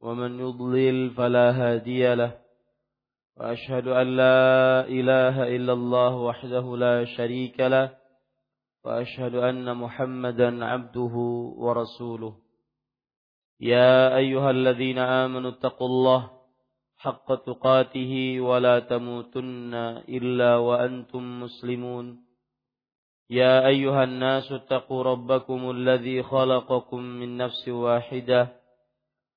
wa man yudlil fala hadiya lah. وأشهد أن لا إله إلا الله وحده لا شريك له وأشهد أن محمدا عبده ورسوله يا أيها الذين آمنوا اتقوا الله حق تقاته ولا تموتن إلا وأنتم مسلمون يا أيها الناس اتقوا ربكم الذي خلقكم من نفس واحدة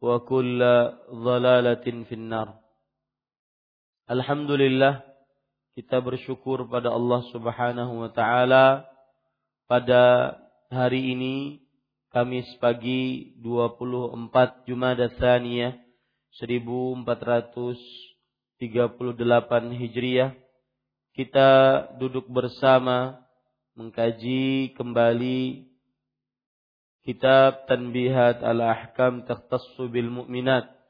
وكل ضلالة في النار. Alhamdulillah, kita bersyukur pada Allah Subhanahu wa taala. Pada hari ini Kamis pagi 24 Jumadats Tsaniyah 1438 Hijriah, kita duduk bersama mengkaji kembali kitab Tanbihat al-Ahkam takhtassu bil Mu'minat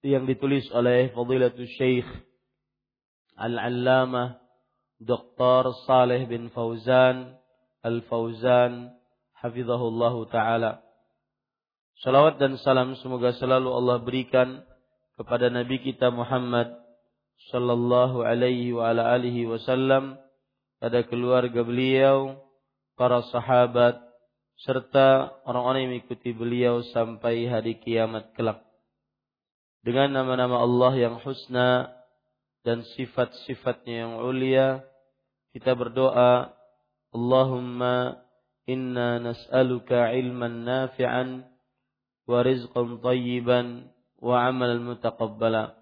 yang ditulis oleh Fadilatul Syekh Al-Allamah Dr. Saleh bin Fauzan al Fauzan hafizahullahu taala. Salawat dan salam semoga selalu Allah berikan kepada Nabi kita Muhammad sallallahu alaihi wa ala alihi wasallam, pada keluarga beliau, para sahabat, serta orang-orang yang mengikuti beliau sampai hari kiamat kelak. Dengan nama-nama Allah yang husna dan sifat-sifatnya yang ulia, kita berdoa, Allahumma inna nas'aluka ilman nafi'an wa rizqan tayyiban wa amalan mutaqabbala.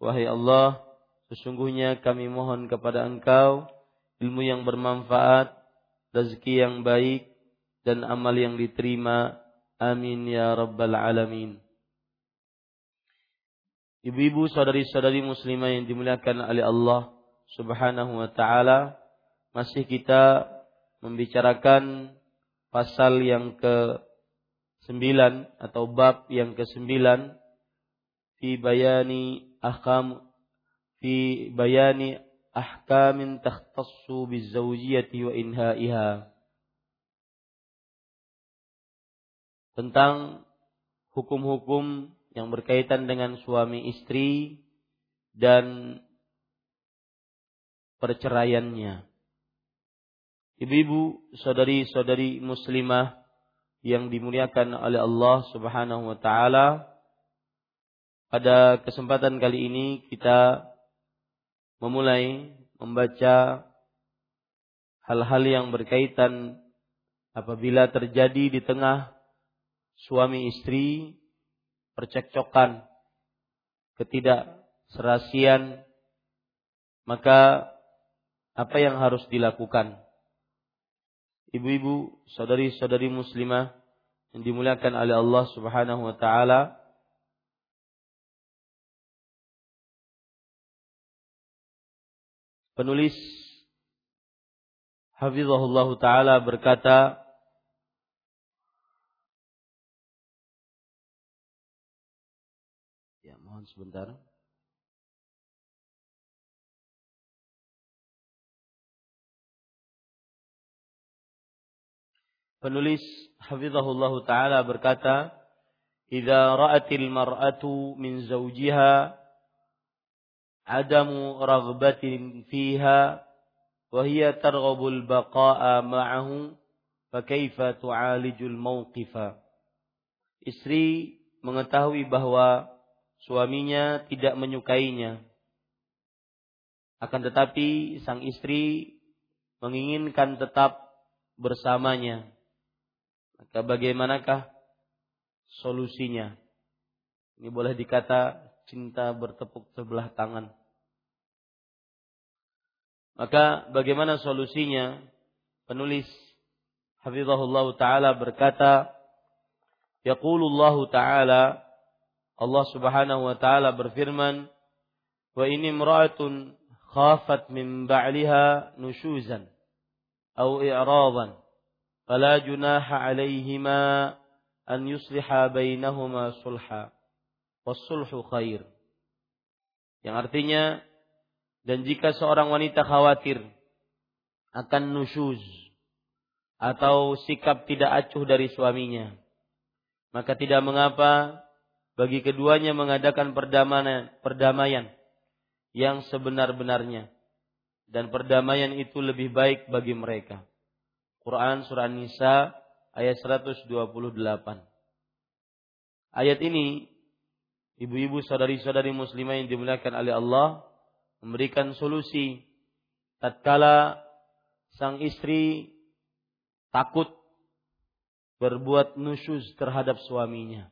Wahai Allah, sesungguhnya kami mohon kepada Engkau ilmu yang bermanfaat, rezeki yang baik, dan amal yang diterima. Amin ya rabbal alamin. Ibu-ibu, saudari-saudari muslimah yang dimuliakan oleh Allah Subhanahu wa taala, masih kita membicarakan pasal yang ke-9 atau bab yang ke-9 fi bayani ahkamin takhtassu bizawjiyati wa inhaiha, tentang hukum-hukum yang berkaitan dengan suami istri dan perceraiannya. Ibu-ibu, saudari-saudari muslimah yang dimuliakan oleh Allah Subhanahu wa taala, pada kesempatan kali ini kita memulai membaca hal-hal yang berkaitan apabila terjadi di tengah suami istri percekcokan, ketidakserasian, maka apa yang harus dilakukan. Ibu-ibu, saudari-saudari muslimah yang dimuliakan oleh Allah Subhanahu wa taala, penulis hafizahullah taala berkata, sebentar. Penulis hafizahullahu taala berkata, "Idza ra'atil mar'atu min zawjiha adamu raghbatin fiha wa hiya targhabul baqa'a ma'ahu fa kaifa tu'alijul mawqifa." Istri mengetahui bahwa suaminya tidak menyukainya, akan tetapi sang istri menginginkan tetap bersamanya. Maka bagaimanakah solusinya? Ini boleh dikata cinta bertepuk sebelah tangan. Maka bagaimana solusinya? Penulis hafizahullah ta'ala berkata, Yaqulullahu ta'ala, Allah subhanahu wa ta'ala berfirman, Wa ini imra'atun khafat min ba'liha nusyuzan au i'radan fala junaha 'alaihima an yusliha bainahuma sulha wassulhu khair. Yang artinya, dan jika seorang wanita khawatir akan nusyuz atau sikap tidak acuh dari suaminya, maka tidak mengapa bagi keduanya mengadakan perdamaian yang sebenar-benarnya, dan perdamaian itu lebih baik bagi mereka. Quran surah An-Nisa ayat 128. Ayat ini, ibu-ibu saudari-saudari muslimah yang dimuliakan oleh Allah, memberikan solusi tatkala sang istri takut berbuat nusyuz terhadap suaminya.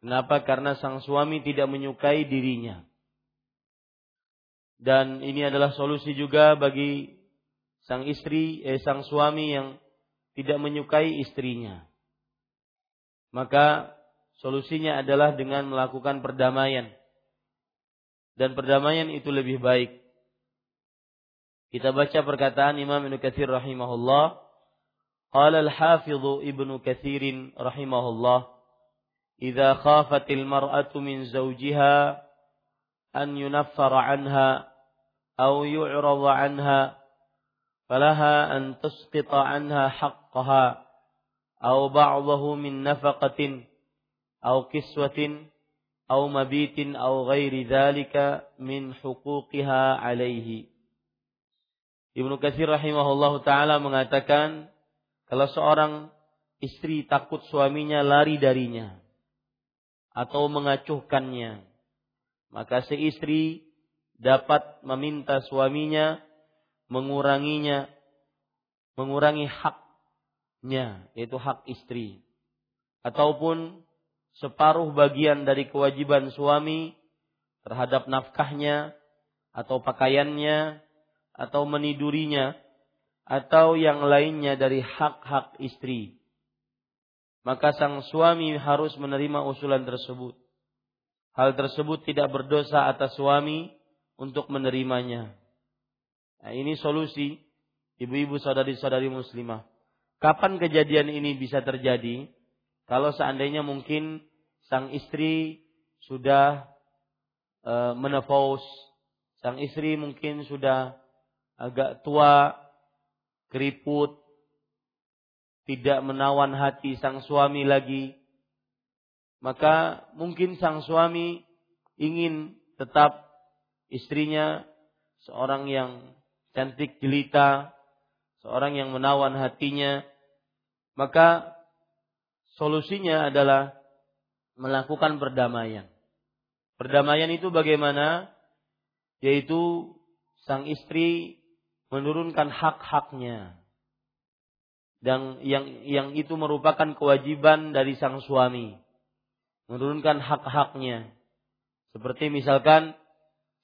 Kenapa? Karena sang suami tidak menyukai dirinya. Dan ini adalah solusi juga bagi sang suami yang tidak menyukai istrinya. Maka solusinya adalah dengan melakukan perdamaian. Dan perdamaian itu lebih baik. Kita baca perkataan Imam Ibnu Katsir rahimahullah. Qala al-Hafidz Ibnu Katsir rahimahullah, "Idza khafatil mar'atu min zawjiha an yunaffara 'anha aw yu'rada 'anha falaha an tusqita 'anha haqqaha aw ba'dahu min nafaqatin aw kiswatin aw mabitin aw ghairi dzalika min huquqiha 'alaihi." Ibnu Katsir rahimahullahu taala mengatakan, kalau seorang istri takut suaminya lari darinya atau mengacuhkannya, maka si istri dapat meminta suaminya mengurangi haknya, yaitu hak istri, ataupun separuh bagian dari kewajiban suami terhadap nafkahnya, atau pakaiannya, atau menidurinya, atau yang lainnya dari hak-hak istri. Maka sang suami harus menerima usulan tersebut. Hal tersebut tidak berdosa atas suami untuk menerimanya. Nah, ini solusi ibu-ibu saudari-saudari muslimah. Kapan kejadian ini bisa terjadi? Kalau seandainya mungkin sang istri sudah menopause, sang istri mungkin sudah agak tua, keriput, tidak menawan hati sang suami lagi, maka mungkin sang suami ingin tetap istrinya seorang yang cantik jelita, seorang yang menawan hatinya. Maka solusinya adalah melakukan perdamaian. Perdamaian itu bagaimana? Yaitu sang istri menurunkan hak-haknya, dan yang itu merupakan kewajiban dari sang suami. Menurunkan hak-haknya. Seperti misalkan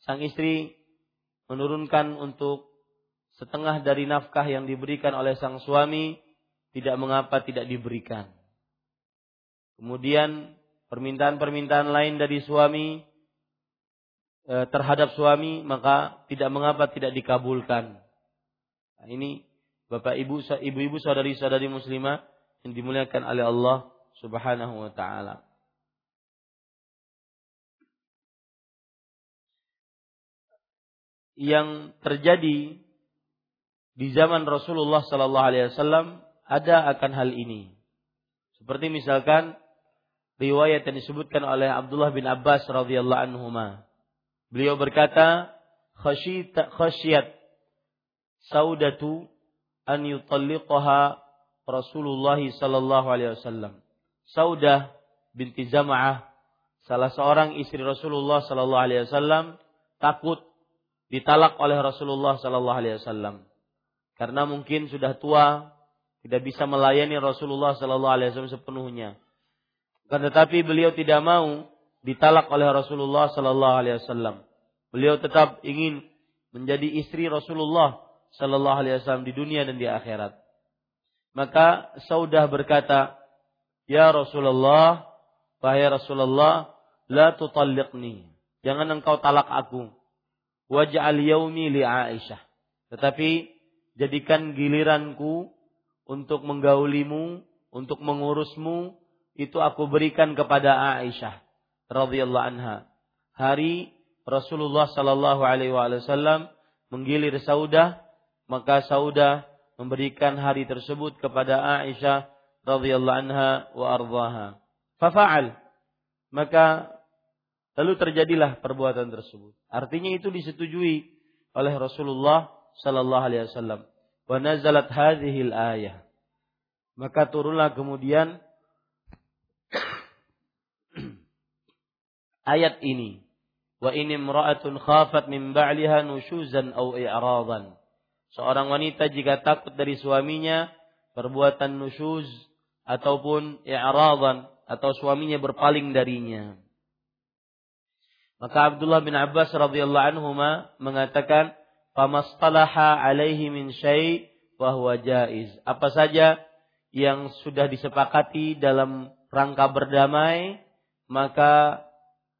sang istri menurunkan untuk setengah dari nafkah yang diberikan oleh sang suami, tidak mengapa tidak diberikan. Kemudian permintaan-permintaan lain dari suami terhadap suami, maka tidak mengapa tidak dikabulkan. Nah, ini Bapak Ibu saudari-saudari muslimah yang dimuliakan oleh Allah Subhanahu wa taala. Yang terjadi di zaman Rasulullah sallallahu alaihi wasallam ada akan hal ini. Seperti misalkan riwayat yang disebutkan oleh Abdullah bin Abbas radhiyallahu anhuma. Beliau berkata, khasyat Saudatu an yutalliqaha Rasulullah sallallahu alaihi wasallam. Saudah binti Zam'ah, salah seorang istri Rasulullah sallallahu alaihi wasallam, takut ditalak oleh Rasulullah sallallahu alaihi wasallam karena mungkin sudah tua, tidak bisa melayani Rasulullah sallallahu alaihi wasallam sepenuhnya. Tetapi beliau tidak mau ditalak oleh Rasulullah sallallahu alaihi wasallam. Beliau tetap ingin menjadi istri Rasulullah sallallahu alaihi wasallam di dunia dan di akhirat. Maka Saudah berkata, "Ya Rasulullah, wahai Rasulullah, la tutalliqni. Jangan engkau talak aku. Waj'al yaumi li Aisyah. Tetapi jadikan giliranku untuk menggaulimu, untuk mengurusmu, itu aku berikan kepada Aisyah radhiyallahu anha." Hari Rasulullah sallallahu alaihi wasallam menggilir Saudah, maka Saudah memberikan hari tersebut kepada Aisyah radhiyallahu anha wa ardhaha. Fafa'al, maka lalu terjadilah perbuatan tersebut. Artinya itu disetujui oleh Rasulullah sallallahu alaihi wasallam. Wa nazalat hadhil ayah. Maka turunlah kemudian ayat ini, wa in imra'atun khafat min ba'liha nushuzan aw i'radan. Seorang wanita jika takut dari suaminya perbuatan nushuz ataupun i'radan, atau suaminya berpaling darinya. Maka Abdullah bin Abbas radhiyallahu anhuma mengatakan, famastalaha alaihi min syai' wa huwa jaiz. Apa saja yang sudah disepakati dalam rangka berdamai, maka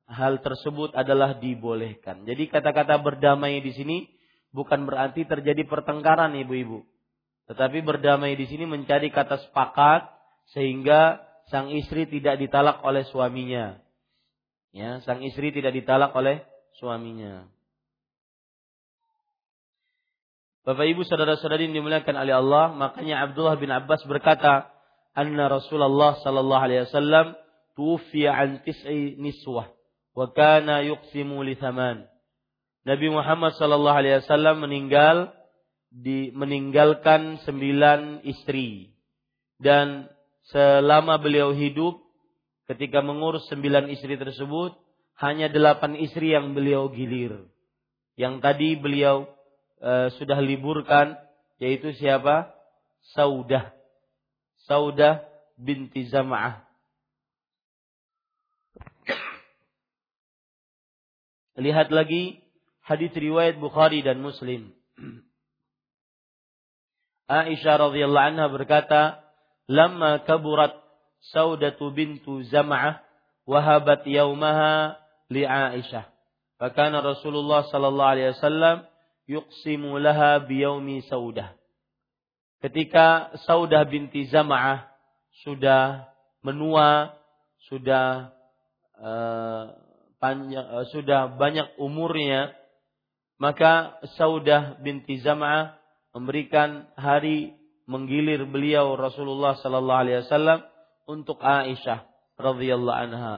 hal tersebut adalah dibolehkan. Jadi kata-kata berdamai di sini bukan berarti terjadi pertengkaran, ibu-ibu. Tetapi berdamai di sini mencari kata sepakat sehingga sang istri tidak ditalak oleh suaminya. Ya, sang istri tidak ditalak oleh suaminya. Bapak ibu saudara-saudari yang dimuliakan oleh Allah, makanya Abdullah bin Abbas berkata, "Anna Rasulullah sallallahu alaihi wasallam tuwfi an tis'i niswah." Wa kana yuqsimu li thaman. Nabi Muhammad sallallahu alaihi wasallam meninggalkan 9 istri, dan selama beliau hidup ketika mengurus 9 istri tersebut hanya 8 istri yang beliau gilir. Yang tadi beliau sudah liburkan, yaitu siapa? Saudah binti Zam'ah. Lihat lagi hadis riwayat Bukhari dan Muslim. Aisyah radhiyallahu anha berkata, "Lamma kaburat Saudatu bintu Zam'ah wahabat yaumaha li Aisyah. Fakana Rasulullah sallallahu alaihi wasallam yuqsimu laha bi yaumi Saudah." Ketika Saudah binti Zam'ah sudah menua, sudah banyak umurnya, maka Saudah binti Zam'ah memberikan hari menggilir beliau Rasulullah sallallahu alaihi wasallam untuk Aisyah radhiyallahu anha.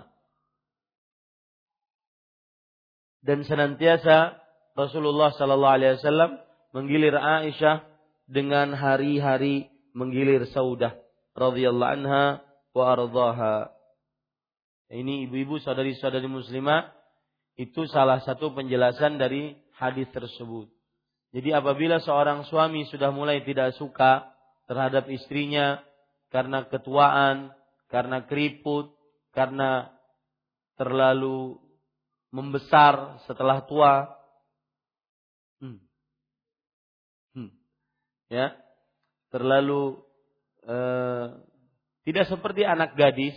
Dan senantiasa Rasulullah sallallahu alaihi wasallam menggilir Aisyah dengan hari-hari menggilir Saudah radhiyallahu anha wa ardhaha. Ini ibu-ibu saudari-saudari muslimah, itu salah satu penjelasan dari hadis tersebut. Jadi apabila seorang suami sudah mulai tidak suka terhadap istrinya karena ketuaan, karena keriput, karena terlalu membesar setelah tua, ya, terlalu tidak seperti anak gadis.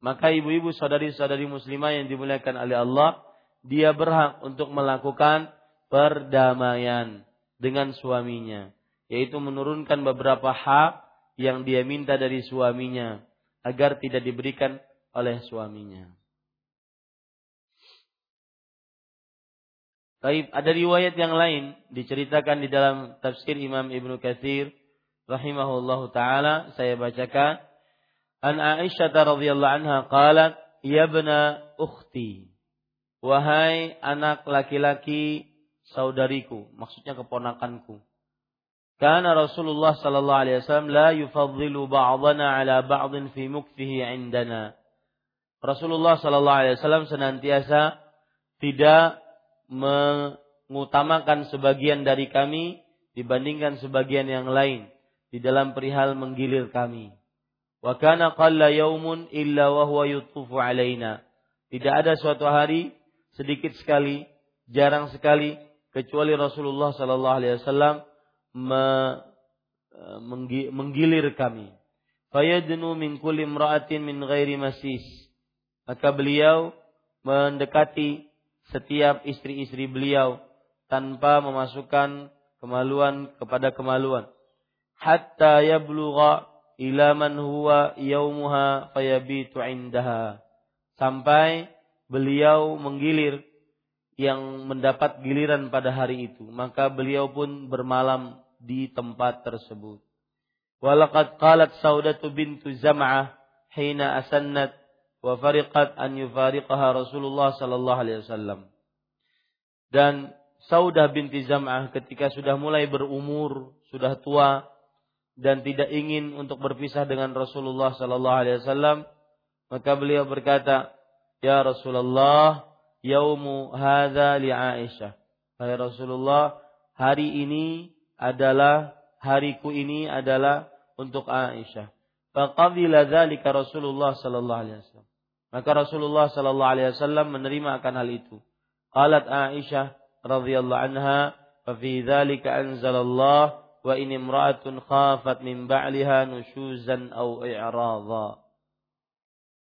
Maka ibu-ibu saudari-saudari muslimah yang dimuliakan oleh Allah, dia berhak untuk melakukan perdamaian dengan suaminya, yaitu menurunkan beberapa hak yang dia minta dari suaminya agar tidak diberikan oleh suaminya. Baik, ada riwayat yang lain diceritakan di dalam tafsir Imam Ibnu Katsir rahimahullahu taala, saya bacakan. An Aisyah radhiyallahu anha qalat, "Ya ibna ukhti." Wahai anak laki-laki saudariku, maksudnya keponakanku. Karena Rasulullah sallallahu alaihi wasallam la yufadhilu ba'dana 'ala ba'din fi mukthihi 'indana. Rasulullah sallallahu alaihi wasallam senantiasa tidak mengutamakan sebagian dari kami dibandingkan sebagian yang lain di dalam perihal menggilir kami. Wa kana qalla yaumun illa wa huwa yuttufu alaina. Tidak ada suatu hari, sedikit sekali, jarang sekali, kecuali Rasulullah sallallahu alaihi wasallam menggilir kami. Fayadnu min kulli imra'atin min ghairi masis. Maka beliau mendekati setiap istri-istri beliau tanpa memasukkan kemaluan kepada kemaluan. Hatta yablugha ila man huwa yaumuha fayabitu indaha, sampai beliau menggilir yang mendapat giliran pada hari itu, maka beliau pun bermalam di tempat tersebut. Walaqad qalat Saudah binti Zam'ah hina asannat wa fariqat an yufariqaha Rasulullah sallallahu alaihi wasallam. Dan Saudah binti Zam'ah ketika sudah mulai berumur, sudah tua, dan tidak ingin untuk berpisah dengan Rasulullah sallallahu alaihi wasallam, maka beliau berkata, "Ya Rasulullah, yaumu hadza li Aisyah." Hai Rasulullah, hari ini adalah, hariku ini adalah untuk Aisyah. Faqabila dzalika Rasulullah sallallahu alaihi wasallam. Maka Rasulullah sallallahu alaihi wasallam menerima akan hal itu. Qalat Aisyah radhiyallahu anha, "Fa fi dzalika anzalallah wa in imra'atun khafat min ba'liha nushuzan aw i'radha."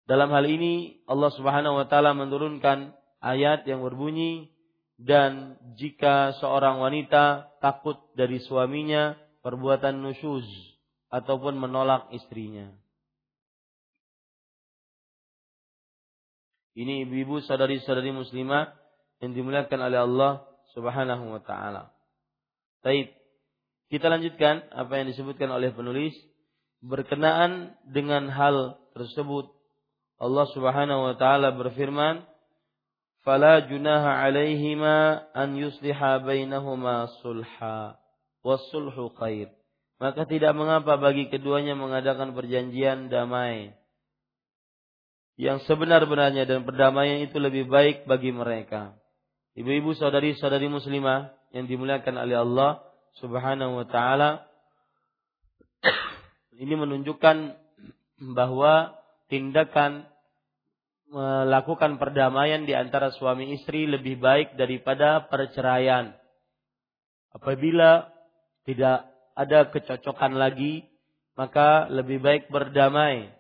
Dalam hal ini Allah Subhanahu wa taala menurunkan ayat yang berbunyi, dan jika seorang wanita takut dari suaminya perbuatan nusyuz ataupun menolak istrinya. Ini ibu-ibu saudari-saudari muslimah yang dimuliakan oleh Allah Subhanahu wa taala. Baik. Kita lanjutkan apa yang disebutkan oleh penulis. Berkenaan dengan hal tersebut, Allah Subhanahu wa taala berfirman, "Fala junaha 'alaihima an yusliha bainahuma sulha, was-sulhu khair." Maka tidak mengapa bagi keduanya mengadakan perjanjian damai yang sebenar-benarnya, dan perdamaian itu lebih baik bagi mereka. Ibu-ibu saudari-saudari muslimah yang dimuliakan oleh Allah Subhanahu wa ta'ala, ini menunjukkan bahwa tindakan melakukan perdamaian di antara suami istri lebih baik daripada perceraian apabila tidak ada kecocokan lagi, maka lebih baik berdamai.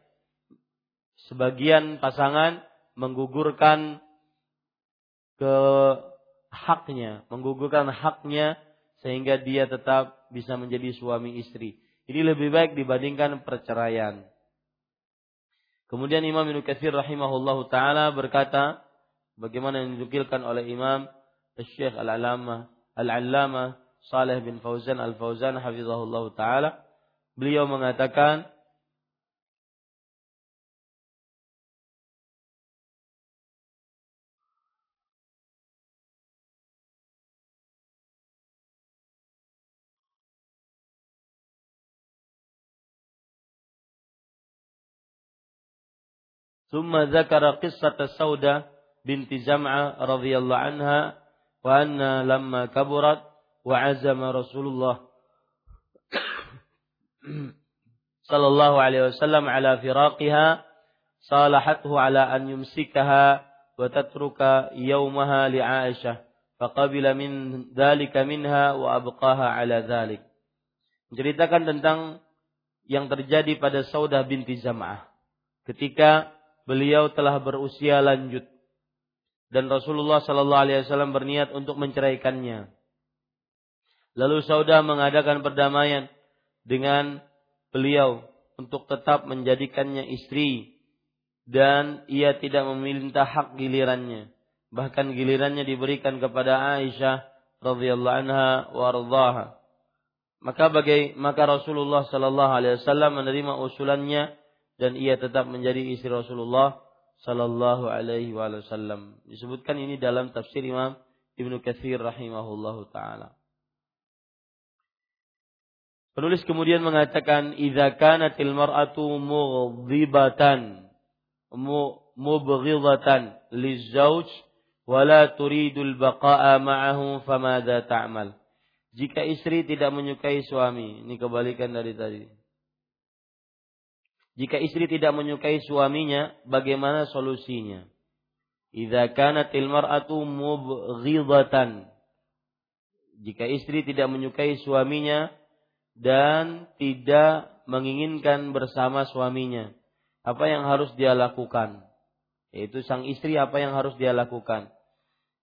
Sebagian pasangan menggugurkan haknya sehingga dia tetap bisa menjadi suami istri. Ini lebih baik dibandingkan perceraian. Kemudian Imam Ibnu Katsir rahimahullahu taala berkata, bagaimana yang dinukilkan oleh Imam Syekh Al-Allamah Saleh bin Fauzan al Fauzan hafizahullahu taala, beliau mengatakan, ثم ذكر قصة سودة بنت زمعة رضي الله عنها وأن لما كبرت وعزم رسول الله صلى الله عليه وسلم على فراقها صالحته على أن يمسكها وتترك يومها لعائشة فقبل من ذلك منها وأبقاها على ذلك. Menceritakan tentang yang terjadi pada Saudah binti Zam'ah ketika beliau telah berusia lanjut dan Rasulullah sallallahu alaihi wasallam berniat untuk menceraikannya. Lalu Saudah mengadakan perdamaian dengan beliau untuk tetap menjadikannya istri, dan ia tidak meminta hak gilirannya. Bahkan gilirannya diberikan kepada Aisyah radhiyallahu anha wa ardhaha. Maka Rasulullah sallallahu alaihi wasallam menerima usulannya dan ia tetap menjadi istri Rasulullah sallallahu alaihi wasallam. Disebutkan ini dalam tafsir Imam Ibnu Katsir rahimahullahu taala. Penulis kemudian mengatakan idza kanatil mar'atu mubghidatan lizauj wala turidul baqa'a ma'ahu famadza ta'mal. Jika istri tidak menyukai suami, ini kebalikan dari tadi. Jika istri tidak menyukai suaminya, bagaimana solusinya? Idza kanatil mar'atu mubghidatan. Jika istri tidak menyukai suaminya dan tidak menginginkan bersama suaminya, apa yang harus dia lakukan? Yaitu sang istri, apa yang harus dia lakukan?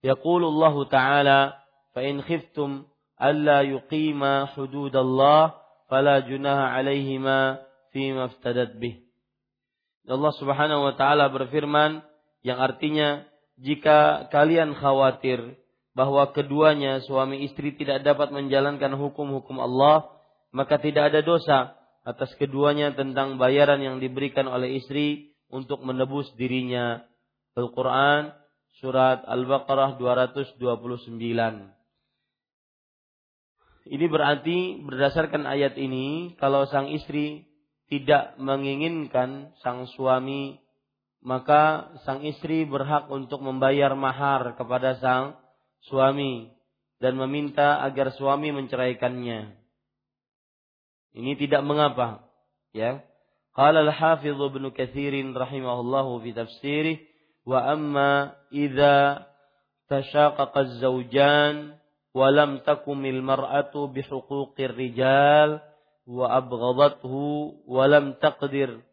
Yaqulullahu ta'ala, fa in khiftum alla yuqima hududallah fala junaha alaihima fima iftadat bih. Allah Subhanahu wa taala berfirman yang artinya, jika kalian khawatir bahwa keduanya suami istri tidak dapat menjalankan hukum-hukum Allah, maka tidak ada dosa atas keduanya tentang bayaran yang diberikan oleh istri untuk menebus dirinya. Al-Quran Surat Al-Baqarah 229. Ini berarti berdasarkan ayat ini, kalau sang istri tidak menginginkan sang suami, maka sang istri berhak untuk membayar mahar kepada sang suami dan meminta agar suami menceraikannya. Ini tidak mengapa, ya. Qala al-Hafidz Ibn Katsir rahimahullahu fi tafsirih, wa amma idza tashaqaqa az-zawjan wa lam takum al-mar'atu bi huquqir rijal wa abghadathu wa lam taqdir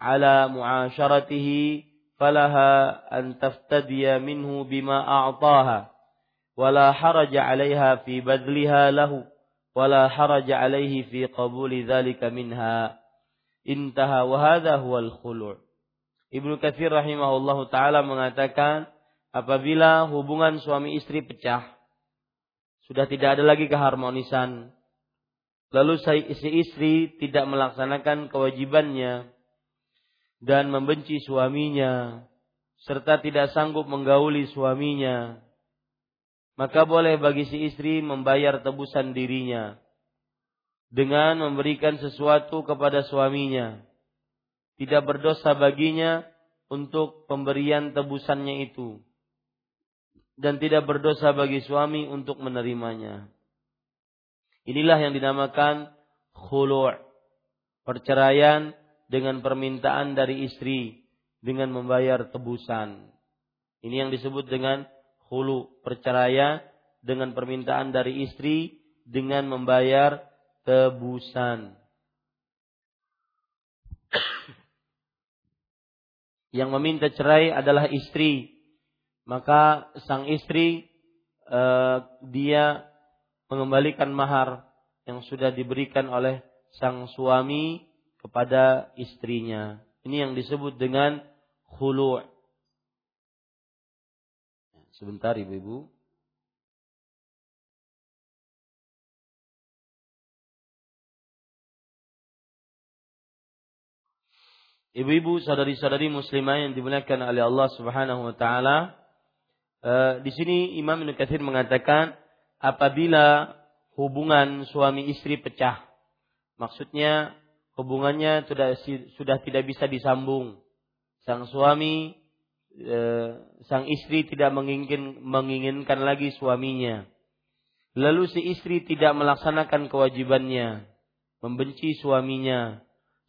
ala mu'asharatihi falaha an taftadiya minhu bima a'taha wa la haraja 'alayha fi badliha lahu ولا حرج عليه في قبول ذلك منها انتهى وهذا هو الخلوع. Ibnu Katsir rahimahullahu taala mengatakan, apabila hubungan suami istri pecah, sudah tidak ada lagi keharmonisan, lalu si istri tidak melaksanakan kewajibannya dan membenci suaminya serta tidak sanggup menggauli suaminya, maka boleh bagi si istri membayar tebusan dirinya dengan memberikan sesuatu kepada suaminya. Tidak berdosa baginya untuk pemberian tebusannya itu, dan tidak berdosa bagi suami untuk menerimanya. Inilah yang dinamakan khulu', perceraian dengan permintaan dari istri dengan membayar tebusan. Ini yang disebut dengan khulu', perceraian dengan permintaan dari istri dengan membayar tebusan. Yang meminta cerai adalah istri, maka sang istri dia mengembalikan mahar yang sudah diberikan oleh sang suami kepada istrinya. Ini yang disebut dengan khulu'. Sebentar ibu-ibu. Ibu-ibu, saudari-saudari muslimah yang dimuliakan oleh Allah Subhanahu wa taala, di sini Imam Ibnu Katsir mengatakan apabila hubungan suami istri pecah, maksudnya hubungannya sudah tidak bisa disambung. Sang istri tidak menginginkan lagi suaminya, lalu si istri tidak melaksanakan kewajibannya, membenci suaminya,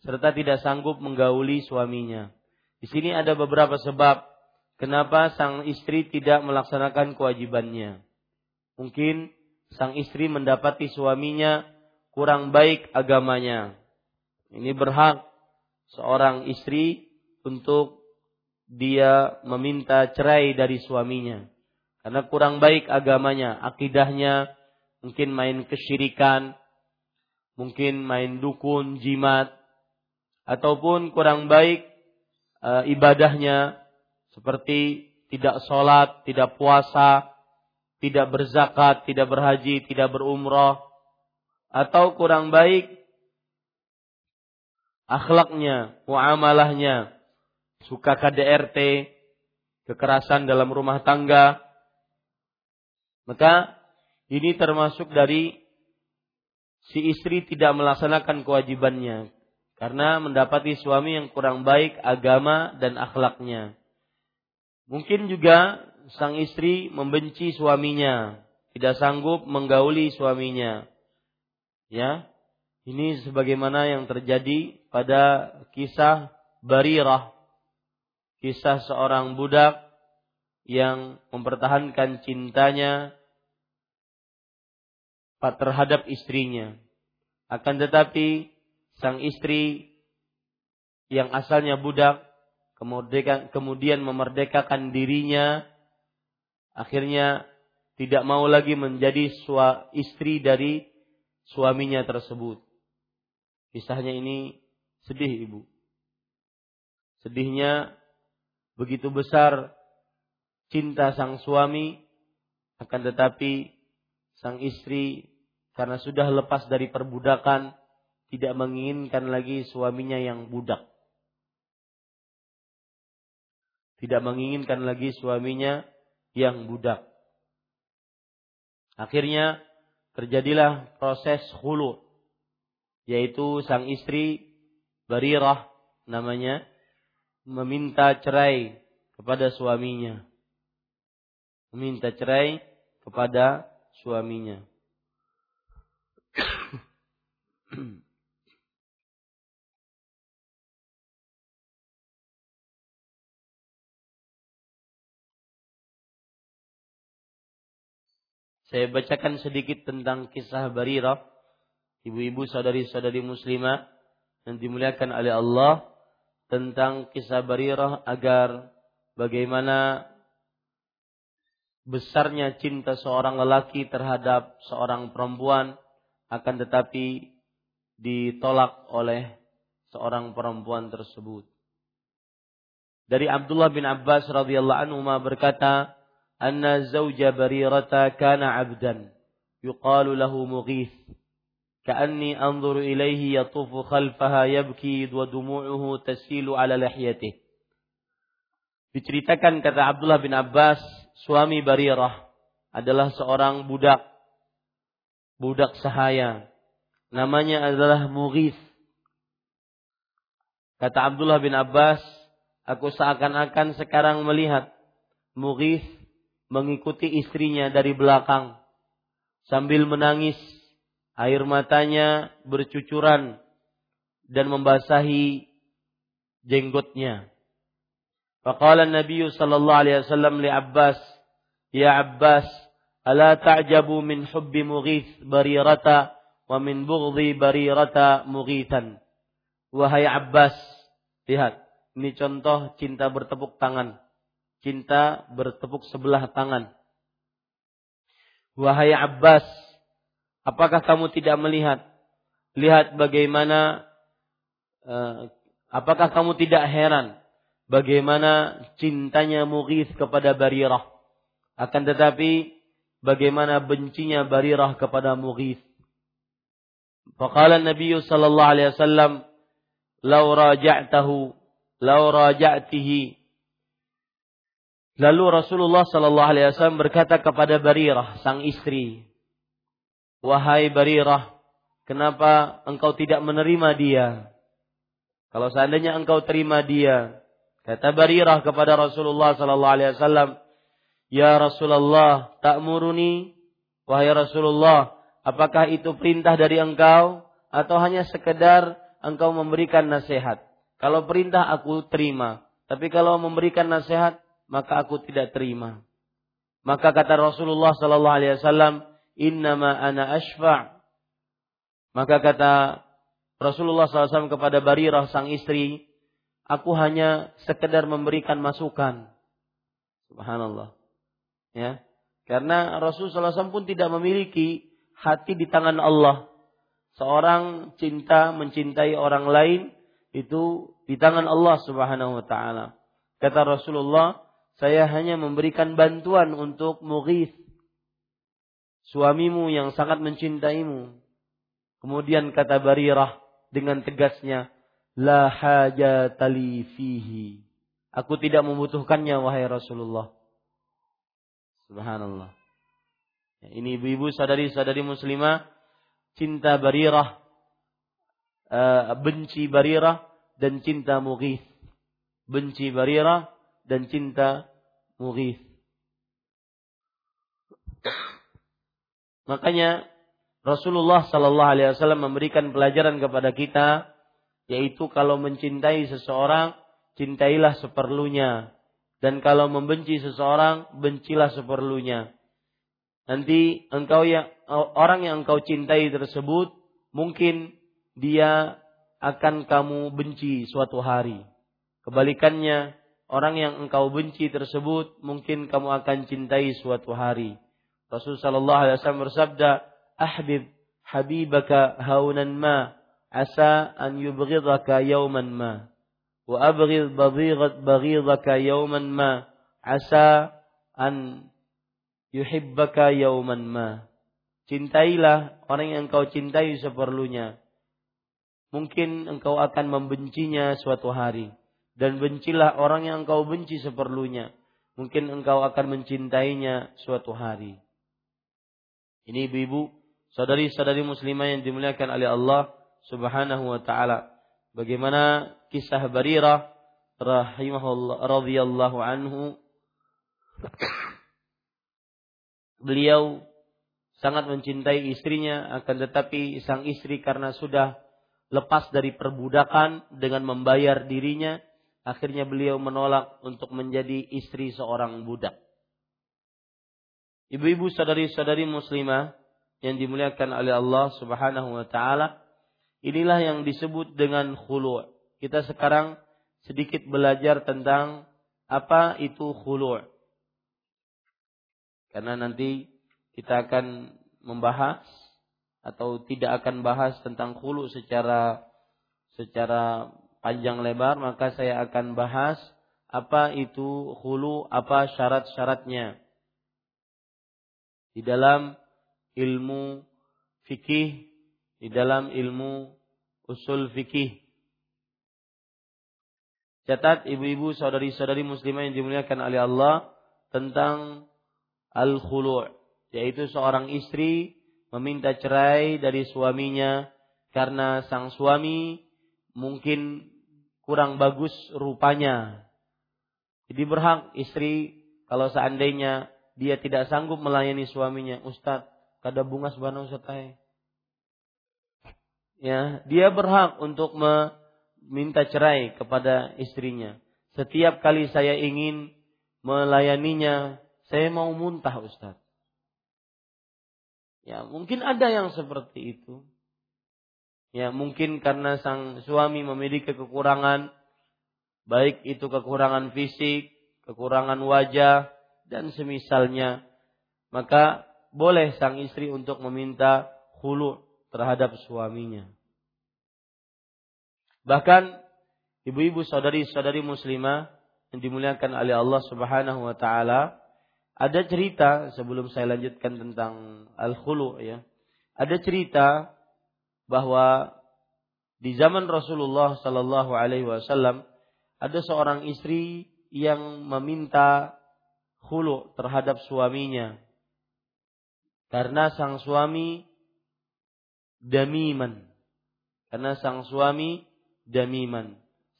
serta tidak sanggup menggauli suaminya. Di sini ada beberapa sebab kenapa sang istri tidak melaksanakan kewajibannya. Mungkin sang istri mendapati suaminya kurang baik agamanya. Ini berhak seorang istri untuk dia meminta cerai dari suaminya karena kurang baik agamanya, akidahnya, mungkin main kesyirikan, mungkin main dukun, jimat, ataupun kurang baik ibadahnya seperti tidak sholat, tidak puasa, tidak berzakat, tidak berhaji, tidak berumrah, atau kurang baik akhlaknya, muamalahnya, suka KDRT, kekerasan dalam rumah tangga, maka ini termasuk dari si istri tidak melaksanakan kewajibannya karena mendapati suami yang kurang baik agama dan akhlaknya. Mungkin juga sang istri membenci suaminya, tidak sanggup menggauli suaminya. Ya, ini sebagaimana yang terjadi pada kisah Barirah, kisah seorang budak yang mempertahankan cintanya terhadap istrinya. Akan tetapi sang istri yang asalnya budak kemudian memerdekakan dirinya, akhirnya tidak mau lagi menjadi istri dari suaminya tersebut. Kisahnya ini sedih, Ibu. Sedihnya begitu besar cinta sang suami, akan tetapi sang istri karena sudah lepas dari perbudakan tidak menginginkan lagi suaminya yang budak. Akhirnya terjadilah proses khulu, yaitu sang istri Barirah namanya meminta cerai kepada suaminya. Saya bacakan sedikit tentang kisah Barirah. Ibu-ibu, saudari-saudari muslimah yang dimuliakan oleh Allah, tentang kisah Barirah agar bagaimana besarnya cinta seorang lelaki terhadap seorang perempuan, akan tetapi ditolak oleh seorang perempuan tersebut. Dari Abdullah bin Abbas radhiyallahu anhu berkata, anna zawja Barirata kana abdan yuqalu lahu Mughith, ka'anni anzuru ilaihi yatufu khalfaha yabki wa dumu'uhu tasilu ala lihyatihi. Diceritakan, kata Abdullah bin Abbas, suami Barirah adalah seorang budak sahaya, namanya adalah Mughith. Kata Abdullah bin Abbas, aku seakan-akan sekarang melihat Mughith mengikuti istrinya dari belakang sambil menangis, air matanya bercucuran dan membasahi jenggotnya. Faqala an-nabiy sallallahu alaihi wasallam li Abbas, ya Abbas, ala ta'jabu min hubbi Mughith Barirata wa min bughdhi Barirata Mughitan. Wahai Abbas, lihat, ini contoh cinta bertepuk tangan. Cinta bertepuk sebelah tangan. Wahai Abbas, apakah kamu tidak melihat? Lihat bagaimana, apakah kamu tidak heran bagaimana cintanya Mughith kepada Barirah? Akan tetapi bagaimana bencinya Barirah kepada Mughith? Faqala an-nabiy sallallahu alaihi wasallam, law raja'tihi. Lalu Rasulullah sallallahu alaihi wasallam berkata kepada Barirah, sang istri, wahai Barirah, kenapa engkau tidak menerima dia? Kalau seandainya engkau terima dia. Kata Barirah kepada Rasulullah sallallahu alaihi wasallam, ya Rasulullah, ta'muruni, wahai Rasulullah, apakah itu perintah dari engkau atau hanya sekedar engkau memberikan nasihat? Kalau perintah aku terima, tapi kalau memberikan nasihat maka aku tidak terima. Maka kata Rasulullah sallallahu alaihi wasallam, innama ana ashfa'. Maka kata Rasulullah sallallahu alaihi wasallam kepada Barirah sang istri, aku hanya sekedar memberikan masukan. Subhanallah. Ya. Karena Rasulullah sallallahu alaihi wasallam pun tidak memiliki hati di tangan Allah. Seorang cinta mencintai orang lain itu di tangan Allah Subhanahu wa taala. Kata Rasulullah, saya hanya memberikan bantuan untuk Mughith, suamimu yang sangat mencintaimu. Kemudian kata Barirah dengan tegasnya, la hajata li fihi. Aku tidak membutuhkannya wahai Rasulullah. Subhanallah. Ya, ini ibu-ibu sadari-sadari muslimah, cinta Barirah, benci Barirah dan cinta Mughith. Benci Barirah dan cinta Mughith. Makanya Rasulullah sallallahu alaihi wasallam memberikan pelajaran kepada kita, yaitu kalau mencintai seseorang, cintailah seperlunya, dan kalau membenci seseorang, bencilah seperlunya. Nanti engkau orang yang engkau cintai tersebut, mungkin dia akan kamu benci suatu hari. Kebalikannya, orang yang engkau benci tersebut, mungkin kamu akan cintai suatu hari. Rasulullah sallallahu alaihi wasallam bersabda, ahbib habibaka haunan ma asa an yubghidaka yawman ma wa abghid baghidaka yawman ma asa an yuhibbaka yawman ma. Cintailah orang yang engkau cintai seperlunya, mungkin engkau akan membencinya suatu hari, dan bencilah orang yang engkau benci seperlunya, mungkin engkau akan mencintainya suatu hari. Ini ibu-ibu sadari-sadari muslimah yang dimuliakan oleh Allah Subhanahu wa ta'ala. Bagaimana kisah Barirah rahimahullah radhiyallahu anhu. Beliau sangat mencintai istrinya, akan tetapi sang istri karena sudah lepas dari perbudakan dengan membayar dirinya, akhirnya beliau menolak untuk menjadi istri seorang budak. Ibu-ibu sadari-sadari muslimah yang dimuliakan oleh Allah Subhanahu wa ta'ala, inilah yang disebut dengan khulu'. Kita sekarang sedikit belajar tentang apa itu khulu'. Karena nanti kita akan membahas atau tidak akan bahas tentang khulu' secara panjang lebar, maka saya akan bahas apa itu khulu', apa syarat-syaratnya. Di dalam ilmu fikih, di dalam ilmu usul fikih. Catat ibu-ibu saudari-saudari muslimah yang dimuliakan oleh Allah tentang al-khulu', yaitu seorang istri meminta cerai dari suaminya karena sang suami mungkin kurang bagus rupanya. Jadi berhak istri kalau seandainya dia tidak sanggup melayani suaminya, Ustaz, kada bungas bana Ustaz ai. Ya, dia berhak untuk meminta cerai kepada istrinya. Setiap kali saya ingin melayaninya, saya mau muntah Ustaz. Ya, mungkin ada yang seperti itu. Ya, mungkin karena sang suami memiliki kekurangan, baik itu kekurangan fisik, kekurangan wajah, dan semisalnya. Maka boleh sang istri untuk meminta khulu' terhadap suaminya. Bahkan ibu-ibu saudari-saudari muslimah yang dimuliakan oleh Allah Subhanahu wa ta'ala, ada cerita sebelum saya lanjutkan tentang al-khulu' ya. Ada cerita bahwa di zaman Rasulullah sallallahu alaihi wasallam ada seorang istri yang meminta khulu' terhadap suaminya karena sang suami damiman.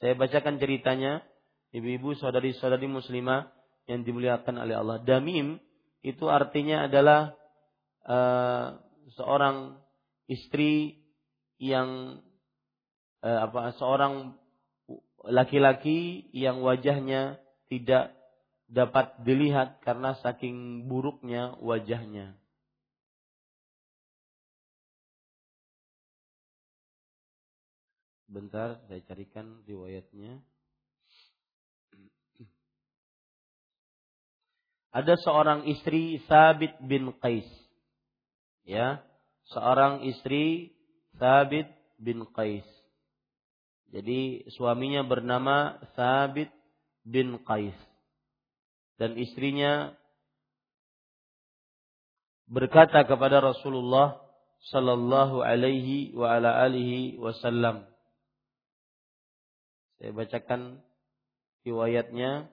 Saya bacakan ceritanya, ibu-ibu saudari-saudari muslimah yang dimuliakan oleh Allah. Damim itu artinya adalah seorang istri yang seorang laki-laki yang wajahnya tidak dapat dilihat karena saking buruknya wajahnya. Bentar, saya carikan riwayatnya. Ada seorang istri Tsabit bin Qais. Ya, seorang istri Tsabit bin Qais. Jadi suaminya bernama Tsabit bin Qais. Dan istrinya berkata kepada Rasulullah sallallahu alaihi wa ala alihi wasallam. Saya bacakan riwayatnya.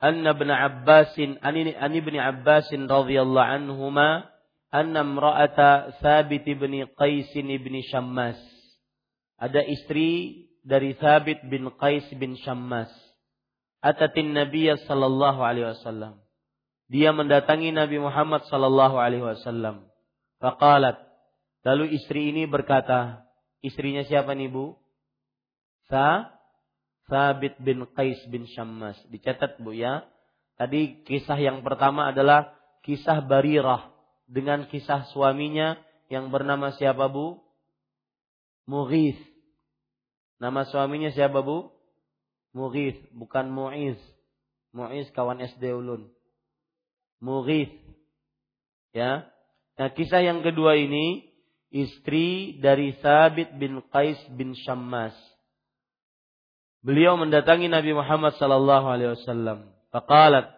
Anna ibn Abbasin an ibn Abbasin radhiyallahu anhuma anna imra'ata Tsabit bin Qais bin Syammas. Ada istri dari Tsabit bin Qais bin Syammas. Atatin Nabiyya sallallahu alaihi wasallam. Dia mendatangi Nabi Muhammad sallallahu alaihi wasallam. Faqalat, lalu istri ini berkata, istrinya siapa nih, Bu? Tsabit bin Qais bin Syammas. Dicatat, Bu, ya. Tadi kisah yang pertama adalah kisah Barirah dengan kisah suaminya yang bernama siapa, Bu? Mughith. Nama suaminya siapa, Bu? Mughith, bukan Mu'iz. Mu'iz kawan SD ulun. Mughith. Ya. Nah, kisah yang kedua ini istri dari Tsabit bin Qais bin Syammas. Beliau mendatangi Nabi Muhammad sallallahu alaihi wasallam. Faqalat,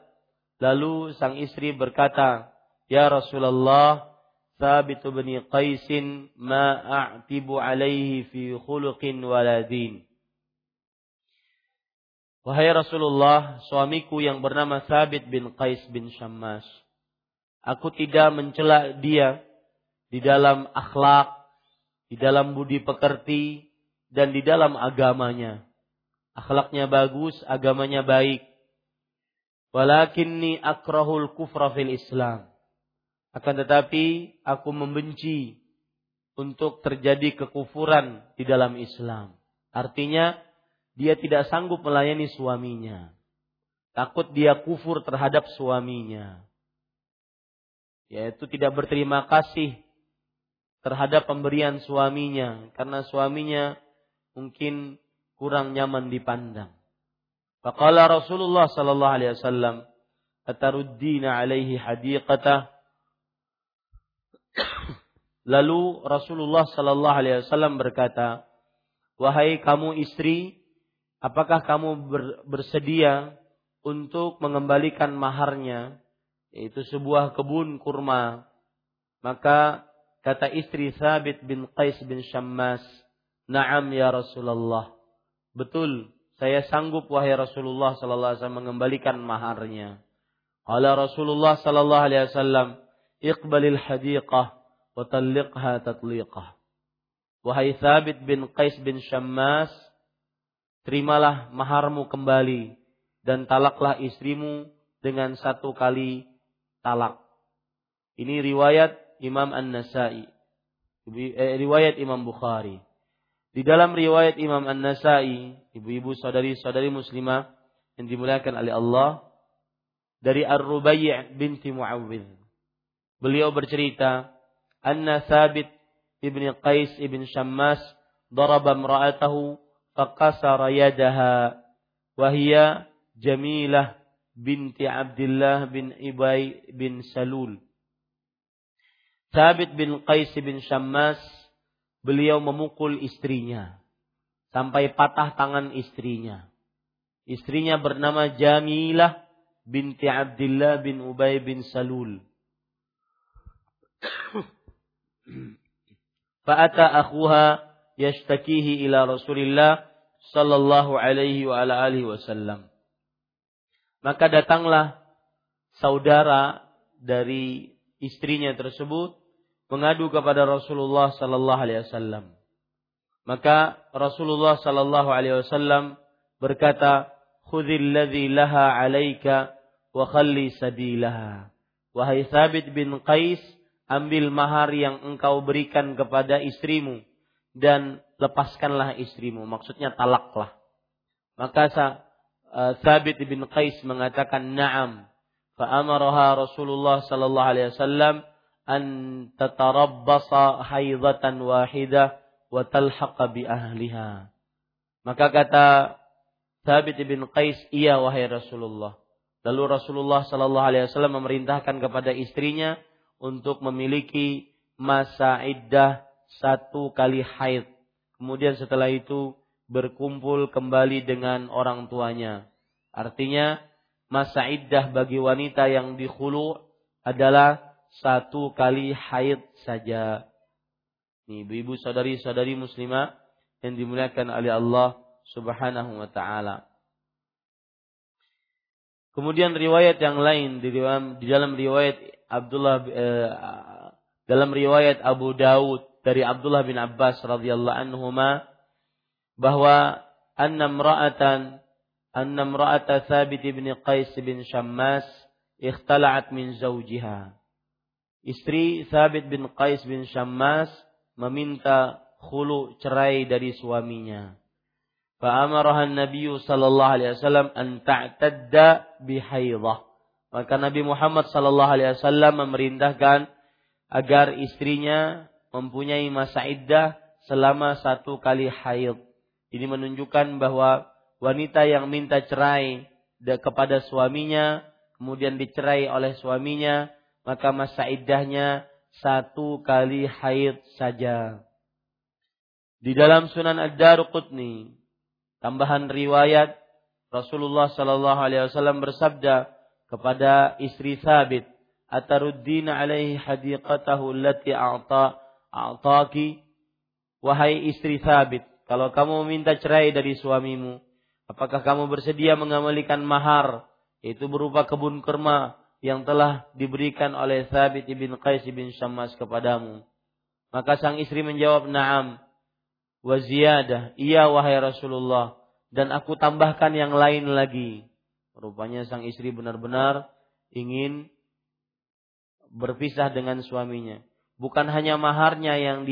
lalu sang istri berkata, "Ya Rasulullah, Tsabit bin Qais ma a'tibu alaihi fi khuluqin wala din." Wahai Rasulullah, suamiku yang bernama Tsabit bin Qais bin Syammas, aku tidak mencela dia di dalam akhlak, di dalam budi pekerti, dan di dalam agamanya. Akhlaknya bagus, agamanya baik. Walakinni akrahul kufra fil Islam. Akan tetapi aku membenci untuk terjadi kekufuran di dalam Islam. Artinya dia tidak sanggup melayani suaminya. Takut dia kufur terhadap suaminya. Yaitu tidak berterima kasih terhadap pemberian suaminya. Karena suaminya mungkin kurang nyaman dipandang. Faqala Rasulullah sallallahu alaihi wasallam, "Ataruddina alaihi hadiqatah." Lalu Rasulullah sallallahu alaihi wasallam berkata, "Wahai kamu istri, apakah kamu bersedia untuk mengembalikan maharnya, yaitu sebuah kebun kurma?" Maka kata istri Tsabit bin Qais bin Syammas, "Na'am ya Rasulullah." Betul, saya sanggup wahai Rasulullah sallallahu alaihi wasallam mengembalikan maharnya. Qala Rasulullah sallallahu alaihi wasallam, "Iqbalil hadiqah wa talliqha tatliqah." Wahai Tsabit bin Qais bin Syammas, terimalah maharmu kembali dan talaklah istrimu dengan satu kali talak. Ini riwayat Imam An-Nasa'i, riwayat Imam Bukhari. Di dalam riwayat Imam An-Nasa'i, ibu-ibu saudari-saudari muslimah yang dimuliakan oleh Allah, dari Ar-Rubai' binti Mu'awwil. Beliau bercerita, "Anna Tsabit ibn Qais ibn Syammas daraba imra'atahu faqasara yadaha wa hiya Jamilah binti Abdillah bin Ubay bin Salul." Tsabit bin Qais bin Syammas, beliau memukul istrinya sampai patah tangan istrinya. Istrinya bernama Jamilah binti Abdillah bin Ubay bin Salul. Fa'ata akhuha yashtakihi ila Rasulillah sallallahu alaihi wa ala alihi wasallam. Maka datanglah saudara dari istrinya tersebut mengadu kepada Rasulullah sallallahu alaihi wasallam. Maka Rasulullah sallallahu alaihi wasallam berkata, "Khudzil ladzi laha 'alaika wa khalli sabilaha." Wahai Tsabit bin Qais, ambil mahar yang engkau berikan kepada istrimu dan lepaskanlah istrimu, maksudnya talaklah. Maka Tsabit bin Qais mengatakan, "Na'am." Fa amaraha Rasulullah sallallahu alaihi wasallam an tatarabbasa haidatan wahidah wa talhaqa bi ahliha. Maka kata Tsabit bin Qais, "Iya wahai Rasulullah." Lalu Rasulullah sallallahu alaihi wasallam memerintahkan kepada istrinya untuk memiliki masa iddah satu kali haid. Kemudian setelah itu berkumpul kembali dengan orang tuanya. Artinya masa iddah bagi wanita yang dikhulu adalah 1 kali haid saja. Ini ibu-ibu saudari-saudari muslimah yang dimuliakan oleh Allah Subhanahu wa ta'ala. Kemudian riwayat yang lain di dalam riwayat dalam riwayat Abu Daud dari Abdullah bin Abbas radhiyallahu anhuma bahwa anna imra'ata Tsabit bin Qais bin Syammas ikhtala'at min zawjiha. Istri Tsabit bin Qais bin Syammas meminta khulu, cerai dari suaminya. Fa amaraha an-nabiy sallallahu alaihi wasallam an ta'tadda bihaidhah. Maka Nabi Muhammad sallallahu alaihi wasallam memerintahkan agar istrinya mempunyai masa iddah selama 1 kali haid. Ini menunjukkan bahwa wanita yang minta cerai kepada suaminya, kemudian dicerai oleh suaminya, maka masa iddahnya 1 kali haid saja. Di dalam Sunan ad Daruqutni, tambahan riwayat, Rasulullah sallallahu alaihi wasallam bersabda kepada istri Tsabit, ataruddina alaihi hadiqatahu allati a'taki. Wahai istri Tsabit, kalau kamu minta cerai dari suamimu, apakah kamu bersedia mengamalikan mahar, yaitu berupa kebun kurma yang telah diberikan oleh Tsabit bin Qais bin Syammas kepadamu? Maka sang istri menjawab, na'am wa ziyadah, iya wahai Rasulullah, dan aku tambahkan yang lain lagi. Rupanya sang istri benar-benar ingin berpisah dengan suaminya. Bukan hanya maharnya yang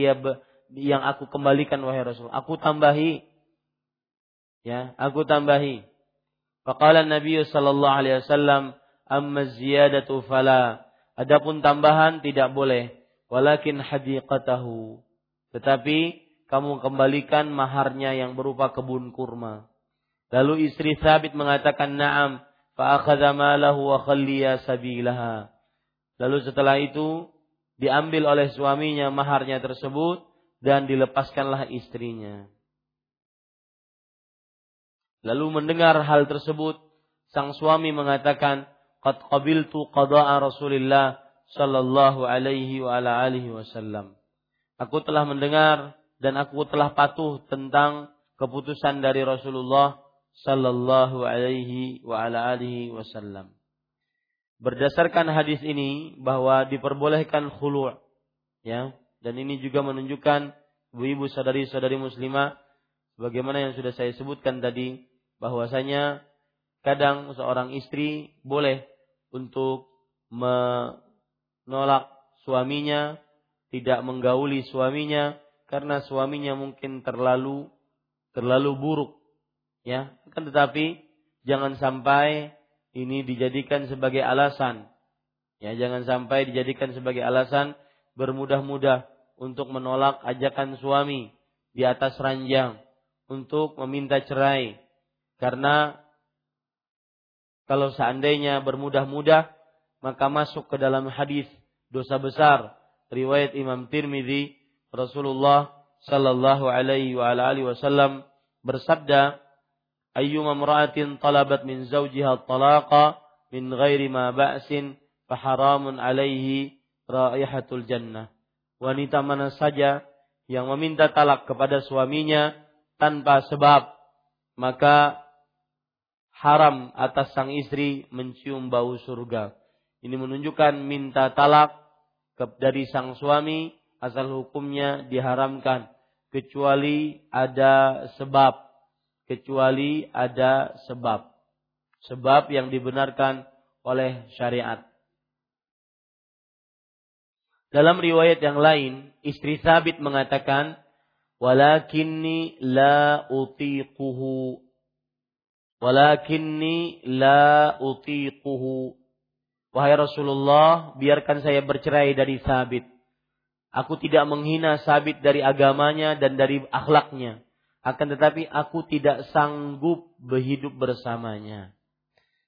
aku kembalikan wahai Rasul, aku tambahi. Ya, aku tambahi. Faqala Nabi sallallahu alaihi wasallam, amma ziyadatu fala. Adapun tambahan tidak boleh, walakin hadiqatahu. Tetapi kamu kembalikan maharnya yang berupa kebun kurma. Lalu istri Tsabit mengatakan na'am, fa akhadha malahu wa khalliya sabilaha. Lalu setelah itu diambil oleh suaminya maharnya tersebut dan dilepaskanlah istrinya. Lalu mendengar hal tersebut, sang suami mengatakan, qad qabiltu qada'a Rasulillah sallallahu alaihi wa ala alihi wasallam. Aku telah mendengar dan aku telah patuh tentang keputusan dari Rasulullah sallallahu alaihi wa ala alihi wasallam. Berdasarkan hadis ini bahwa diperbolehkan khulu', ya, dan ini juga menunjukkan ibu-ibu saudari-saudari muslimah bagaimana yang sudah saya sebutkan tadi, bahwasanya kadang seorang istri boleh untuk menolak suaminya, tidak menggauli suaminya karena suaminya mungkin terlalu buruk, ya. Kan tetapi jangan sampai ini dijadikan sebagai alasan. Ya, jangan sampai dijadikan sebagai alasan bermudah-mudah untuk menolak ajakan suami di atas ranjang untuk meminta cerai. Karena kalau seandainya bermudah-mudah, maka masuk ke dalam hadis dosa besar riwayat Imam Tirmizi, Rasulullah sallallahu alaihi wa ala alihi wasallam bersabda, ayyuma imra'atin talabat min zawjiha talaqa min ghairi ma ba'sin fa haramun alaihi raihatul jannah. Wanita mana saja yang meminta talak kepada suaminya tanpa sebab, maka haram atas sang istri mencium bau surga. Ini menunjukkan minta talak dari sang suami asal hukumnya diharamkan kecuali ada sebab. Sebab yang dibenarkan oleh syariat. Dalam riwayat yang lain, istri Tsabit mengatakan, walakinni la utiquhu. Wahai Rasulullah, biarkan saya bercerai dari Tsabit. Aku tidak menghina Tsabit dari agamanya dan dari akhlaknya. Akan tetapi aku tidak sanggup berhidup bersamanya.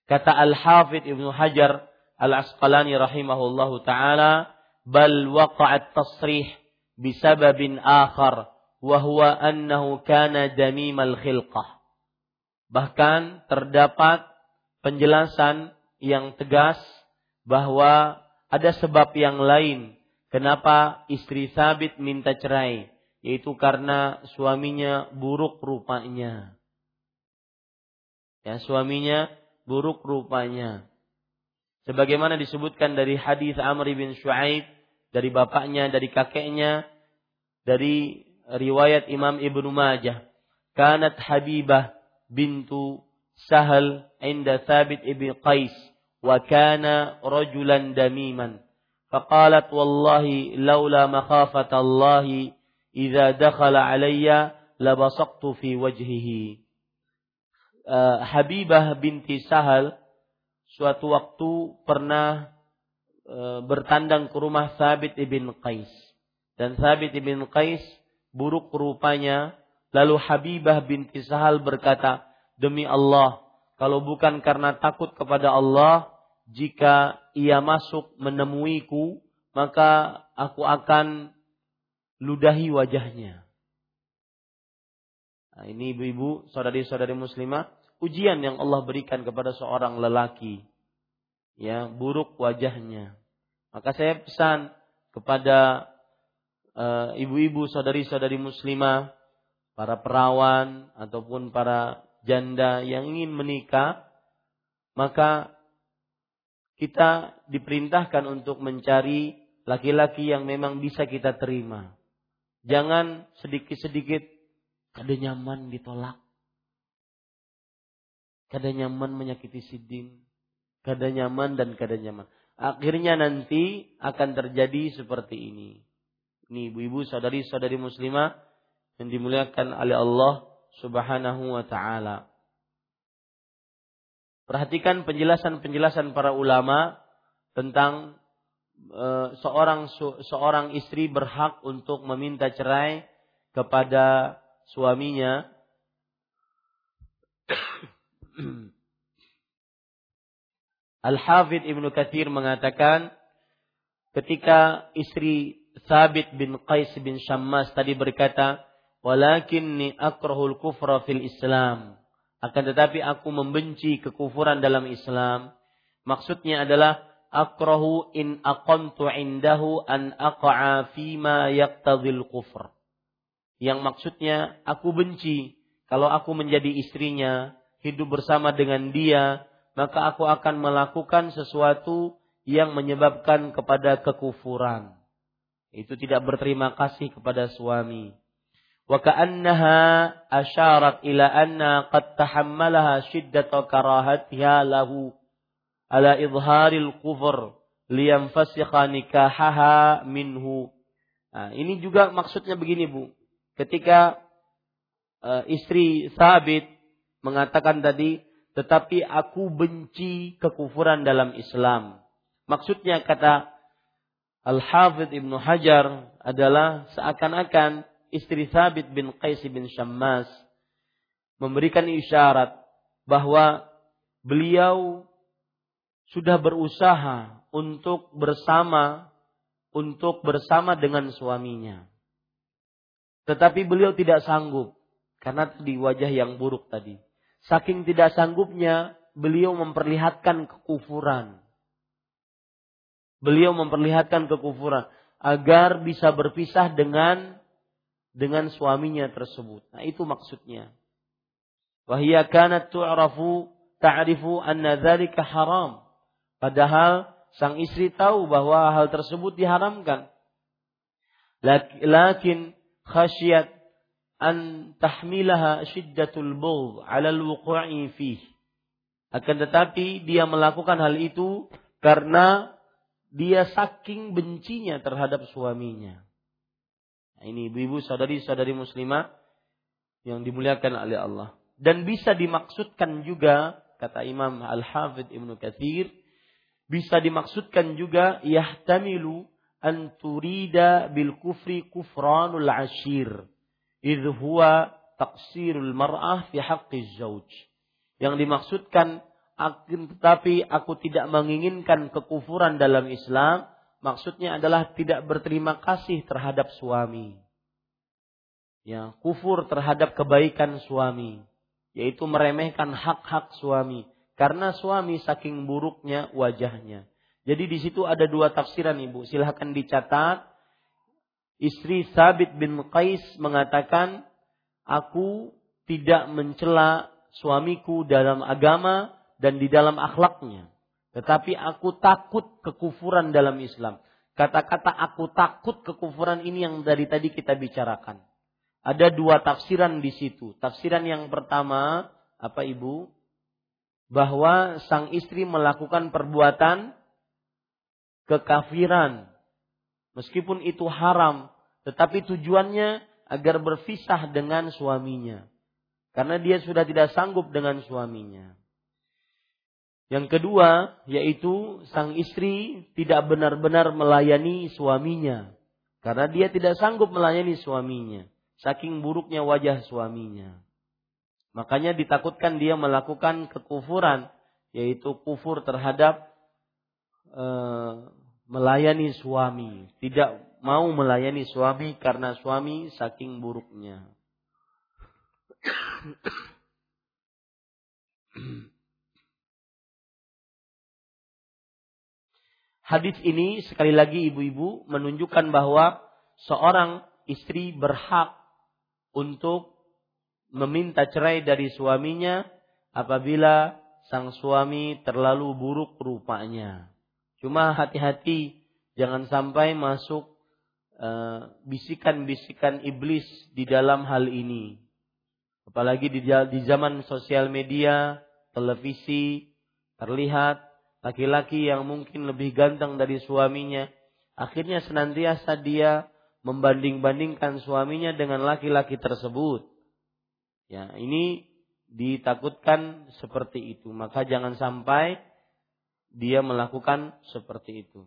Kata Al-Hafidz Ibn Hajar Al-Asqalani rahimahullahu ta'ala, bal waqa'at tasrih bisababin akhar, wa huwa annahu kana damimal khilqah. Bahkan terdapat penjelasan yang tegas bahwa ada sebab yang lain kenapa istri Tsabit minta cerai, yaitu karena suaminya buruk rupanya. Ya, suaminya buruk rupanya. Sebagaimana disebutkan dari hadis Amr bin Syuaib, dari bapaknya, dari kakeknya, dari riwayat Imam Ibnu Majah, kanat Habibah bintu Sahal inda Tsabit bin Qais wa kana rajulan damiman, faqalat wallahi laula makhafatallahi idza dakhala alayya labasaqtu fi wajhihi. Habibah binti Sahal suatu waktu pernah bertandang ke rumah Tsabit bin Qais, dan Tsabit bin Qais buruk rupanya. Lalu Habibah binti Sahal berkata, demi Allah, kalau bukan karena takut kepada Allah, jika ia masuk menemuiku, maka aku akan ludahi wajahnya. Nah, ini ibu-ibu, saudari-saudari muslimah, ujian yang Allah berikan kepada seorang lelaki. Ya, buruk wajahnya. Maka saya pesan kepada ibu-ibu, saudari-saudari muslimah, para perawan ataupun para janda yang ingin menikah, maka kita diperintahkan untuk mencari laki-laki yang memang bisa kita terima. Jangan sedikit-sedikit kada nyaman ditolak, kada nyaman menyakiti sidin, kada nyaman dan kada nyaman. Akhirnya nanti akan terjadi seperti ini. Ini ibu-ibu, saudari-saudari muslimah yang dimuliakan oleh Allah Subhanahu wa ta'ala. Perhatikan penjelasan-penjelasan para ulama tentang seorang istri berhak untuk meminta cerai kepada suaminya. Al-Hafidz Ibnu Katsir mengatakan, ketika istri Tsabit bin Qais bin Syammas tadi berkata, walakinni akrahul kufra fil Islam, akan tetapi aku membenci kekufuran dalam Islam. Maksudnya adalah akrahu in aqamtu indahu an aqa'a fima yaqtadhil kufr. Yang maksudnya aku benci kalau aku menjadi istrinya, hidup bersama dengan dia, maka aku akan melakukan sesuatu yang menyebabkan kepada kekufuran. Itu tidak berterima kasih kepada suami. Wa ka'annaha asyarat ila anna qad tahammalaha shiddata karahatiha lahu ala izharil kufr liyanfasikha nikahaha minhu. Nah, ini juga maksudnya begini bu. Ketika istri Tsabit mengatakan tadi, tetapi aku benci kekufuran dalam Islam. Maksudnya kata Al-Hafidz Ibn Hajar adalah seakan-akan istri Tsabit bin Qais bin Syammas memberikan isyarat bahwa beliau sudah berusaha untuk bersama dengan suaminya. Tetapi beliau tidak sanggup karena di wajah yang buruk tadi. Saking tidak sanggupnya, beliau memperlihatkan kekufuran. Agar bisa berpisah dengan suaminya tersebut. Nah, itu maksudnya. Wa hiya kanat ta'rifu anna dzalika haram. Padahal sang istri tahu bahwa hal tersebut diharamkan. Lakin khasyiat an tahmilaha syiddatul bughd 'ala al-wuqu'i fihi. Akan tetapi dia melakukan hal itu karena dia saking bencinya terhadap suaminya. Nah, ini ibu-ibu, saudari-saudari muslimah yang dimuliakan oleh Allah. Dan bisa dimaksudkan juga, kata Imam Al-Hafidz Ibnu Katsir, bisa dimaksudkan juga yahtamilu an turida bil kufri kufranul ashir idh huwa taqsirul mar'ah fi haqqi az-zauj. Yang dimaksudkan tetapi aku tidak menginginkan kekufuran dalam Islam, maksudnya adalah tidak berterima kasih terhadap suami. Ya, kufur terhadap kebaikan suami, yaitu meremehkan hak-hak suami Karena suami saking buruknya wajahnya. Jadi di situ ada dua tafsiran, Ibu. Silahkan dicatat. Istri Tsabit bin Qais mengatakan, aku tidak mencela suamiku dalam agama dan di dalam akhlaknya. Tetapi aku takut kekufuran dalam Islam. Kata-kata aku takut kekufuran ini yang dari tadi kita bicarakan. Ada dua tafsiran di situ. Tafsiran yang pertama, apa Ibu? Bahwa sang istri melakukan perbuatan kekafiran. Meskipun itu haram. Tetapi tujuannya agar berpisah dengan suaminya. Karena dia sudah tidak sanggup dengan suaminya. Yang kedua, yaitu sang istri tidak benar-benar melayani suaminya. Karena dia tidak sanggup melayani suaminya. Saking buruknya wajah suaminya. Makanya ditakutkan dia melakukan kekufuran. Yaitu kufur terhadap melayani suami. Tidak mau melayani suami karena suami saking buruknya. Hadis ini sekali lagi ibu-ibu menunjukkan bahwa seorang istri berhak untuk meminta cerai dari suaminya apabila sang suami terlalu buruk rupanya. Cuma hati-hati jangan sampai masuk bisikan-bisikan iblis di dalam hal ini. Apalagi di zaman sosial media, televisi, terlihat laki-laki yang mungkin lebih ganteng dari suaminya. Akhirnya senantiasa dia membanding-bandingkan suaminya dengan laki-laki tersebut. Ya, ini ditakutkan seperti itu. Maka jangan sampai dia melakukan seperti itu.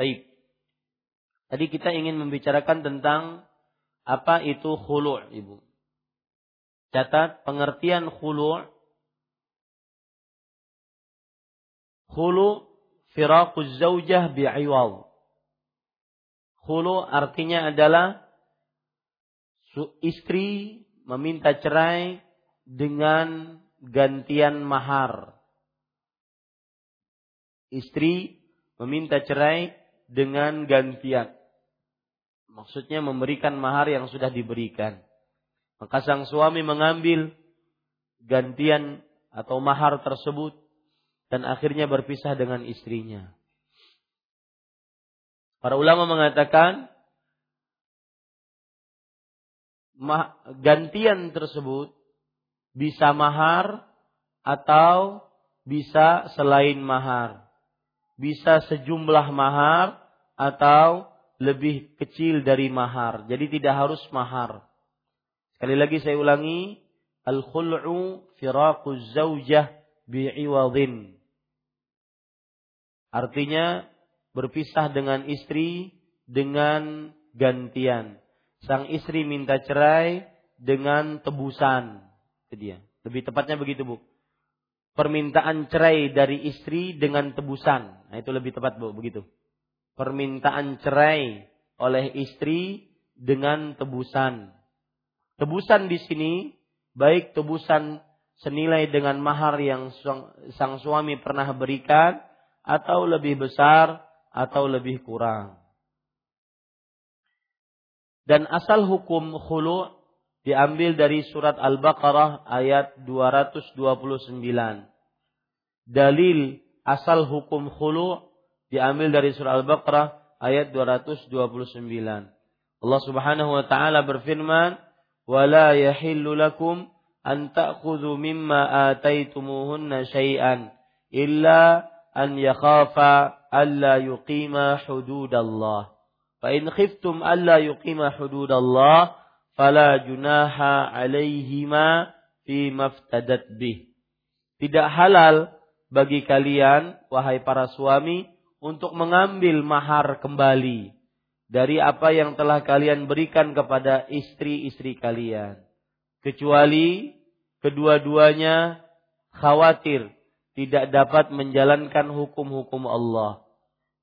Baik. Tadi kita ingin membicarakan tentang apa itu khulu', Ibu. Catat pengertian khulu'. Khulu' firaquz zaujah bi'iwad. Khulu' artinya adalah istri meminta cerai dengan gantian mahar. Istri meminta cerai dengan gantian. Maksudnya memberikan mahar yang sudah diberikan. Maka sang suami mengambil gantian atau mahar tersebut dan akhirnya berpisah dengan istrinya. Para ulama mengatakan gantian tersebut bisa mahar atau bisa selain mahar. Bisa sejumlah mahar atau lebih kecil dari mahar. Jadi tidak harus mahar. Sekali lagi saya ulangi. Al-khul'u firaquz zawjah bi'iwadhin. Artinya berpisah dengan istri dengan gantian. Sang istri minta cerai dengan tebusan. Itu dia. Lebih tepatnya begitu, Bu. Permintaan cerai dari istri dengan tebusan. Nah, itu lebih tepat, Bu. Begitu. Permintaan cerai oleh istri dengan tebusan. Tebusan di sini baik tebusan senilai dengan mahar yang sang suami pernah berikan atau lebih besar atau lebih kurang. Dan asal hukum khulu' diambil dari surat Al-Baqarah ayat 229. Dalil asal hukum khulu' diambil dari surah Al-Baqarah ayat 229. Allah Subhanahu wa taala berfirman, "Wa la yahillu lakum an ta'khudhu mimma ataitumuhunna syai'an illa an yakhafa alla yuqima hududallah. Fa in khiftum alla yuqima hududallah fala junaha 'alaihima fi maftadat bih." Tidak halal bagi kalian wahai para suami untuk mengambil mahar kembali dari apa yang telah kalian berikan kepada istri-istri kalian. Kecuali kedua-duanya khawatir tidak dapat menjalankan hukum-hukum Allah.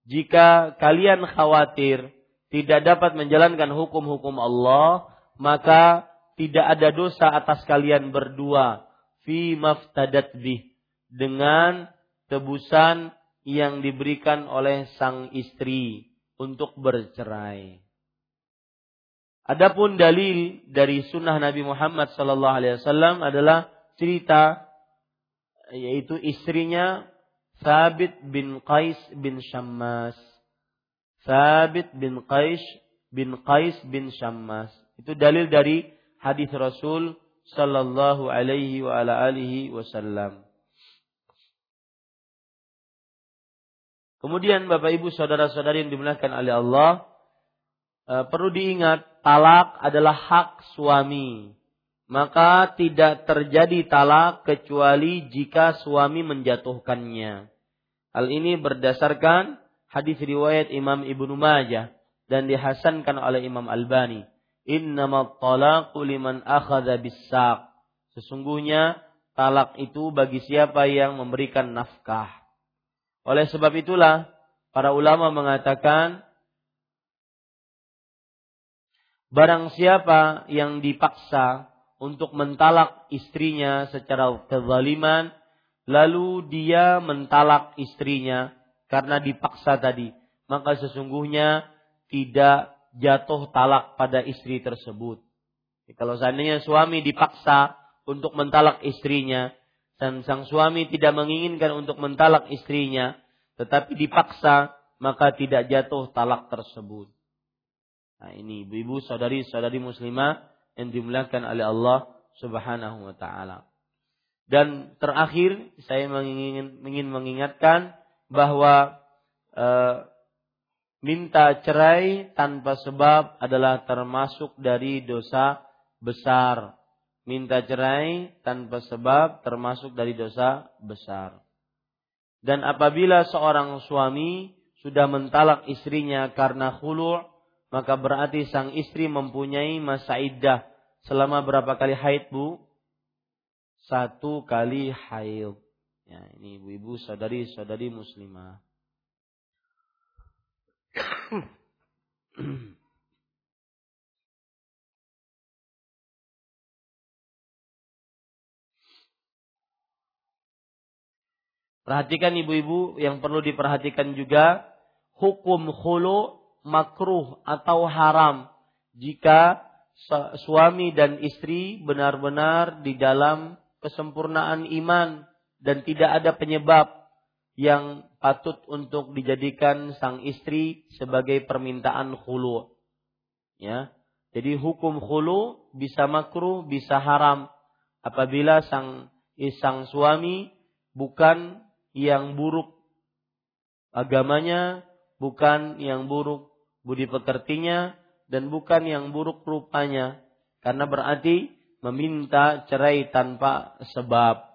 Jika kalian khawatir tidak dapat menjalankan hukum-hukum Allah, maka tidak ada dosa atas kalian berdua fi maftadat bih, dengan tebusan yang diberikan oleh sang istri untuk bercerai. Adapun dalil dari sunnah Nabi Muhammad SAW adalah cerita, yaitu istrinya Tsabit bin Qais bin Syammas. Tsabit bin Qais bin Syammas. Itu dalil dari hadis Rasul sallallahu alaihi wa ala alihi wasallam. Kemudian Bapak Ibu saudara-saudari yang dimuliakan oleh Allah, perlu diingat talak adalah hak suami. Maka tidak terjadi talak kecuali jika suami menjatuhkannya. Hal ini berdasarkan hadis riwayat Imam Ibnu Majah dan dihasankan oleh Imam Albani. Innamat talaqu liman akhadha bissaq. Sesungguhnya talak itu bagi siapa yang memberikan nafkah. Oleh sebab itulah para ulama mengatakan barang siapa yang dipaksa untuk mentalak istrinya secara kezaliman, lalu dia mentalak istrinya karena dipaksa tadi, maka sesungguhnya tidak jatuh talak pada istri tersebut. Kalau seandainya suami dipaksa untuk mentalak istrinya dan sang suami tidak menginginkan untuk mentalak istrinya tetapi dipaksa, maka tidak jatuh talak tersebut. Nah, ini ibu-ibu saudari-saudari muslimah yang dimuliakan oleh Allah Subhanahu wa taala. Dan terakhir saya ingin mengingatkan bahwa minta cerai tanpa sebab adalah termasuk dari dosa besar. Minta cerai tanpa sebab termasuk dari dosa besar. Dan apabila seorang suami sudah mentalak istrinya karena khulu', maka berarti sang istri mempunyai masa iddah selama berapa kali haid, Bu? 1 kali haid. Ya, ini ibu-ibu saudari-saudari muslimah. Perhatikan ibu-ibu, yang perlu diperhatikan juga hukum khulu' makruh atau haram jika suami dan istri benar-benar di dalam kesempurnaan iman dan tidak ada penyebab yang patut untuk dijadikan sang istri sebagai permintaan khulu. Ya. Jadi hukum khulu bisa makruh, bisa haram apabila sang suami bukan yang buruk agamanya, bukan yang buruk budi pekertinya, dan bukan yang buruk rupanya, karena berarti meminta cerai tanpa sebab.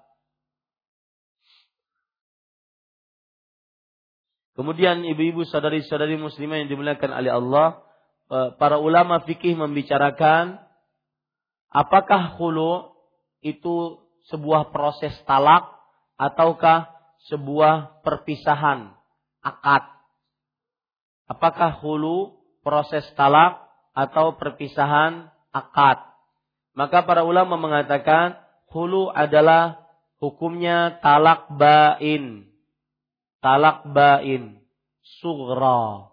Kemudian ibu-ibu saudari-saudari muslimah yang dimuliakan oleh Allah, para ulama fikih membicarakan apakah khulu itu sebuah proses talak ataukah sebuah perpisahan akad. Apakah khulu proses talak atau perpisahan akad? Maka para ulama mengatakan khulu adalah hukumnya talak bain. Talak bain sughra.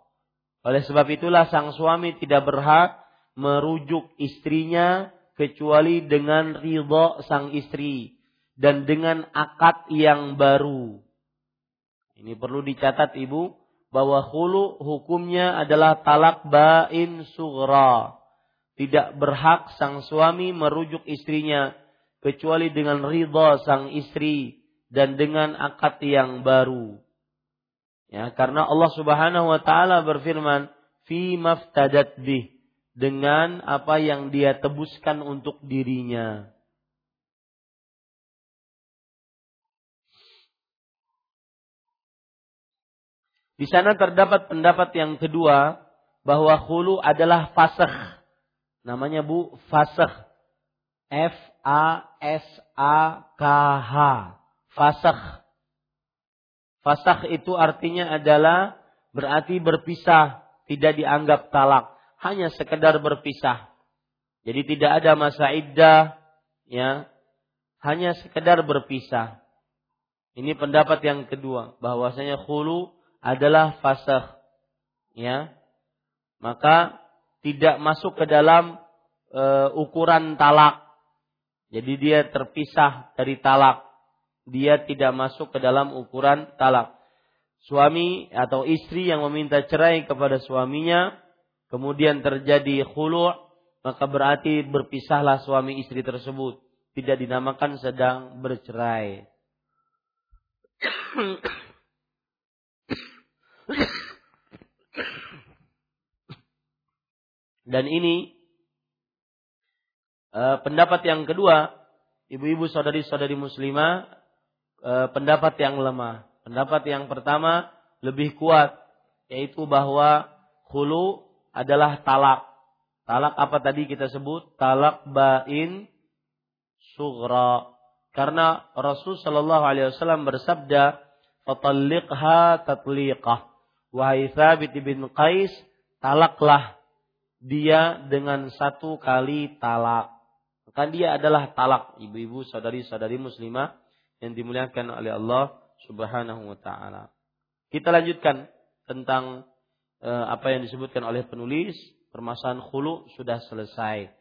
Oleh sebab itulah sang suami tidak berhak merujuk istrinya kecuali dengan ridha sang istri dan dengan akad yang baru. Ini perlu dicatat Ibu, bahwa khulu hukumnya adalah talak bain sughra. Tidak berhak sang suami merujuk istrinya kecuali dengan ridha sang istri dan dengan akad yang baru. Ya, karena Allah Subhanahu wa taala berfirman, "Fi maftadat bih", dengan apa yang dia tebuskan untuk dirinya. Di sana terdapat pendapat yang kedua bahwa khulu adalah fasakh. Namanya Bu, fasakh. F A S A K H. Fasakh. Fasakh itu artinya adalah berarti berpisah, tidak dianggap talak, hanya sekedar berpisah. Jadi tidak ada masa iddah, ya, hanya sekedar berpisah. Ini pendapat yang kedua, bahwasanya khulu adalah fasakh, ya. Maka tidak masuk ke dalam ukuran talak. Jadi dia terpisah dari talak. Dia tidak masuk ke dalam ukuran talak. Suami atau istri yang meminta cerai kepada suaminya, kemudian terjadi khulu', maka berarti berpisahlah suami istri tersebut. Tidak dinamakan sedang bercerai. Dan ini pendapat yang kedua, ibu-ibu saudari-saudari muslimah, pendapat yang lemah. Pendapat yang pertama lebih kuat, yaitu bahwa khulu adalah talak. Talak apa tadi kita sebut? Talak bain sughra. Karena Rasul sallallahu alaihi wasallam bersabda, "Fatalliqha tatliqah." Wahai Tsabit bin Qais, talaklah dia dengan satu kali talak. Maka dia adalah talak, ibu-ibu, saudari-saudari muslimah yang dimuliakan oleh Allah Subhanahu wa ta'ala. Kita lanjutkan tentang apa yang disebutkan oleh penulis. Permasalahan khulu sudah selesai.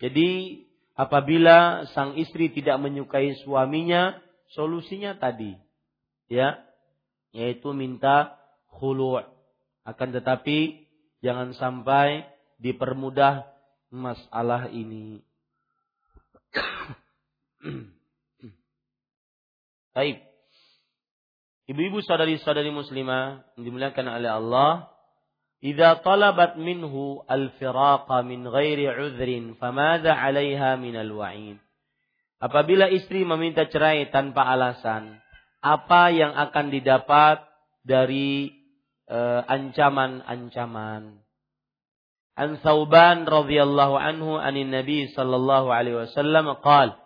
Jadi apabila sang istri tidak menyukai suaminya, solusinya tadi, ya, yaitu minta khulu. Akan tetapi jangan sampai dipermudah masalah ini. Baik. Ibu-ibu saudari-saudari muslimah yang dimuliakan oleh Allah, "Idza talabat minhu al-firaqa min ghairi 'udhrin, famadza 'alaiha min al-wa'id?" Apabila istri meminta cerai tanpa alasan, apa yang akan didapat dari ancaman-ancaman? An Sauban radhiyallahu anhu anin Nabi sallallahu alaihi wasallam qala,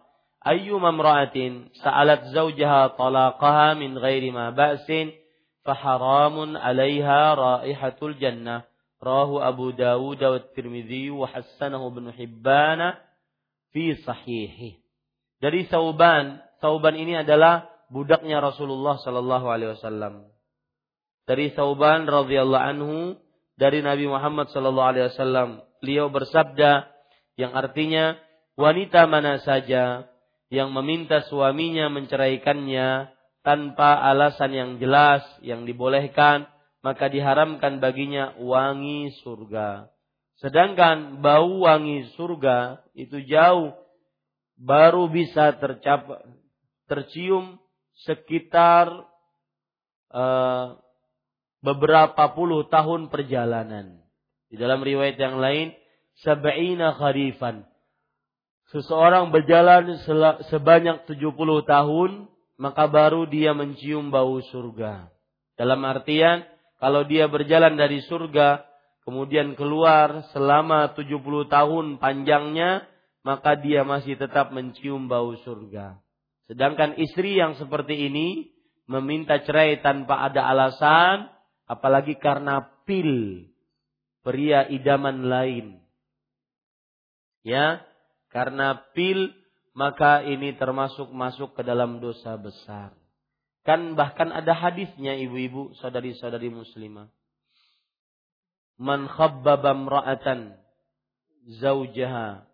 ayyuma imra'atin sa'alat zawjaha talaqaha min ghairi ma ba'sin fa haramun 'alaiha raihatul jannah. Rawahu Abu Daud wa Tirmizi wa hassanahu Ibnu Hibban fi sahihi. Dari Sauban, Sauban ini adalah budaknya Rasulullah sallallahu alaihi wasallam. Dari Sauban radhiyallahu anhu, dari Nabi Muhammad sallallahu alaihi wasallam, beliau bersabda yang artinya, wanita mana saja yang meminta suaminya menceraikannya tanpa alasan yang jelas yang dibolehkan, maka diharamkan baginya wangi surga. Sedangkan bau wangi surga itu jauh baru bisa tercium sekitar beberapa puluh tahun perjalanan. Di dalam riwayat yang lain, sab'ina kharifan. Seseorang berjalan sebanyak 70 tahun, maka baru dia mencium bau surga. Dalam artian, kalau dia berjalan dari surga, kemudian keluar selama 70 tahun panjangnya, maka dia masih tetap mencium bau surga. Sedangkan istri yang seperti ini, meminta cerai tanpa ada alasan, apalagi karena pil, pria idaman lain. Ya, karena pil, maka ini termasuk masuk ke dalam dosa besar. Kan bahkan ada hadisnya, ibu-ibu, saudari-saudari muslimah. Man khabbaba imra'atan zawjaha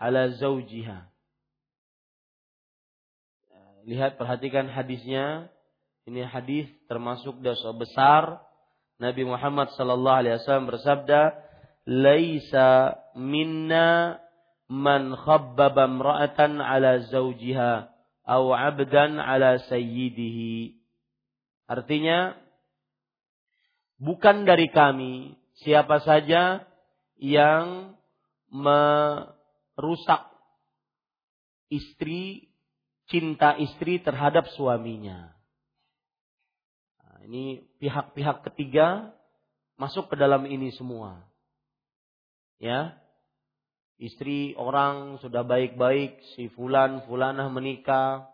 ala zawjiha. Lihat, perhatikan hadisnya. Ini hadis termasuk dosa besar. Nabi Muhammad sallallahu alaihi wasallam bersabda, "Laisa minna man khabbaba imra'atan 'ala zawjiha aw 'abdan 'ala sayyidihi." Artinya, bukan dari kami siapa saja yang merusak istri, cinta istri terhadap suaminya. Nah, ini pihak-pihak ketiga masuk ke dalam ini semua. Ya, istri orang sudah baik-baik, si fulan, fulanah menikah,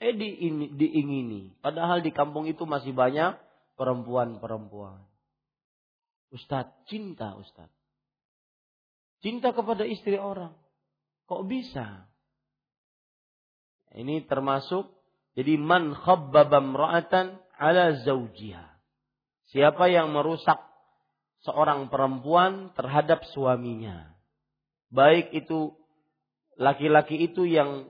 diingini. Padahal di kampung itu masih banyak perempuan-perempuan. Ustadz, cinta Ustadz. Cinta kepada istri orang. Kok bisa? Ini termasuk. Jadi man khabbaba imra'atan ala zawjiha. Siapa yang merusak seorang perempuan terhadap suaminya. Baik itu laki-laki itu yang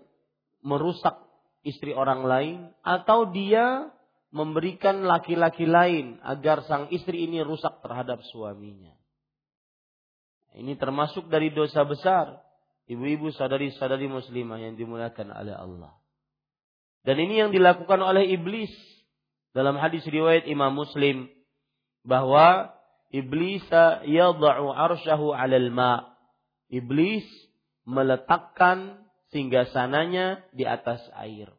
merusak istri orang lain, atau dia memberikan laki-laki lain agar sang istri ini rusak terhadap suaminya. Ini termasuk dari dosa besar. Ibu-ibu, sadari-sadari muslimah yang dimuliakan oleh Allah. Dan ini yang dilakukan oleh iblis. Dalam hadis riwayat Imam Muslim, bahwa iblis yada'u arsyahu alal ma'. Iblis meletakkan singgasananya di atas air.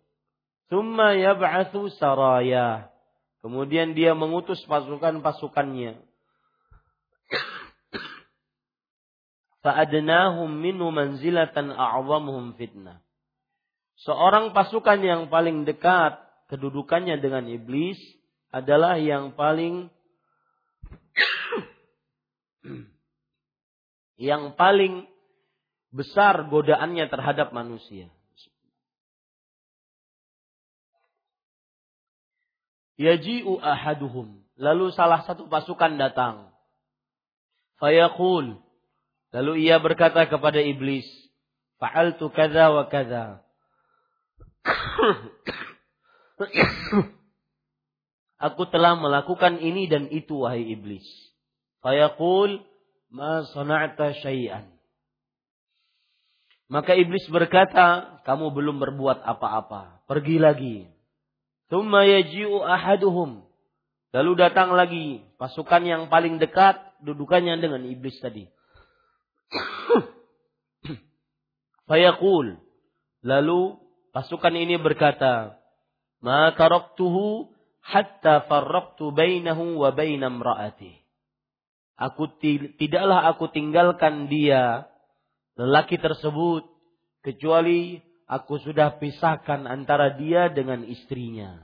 Tsumma yab'atsu saraya. Kemudian dia mengutus pasukan-pasukannya. Fa'adnahum minhu manzilatan a'wamhum fitnah. Seorang pasukan yang paling dekat kedudukannya dengan iblis adalah yang paling besar godaannya terhadap manusia. Yaji'u ahaduhum. Lalu salah satu pasukan datang. Fayaqul. Lalu ia berkata kepada iblis. Fa'altu kadza wa kadza. Aku telah melakukan ini dan itu, wahai iblis. Fayaqul. Ma sana'ta syai'an. Maka iblis berkata, kamu belum berbuat apa-apa. Pergi lagi. Tsumma yaji'u ahaduhum. Lalu datang lagi pasukan yang paling dekat dudukannya dengan iblis tadi. Fayaqul. Lalu pasukan ini berkata, ma taraktuhu hatta farraqtu bainahu wa baina imra'atihi. Tidaklah aku tinggalkan dia, lelaki tersebut, kecuali aku sudah pisahkan antara dia dengan istrinya.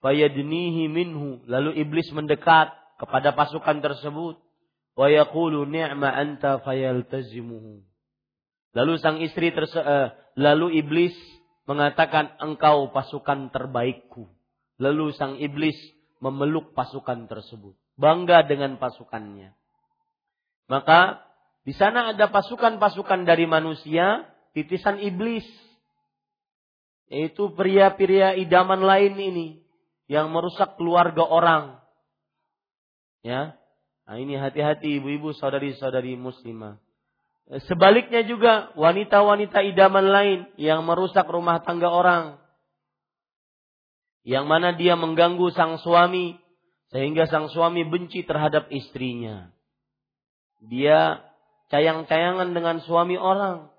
Fayadnihi minhu. Lalu iblis mendekat kepada pasukan tersebut. Fayaqulu ni'ma anta fayaltazimuhu. Lalu sang istri lalu iblis mengatakan, engkau pasukan terbaikku. Lalu sang iblis memeluk pasukan tersebut. Bangga dengan pasukannya. Maka di sana ada pasukan-pasukan dari manusia, titisan iblis. Yaitu pria-pria idaman lain ini yang merusak keluarga orang. Ya. Nah, ini hati-hati ibu-ibu, saudari-saudari muslimah. Sebaliknya juga wanita-wanita idaman lain yang merusak rumah tangga orang. Yang mana dia mengganggu sang suami sehingga sang suami benci terhadap istrinya. Dia cayang-cayangan dengan suami orang.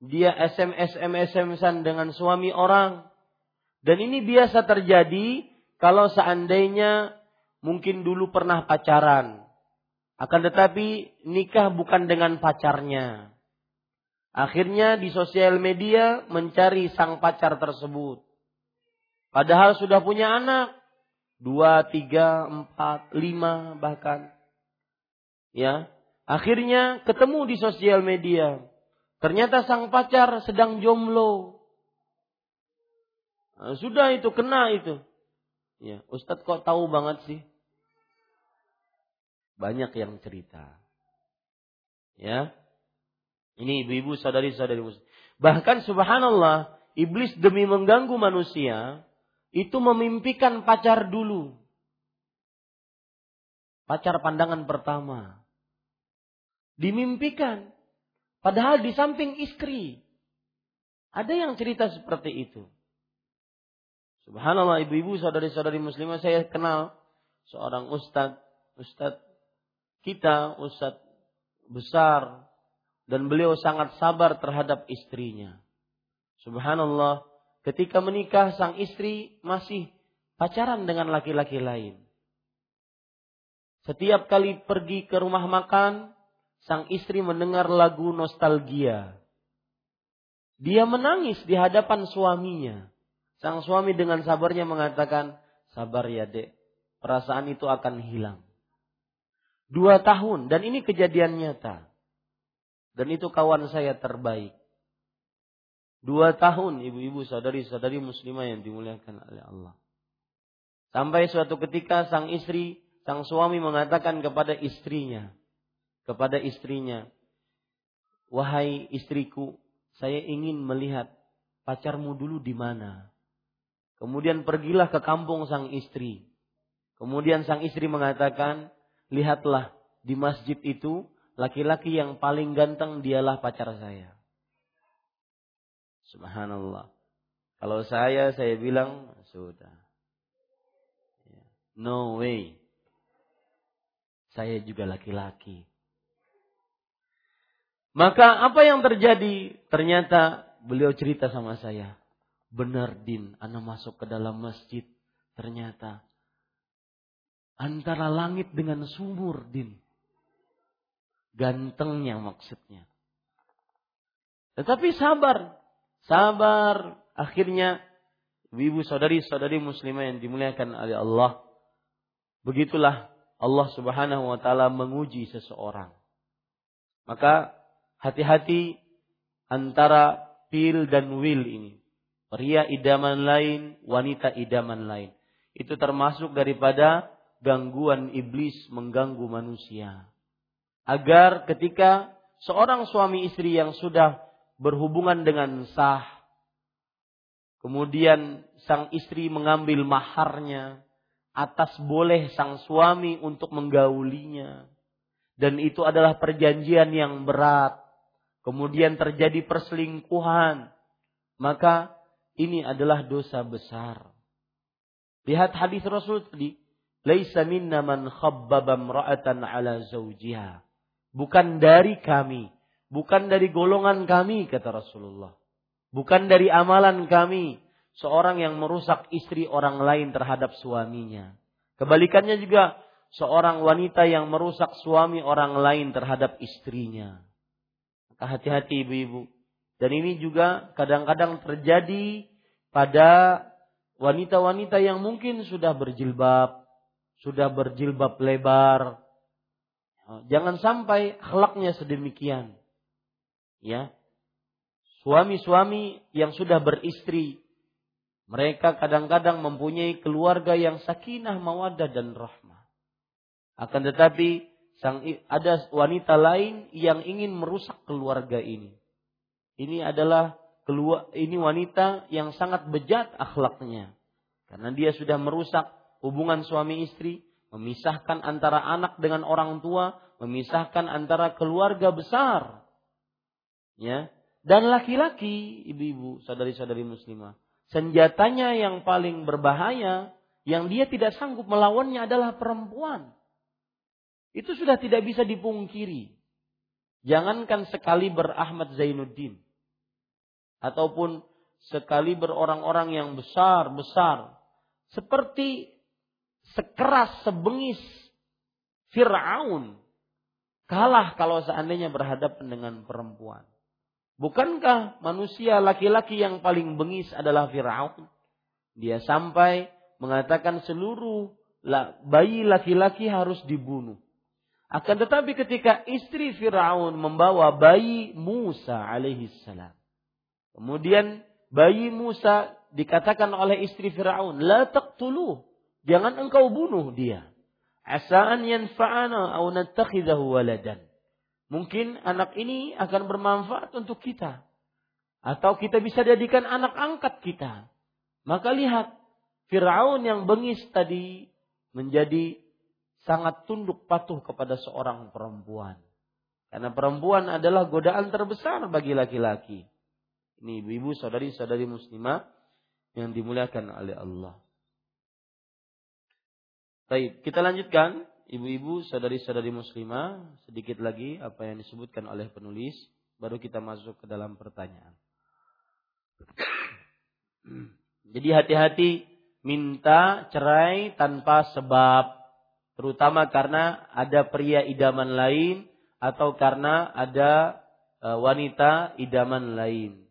Dia SMS-an dengan suami orang. Dan ini biasa terjadi kalau seandainya mungkin dulu pernah pacaran. Akan tetapi nikah bukan dengan pacarnya. Akhirnya di sosial media mencari sang pacar tersebut. Padahal sudah punya anak. 2, 3, 4, 5 bahkan. Ya. Akhirnya ketemu di sosial media. Ternyata sang pacar sedang jomblo. Nah, sudah itu, kena itu. Ya, Ustadz kok tahu banget sih? Banyak yang cerita. Ya. Ini ibu-ibu, saudari-saudari. Bahkan subhanallah, iblis demi mengganggu manusia itu memimpikan pacar dulu. Pacar pandangan pertama. Dimimpikan. Padahal di samping istri. Ada yang cerita seperti itu. Subhanallah, ibu-ibu, saudari-saudari muslimah, saya kenal seorang ustadz. Ustadz kita, ustadz besar. Dan beliau sangat sabar terhadap istrinya. Subhanallah. Ketika menikah, sang istri masih pacaran dengan laki-laki lain. Setiap kali pergi ke rumah makan, sang istri mendengar lagu nostalgia. Dia menangis di hadapan suaminya. Sang suami dengan sabarnya mengatakan, sabar ya dek, perasaan itu akan hilang. 2 tahun, dan ini kejadian nyata. Dan itu kawan saya terbaik. 2 tahun, ibu-ibu, saudari-saudari muslimah yang dimuliakan oleh Allah. Sampai suatu ketika sang suami mengatakan kepada istrinya, wahai istriku, saya ingin melihat pacarmu dulu di mana. Kemudian pergilah ke kampung sang istri. Kemudian sang istri mengatakan, lihatlah di masjid itu, laki-laki yang paling ganteng dialah pacar saya. Subhanallah. Kalau saya bilang, sudah. No way. Saya juga laki-laki. Maka apa yang terjadi? Ternyata beliau cerita sama saya. Benar Din, ana masuk ke dalam masjid. Ternyata antara langit dengan sumur Din. Gantengnya maksudnya. Tetapi sabar. Akhirnya ibu saudari-saudari muslimah yang dimuliakan oleh Allah. Begitulah Allah Subhanahu wa taala menguji seseorang. Maka hati-hati antara pil dan wil ini. Pria idaman lain, wanita idaman lain. Itu termasuk daripada gangguan iblis mengganggu manusia. Agar ketika seorang suami istri yang sudah berhubungan dengan sah, kemudian sang istri mengambil maharnya atas boleh sang suami untuk menggaulinya. Dan itu adalah perjanjian yang berat. Kemudian terjadi perselingkuhan. Maka ini adalah dosa besar. Lihat hadis Rasul tadi. Laisa minna man khabbaba imra'atan ala zawjiha. Bukan dari kami. Bukan dari golongan kami, kata Rasulullah. Bukan dari amalan kami. Seorang yang merusak istri orang lain terhadap suaminya. Kebalikannya juga. Seorang wanita yang merusak suami orang lain terhadap istrinya. Maka hati-hati ibu-ibu. Dan ini juga kadang-kadang terjadi pada wanita-wanita yang mungkin sudah berjilbab lebar. Jangan sampai akhlaknya sedemikian. Ya. Suami-suami yang sudah beristri, mereka kadang-kadang mempunyai keluarga yang sakinah, mawaddah dan rahmah. Akan tetapi ada wanita lain yang ingin merusak keluarga ini. Ini wanita yang sangat bejat akhlaknya. Karena dia sudah merusak hubungan suami istri, memisahkan antara anak dengan orang tua, memisahkan antara keluarga besar. Ya. Dan laki-laki, ibu-ibu, saudari-saudari muslimah, senjatanya yang paling berbahaya yang dia tidak sanggup melawannya adalah perempuan. Itu sudah tidak bisa dipungkiri. Jangankan sekali berAhmad Zainuddin. Ataupun sekali berorang-orang yang besar-besar. Seperti sekeras sebengis Fir'aun. Kalah kalau seandainya berhadapan dengan perempuan. Bukankah manusia laki-laki yang paling bengis adalah Fir'aun? Dia sampai mengatakan seluruh bayi laki-laki harus dibunuh. Akan tetapi ketika istri Fir'aun membawa bayi Musa alaihissalam. Kemudian bayi Musa dikatakan oleh istri Fir'aun, la taqtuluh, jangan engkau bunuh dia. Asa'an yanfa'ana au nattakhidahu waladan. Mungkin anak ini akan bermanfaat untuk kita. Atau kita bisa jadikan anak angkat kita. Maka lihat, Fir'aun yang bengis tadi menjadi sangat tunduk patuh kepada seorang perempuan. Karena perempuan adalah godaan terbesar bagi laki-laki. Ini ibu-ibu, saudari-saudari muslimah yang dimuliakan oleh Allah. Baik, kita lanjutkan. Ibu-ibu, saudari-saudari muslimah, sedikit lagi apa yang disebutkan oleh penulis. Baru kita masuk ke dalam pertanyaan. Jadi hati-hati minta cerai tanpa sebab. Terutama karena ada pria idaman lain atau karena ada wanita idaman lain.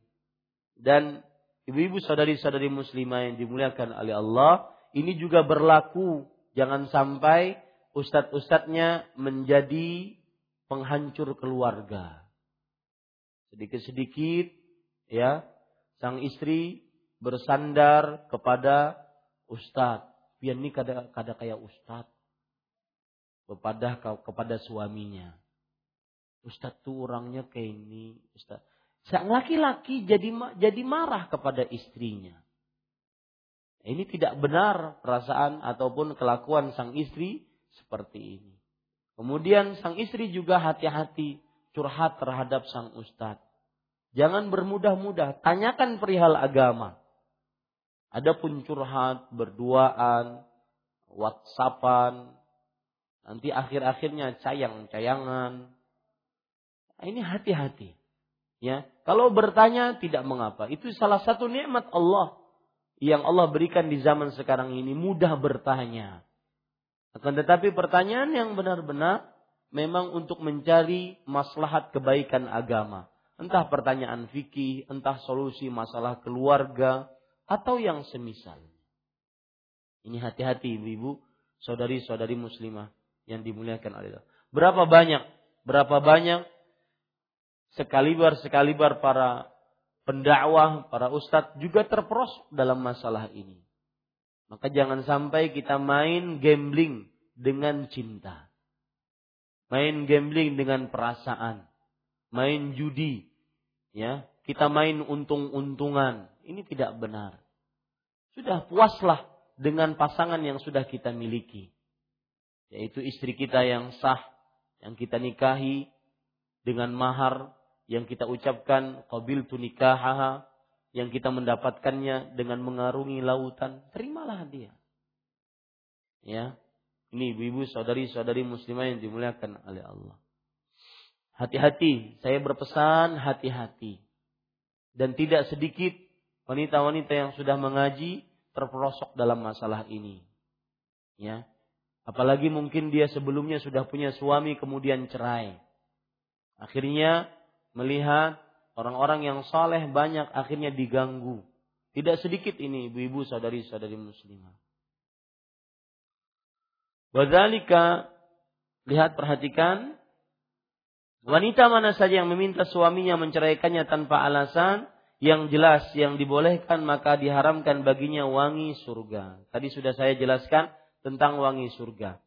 Dan ibu-ibu saudari-saudari muslimah yang dimuliakan oleh Allah, ini juga berlaku. Jangan sampai ustadz-ustadznya menjadi penghancur keluarga. Sedikit-sedikit ya, sang istri bersandar kepada ustadz. Pian ini kadang-kadang kayak ustadz. Bepadah kepada suaminya. Ustadz tuh orangnya kayak ini, ustadz. Sang laki-laki jadi marah kepada istrinya. Ini tidak benar perasaan ataupun kelakuan sang istri seperti ini. Kemudian sang istri juga hati-hati curhat terhadap sang ustaz. Jangan bermudah-mudah, tanyakan perihal agama. Adapun curhat, berduaan, whatsappan, nanti akhir-akhirnya cayang-cayangan. Ini hati-hati. Ya, kalau bertanya tidak mengapa. Itu salah satu nikmat Allah yang Allah berikan di zaman sekarang ini, mudah bertanya. Akan tetapi pertanyaan yang benar-benar memang untuk mencari maslahat kebaikan agama. Entah pertanyaan fikih, entah solusi masalah keluarga, atau yang semisal. Ini hati-hati ibu-ibu, saudari-saudari muslimah yang dimuliakan Allah. Berapa banyak sekalibar para pendakwah, para ustadz juga terperosok dalam masalah ini. Maka jangan sampai kita main gambling dengan cinta. Main gambling dengan perasaan. Main judi. Ya, kita main untung-untungan. Ini tidak benar. Sudah puaslah dengan pasangan yang sudah kita miliki. Yaitu istri kita yang sah, yang kita nikahi dengan mahar, yang kita ucapkan qabiltu nikahaha, yang kita mendapatkannya dengan mengarungi lautan, terimalah dia. Ya. Ini ibu-ibu saudari-saudari muslimah yang dimuliakan oleh Allah. Hati-hati, saya berpesan hati-hati. Dan tidak sedikit wanita-wanita yang sudah mengaji terperosok dalam masalah ini. Ya. Apalagi mungkin dia sebelumnya sudah punya suami kemudian cerai. Akhirnya melihat orang-orang yang saleh banyak akhirnya diganggu. Tidak sedikit ini ibu-ibu saudari-saudari muslimah. Wadzalika, lihat perhatikan. Wanita mana saja yang meminta suaminya menceraikannya tanpa alasan yang jelas yang dibolehkan, maka diharamkan baginya wangi surga. Tadi sudah saya jelaskan tentang wangi surga.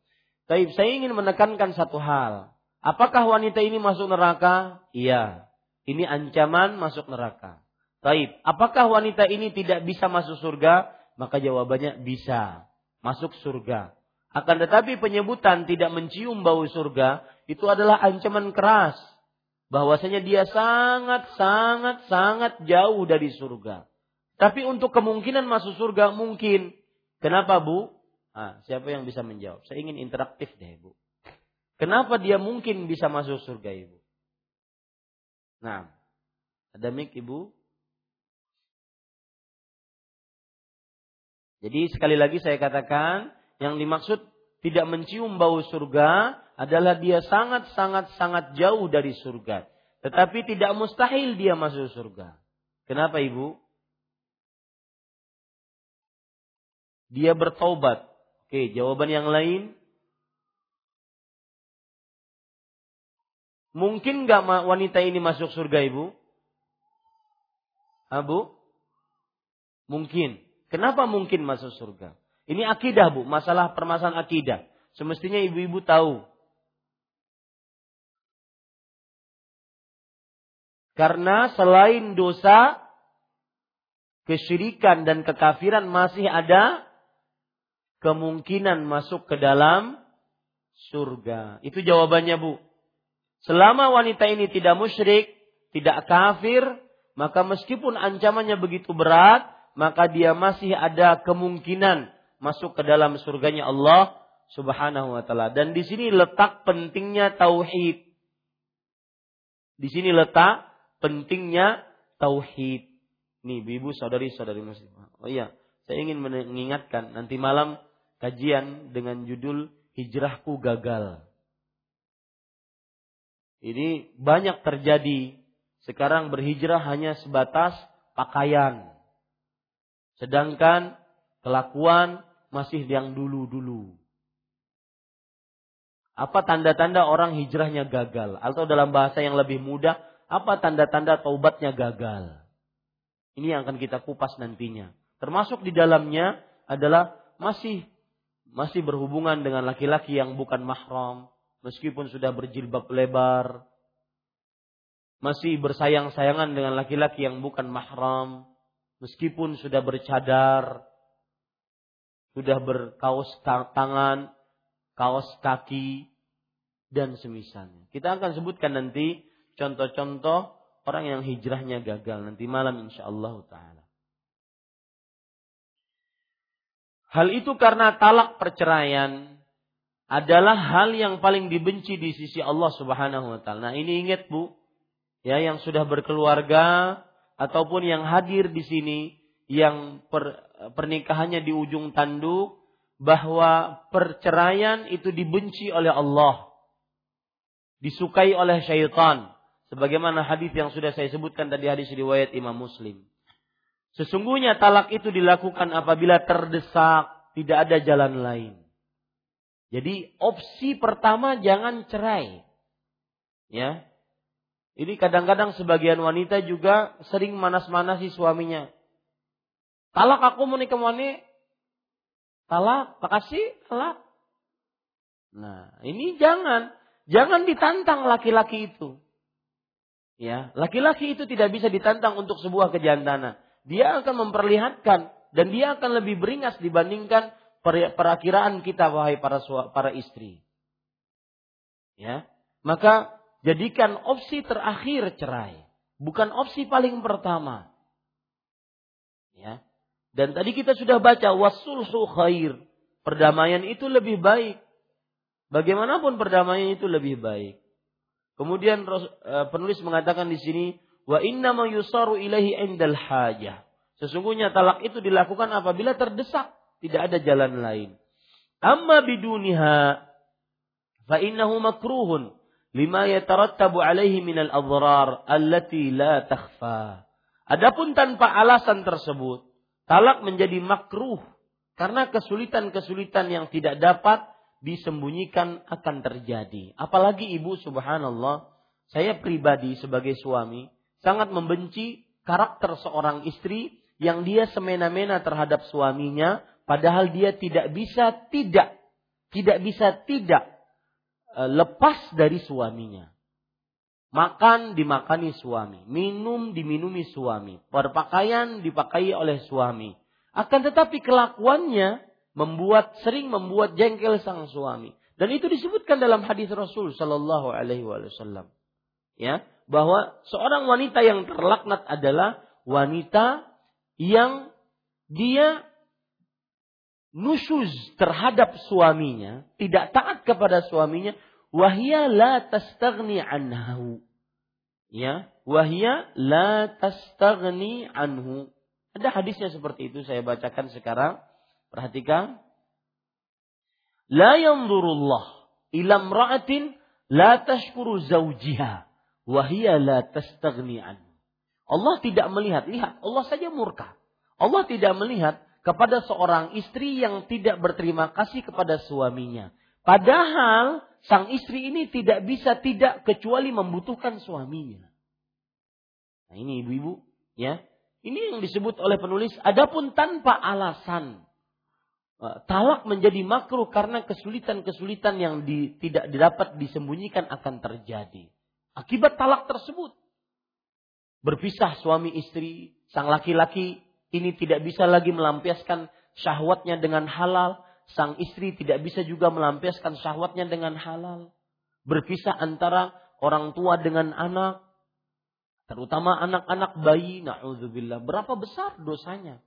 Tapi saya ingin menekankan satu hal. Apakah wanita ini masuk neraka? Iya. Ini ancaman masuk neraka. Taib. Apakah wanita ini tidak bisa masuk surga? Maka jawabannya bisa. Masuk surga. Akan tetapi penyebutan tidak mencium bau surga itu adalah ancaman keras. Bahwasanya dia sangat jauh dari surga. Tapi untuk kemungkinan masuk surga mungkin. Kenapa Bu? Siapa yang bisa menjawab? Saya ingin interaktif deh Bu. Kenapa dia mungkin bisa masuk surga ibu? Nah, ada mic ibu. Jadi sekali lagi saya katakan, yang dimaksud tidak mencium bau surga adalah dia sangat jauh dari surga. Tetapi tidak mustahil dia masuk surga. Kenapa ibu? Dia bertaubat. Oke, jawaban yang lain. Mungkin gak wanita ini masuk surga ibu? Bu? Mungkin. Kenapa mungkin masuk surga? Ini akidah bu, masalah permasalahan akidah. Semestinya ibu-ibu tahu. Karena selain dosa, kesyirikan dan kekafiran masih ada kemungkinan masuk ke dalam surga. Itu jawabannya bu. Selama wanita ini tidak musyrik, tidak kafir, maka meskipun ancamannya begitu berat, maka dia masih ada kemungkinan masuk ke dalam surganya Allah Subhanahu wa taala. Dan di sini letak pentingnya tauhid. Di sini letak pentingnya tauhid. Nih, ibu saudari-saudari muslimah. Oh iya, saya ingin mengingatkan nanti malam kajian dengan judul Hijrahku Gagal. Ini banyak terjadi. Sekarang berhijrah hanya sebatas pakaian. Sedangkan kelakuan masih yang dulu-dulu. Apa tanda-tanda orang hijrahnya gagal? Atau dalam bahasa yang lebih mudah, apa tanda-tanda taubatnya gagal? Ini yang akan kita kupas nantinya. Termasuk di dalamnya adalah masih berhubungan dengan laki-laki yang bukan mahram, meskipun sudah berjilbab lebar, masih bersayang-sayangan dengan laki-laki yang bukan mahram, meskipun sudah bercadar, sudah berkaos tangan, kaos kaki, dan semisalnya. Kita akan sebutkan nanti contoh-contoh orang yang hijrahnya gagal nanti malam insyaallah ta'ala. Hal itu karena talak perceraian adalah hal yang paling dibenci di sisi Allah subhanahu wa ta'ala. Nah ini ingat bu, ya yang sudah berkeluarga ataupun yang hadir di sini yang pernikahannya di ujung tanduk, bahwa perceraian itu dibenci oleh Allah, disukai oleh syaitan, sebagaimana hadis yang sudah saya sebutkan tadi, hadis riwayat Imam Muslim. Sesungguhnya talak itu dilakukan apabila terdesak, tidak ada jalan lain. Jadi opsi pertama jangan cerai, ya. Ini kadang-kadang sebagian wanita juga sering manas-manasi suaminya. Talak, aku mau nikah mana? Talak, makasih, talak. Nah, ini jangan ditantang laki-laki itu. Ya, laki-laki itu tidak bisa ditantang untuk sebuah kejantanan. Dia akan memperlihatkan dan dia akan lebih beringas dibandingkan perakiraan kita wahai para istri. Ya, maka jadikan opsi terakhir cerai, bukan opsi paling pertama. Ya. Dan tadi kita sudah baca wasulhu khair. Perdamaian itu lebih baik. Bagaimanapun perdamaian itu lebih baik. Kemudian penulis mengatakan di sini wa inna ma yusaru ilaihi indal hajah. Sesungguhnya talak itu dilakukan apabila terdesak, tidak ada jalan lain. Amma biduniha fa innahu makruhun lima yatarattabu alaihi minal adrar allati la takhfa. Adapun tanpa alasan tersebut, talak menjadi makruh karena kesulitan-kesulitan yang tidak dapat disembunyikan akan terjadi. Apalagi ibu, subhanallah, saya pribadi sebagai suami sangat membenci karakter seorang istri yang dia semena-mena terhadap suaminya, padahal dia tidak bisa lepas dari suaminya. Makan dimakani suami, minum diminumi suami, berpakaian dipakai oleh suami. Akan tetapi kelakuannya sering membuat jengkel sang suami. Dan itu disebutkan dalam hadis Rasul sallallahu alaihi wasallam. Ya, bahwa seorang wanita yang terlaknat adalah wanita yang dia nusyuz terhadap suaminya, tidak taat kepada suaminya. Wahia la tastaghni anhu. Ya, wahia la tastaghni anhu. Ada hadisnya seperti itu, saya bacakan sekarang. Perhatikan. La yanzurullah ila imra'atin la tashkuru zawjiha wahia la tastaghni anhu. Allah tidak melihat, lihat, Allah saja murka. Allah tidak melihat kepada seorang istri yang tidak berterima kasih kepada suaminya. Padahal sang istri ini tidak bisa tidak kecuali membutuhkan suaminya. Nah ini ibu-ibu, ya. Ini yang disebut oleh penulis. Adapun tanpa alasan, talak menjadi makruh karena kesulitan-kesulitan yang tidak dapat disembunyikan akan terjadi. Akibat talak tersebut, berpisah suami istri, sang laki-laki ini tidak bisa lagi melampiaskan syahwatnya dengan halal. Sang istri tidak bisa juga melampiaskan syahwatnya dengan halal. Berpisah antara orang tua dengan anak, terutama anak-anak bayi, na'udzubillah. Berapa besar dosanya?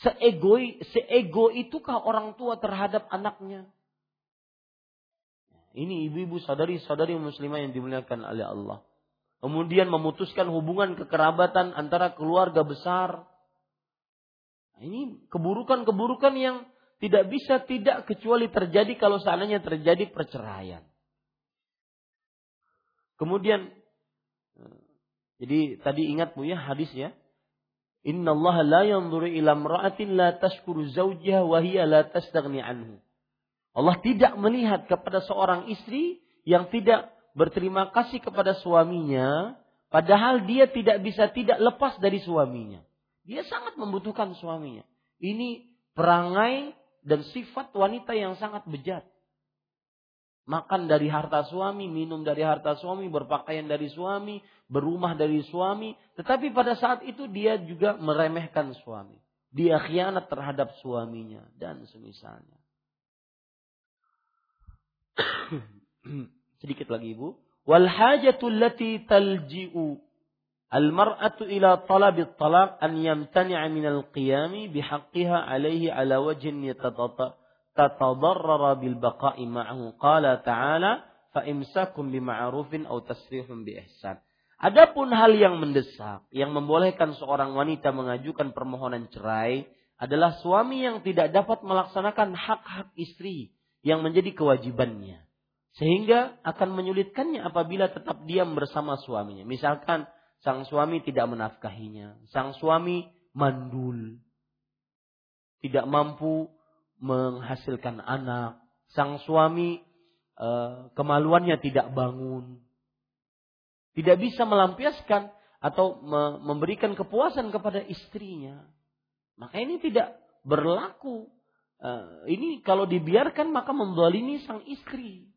Seego itukah orang tua terhadap anaknya? Ini ibu-ibu, saudari-saudari muslimah yang dimuliakan oleh Allah. Kemudian memutuskan hubungan kekerabatan antara keluarga besar. Ini keburukan-keburukan yang tidak bisa tidak kecuali terjadi kalau seandainya terjadi perceraian. Kemudian, jadi tadi ingat bu ya hadis ya. Innallaha la yanzuru ila imra'atin la tashkuru zawjaha wa hiya la tastaghni anhu. Allah tidak melihat kepada seorang istri yang tidak berterima kasih kepada suaminya, padahal dia tidak bisa tidak lepas dari suaminya. Dia sangat membutuhkan suaminya. Ini perangai dan sifat wanita yang sangat bejat. Makan dari harta suami, minum dari harta suami, berpakaian dari suami, berumah dari suami. Tetapi pada saat itu dia juga meremehkan suami. Dia khianat terhadap suaminya dan semisalnya. Sedikit lagi Ibu. Wal hajatu allati talji'u al-mar'atu ila talabi at-talaq an yamtani'a min al-qiyami bihaqqiha 'alayhi 'ala wajhin tatadarrara bil baqa'i ma'ahu. Qala ta'ala fa imsakum bima'rufin aw tasrihum bi ihsan. Adapun hal yang mendesak yang membolehkan seorang wanita mengajukan permohonan cerai adalah suami yang tidak dapat melaksanakan hak-hak istri yang menjadi kewajibannya, sehingga akan menyulitkannya apabila tetap diam bersama suaminya. Misalkan sang suami tidak menafkahinya, sang suami mandul, tidak mampu menghasilkan anak, sang suami kemaluannya tidak bangun, tidak bisa melampiaskan atau memberikan kepuasan kepada istrinya, maka ini tidak berlaku. Ini kalau dibiarkan maka menzalimi sang istri.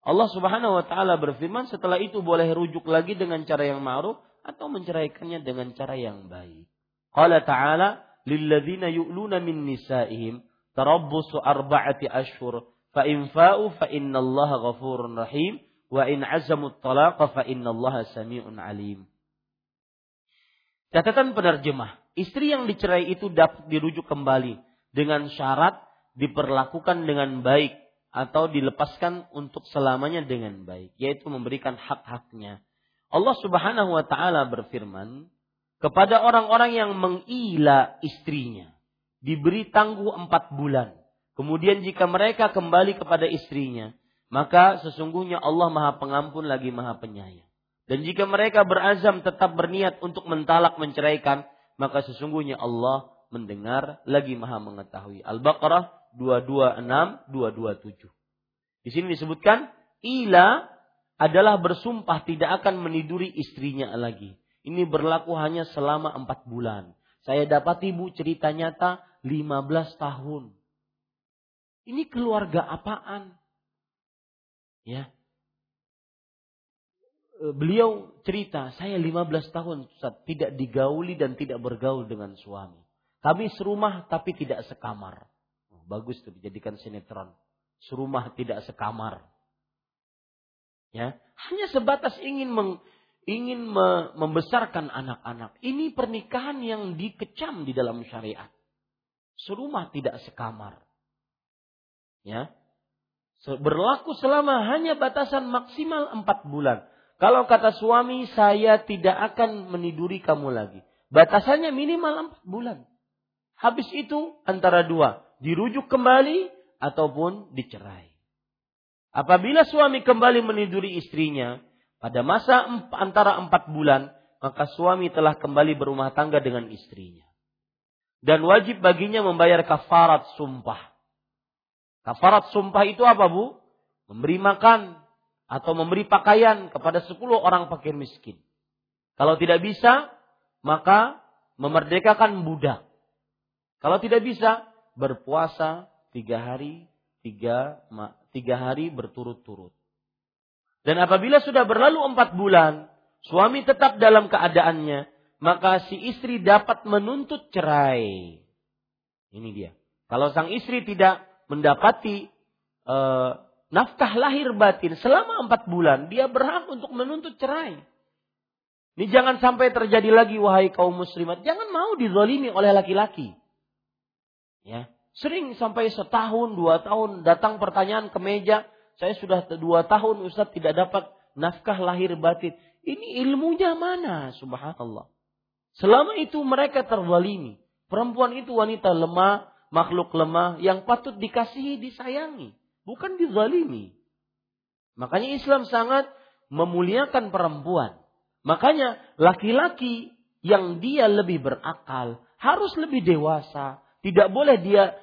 Allah Subhanahu wa ta'ala berfirman, setelah itu boleh rujuk lagi dengan cara yang ma'ruf atau menceraikannya dengan cara yang baik. Qala ta'ala lilladzina yu'luna min nisa'ihim tarabbusu arba'ati ashhur fa in fa'u fa innallaha ghafurun rahim wa in 'azamu at-talaqa fa innallaha samii'un 'alim. Catatan penerjemah, istri yang dicerai itu dapat dirujuk kembali dengan syarat diperlakukan dengan baik atau dilepaskan untuk selamanya dengan baik, yaitu memberikan hak-haknya. Allah Subhanahu wa ta'ala berfirman kepada orang-orang yang mengila istrinya, diberi tangguh 4 bulan. Kemudian jika mereka kembali kepada istrinya, maka sesungguhnya Allah Maha Pengampun lagi Maha Penyayang. Dan jika mereka berazam tetap berniat untuk mentalak menceraikan, maka sesungguhnya Allah mendengar lagi Maha Mengetahui. Al-Baqarah 226-227. Di sini disebutkan ila adalah bersumpah tidak akan meniduri istrinya lagi. Ini berlaku hanya selama 4 bulan. Saya dapati Bu cerita nyata 15 tahun. Ini keluarga apaan? Ya. Beliau cerita, saya 15 tahun Ustaz, tidak digauli dan tidak bergaul dengan suami. Kami serumah tapi tidak sekamar. Oh, bagus tuh dijadikan sinetron. Serumah tidak sekamar. Ya, hanya sebatas ingin membesarkan anak-anak. Ini pernikahan yang dikecam di dalam syariat. Serumah tidak sekamar. Ya. Berlaku selama hanya batasan maksimal 4 bulan. Kalau kata suami, saya tidak akan meniduri kamu lagi. Batasannya minimal 4 bulan. Habis itu antara dua, dirujuk kembali ataupun dicerai. Apabila suami kembali meniduri istrinya pada masa antara 4 bulan, maka suami telah kembali berumah tangga dengan istrinya. Dan wajib baginya membayar kafarat sumpah. Kafarat sumpah itu apa Bu? Memberi makan atau memberi pakaian kepada 10 orang fakir miskin. Kalau tidak bisa, maka memerdekakan budak. Kalau tidak bisa, berpuasa 3 hari berturut-turut. Dan apabila sudah berlalu 4 bulan, suami tetap dalam keadaannya, maka si istri dapat menuntut cerai. Ini dia. Kalau sang istri tidak mendapati nafkah lahir batin selama 4 bulan, dia berhak untuk menuntut cerai. Ini jangan sampai terjadi lagi wahai kaum muslimat. Jangan mau dizalimi oleh laki-laki. Ya, sering sampai 1 tahun, 2 tahun datang pertanyaan ke meja. Saya sudah 2 tahun Ustaz tidak dapat nafkah lahir batin. Ini ilmunya mana? Subhanallah. Selama itu mereka terzalimi. Perempuan itu wanita lemah, makhluk lemah yang patut dikasihi, disayangi, bukan dizalimi. Makanya Islam sangat memuliakan perempuan. Makanya laki-laki yang dia lebih berakal, harus lebih dewasa. Tidak boleh dia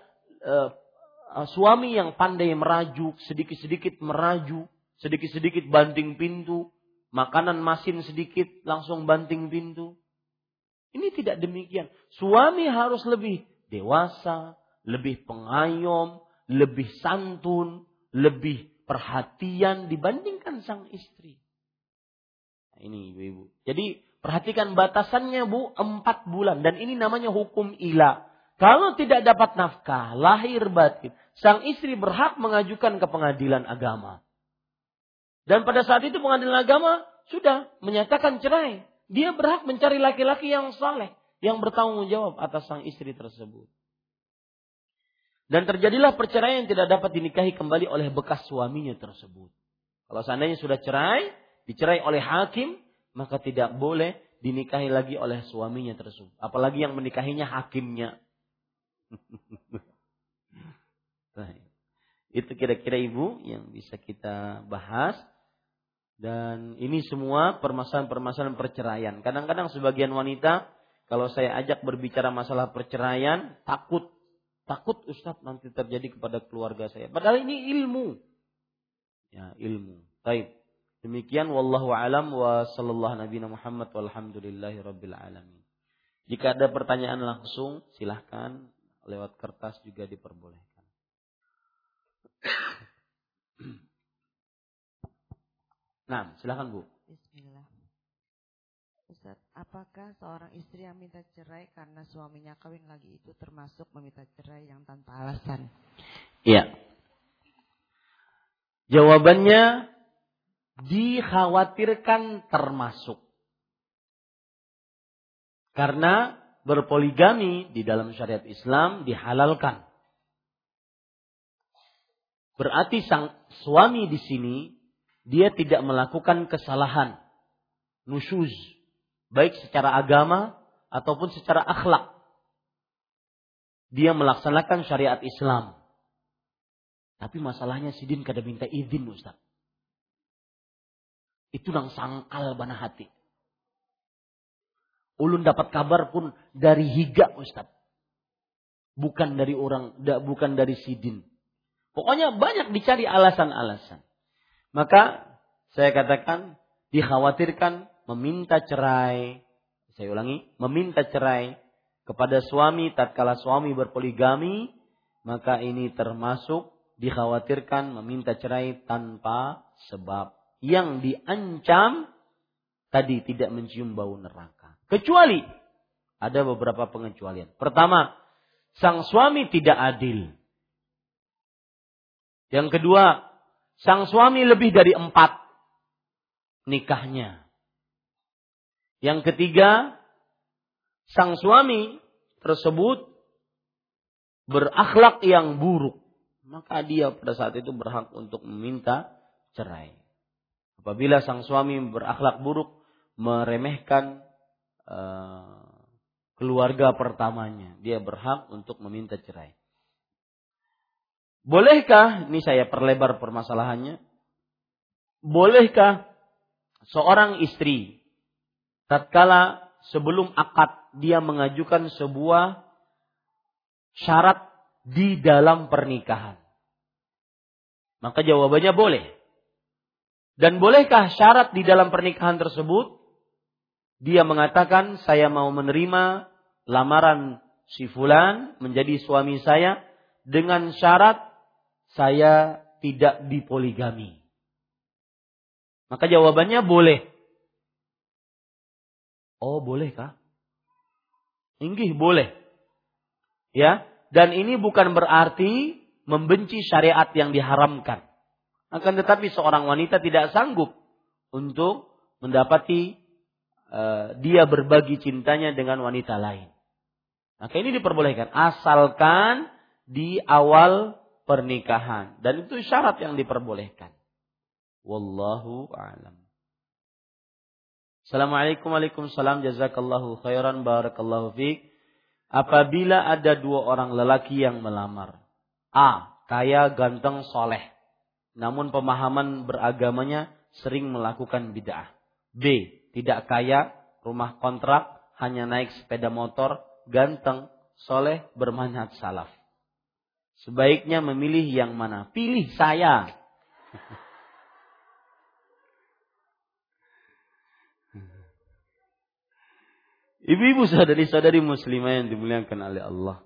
suami yang pandai merajuk, sedikit-sedikit merajuk, sedikit-sedikit banting pintu, makanan masin sedikit langsung banting pintu. Ini tidak demikian. Suami harus lebih dewasa, lebih pengayom, lebih santun, lebih perhatian dibandingkan sang istri. Nah, ini ibu-ibu. Jadi perhatikan batasannya bu, 4 bulan. Dan ini namanya hukum ila. Kalau tidak dapat nafkah, lahir batin, sang istri berhak mengajukan ke pengadilan agama. Dan pada saat itu pengadilan agama sudah menyatakan cerai. Dia berhak mencari laki-laki yang saleh, yang bertanggung jawab atas sang istri tersebut. Dan terjadilah perceraian yang tidak dapat dinikahi kembali oleh bekas suaminya tersebut. Kalau seandainya sudah cerai, dicerai oleh hakim, maka tidak boleh dinikahi lagi oleh suaminya tersebut. Apalagi yang menikahinya hakimnya. Itu kira-kira ibu yang bisa kita bahas. Dan ini semua permasalahan-permasalahan perceraian. Kadang-kadang sebagian wanita, kalau saya ajak berbicara masalah perceraian, takut Ustaz nanti terjadi kepada keluarga saya. Padahal ini ilmu. Ya, ilmu. Baik. Demikian wallahu alam wa sallallahu nabiyana Muhammad walhamdulillahi rabbil alamin. Jika ada pertanyaan langsung silahkan, lewat kertas juga diperbolehkan. Nah, silakan Bu. Bismillah. Ustaz, apakah seorang istri yang minta cerai karena suaminya kawin lagi itu termasuk meminta cerai yang tanpa alasan? Iya. Jawabannya dikhawatirkan termasuk. Karena berpoligami di dalam syariat Islam dihalalkan. Berarti sang suami di sini dia tidak melakukan kesalahan nusyuz, baik secara agama ataupun secara akhlak. Dia melaksanakan syariat Islam. Tapi masalahnya si Din kada minta izin Ustaz. Itu nang sangkal bana hati. Ulun dapat kabar pun dari higa Ustaz. Bukan dari orang, bukan dari si Din. Pokoknya banyak dicari alasan-alasan. Maka saya katakan dikhawatirkan meminta cerai. Saya ulangi, meminta cerai kepada suami tatkala suami berpoligami, maka ini termasuk dikhawatirkan meminta cerai tanpa sebab. Yang diancam tadi tidak mencium bau neraka. Kecuali ada beberapa pengecualian. Pertama, sang suami tidak adil. Yang kedua, sang suami lebih dari 4 nikahnya. Yang ketiga, sang suami tersebut berakhlak yang buruk. Maka dia pada saat itu berhak untuk meminta cerai. Apabila sang suami berakhlak buruk, meremehkan keluarga pertamanya, dia berhak untuk meminta cerai. Bolehkah, ini saya perlebar permasalahannya, bolehkah seorang istri tatkala sebelum akad dia mengajukan sebuah syarat di dalam pernikahan? Maka jawabannya boleh. Dan bolehkah syarat di dalam pernikahan tersebut dia mengatakan saya mau menerima lamaran si fulan menjadi suami saya dengan syarat saya tidak dipoligami? Maka jawabannya boleh. Oh, boleh kah? Inggih, boleh. Ya, dan ini bukan berarti membenci syariat yang diharamkan. Akan tetapi seorang wanita tidak sanggup untuk mendapati dia berbagi cintanya dengan wanita lain. Maka ini diperbolehkan asalkan di awal pernikahan, dan itu syarat yang diperbolehkan. Wallahu a'lam. Assalamualaikum waalaikumsalam. Jazakallahu khairan barakallahu fiik. Apabila ada 2 orang lelaki yang melamar. A, kaya, ganteng, soleh, namun pemahaman beragamanya sering melakukan bid'ah. B, tidak kaya, rumah kontrak, hanya naik sepeda motor, ganteng, soleh, bermanhaj salaf. Sebaiknya memilih yang mana? Pilih saya. Ibu-ibu saudari-saudari muslimah yang dimuliakan oleh Allah,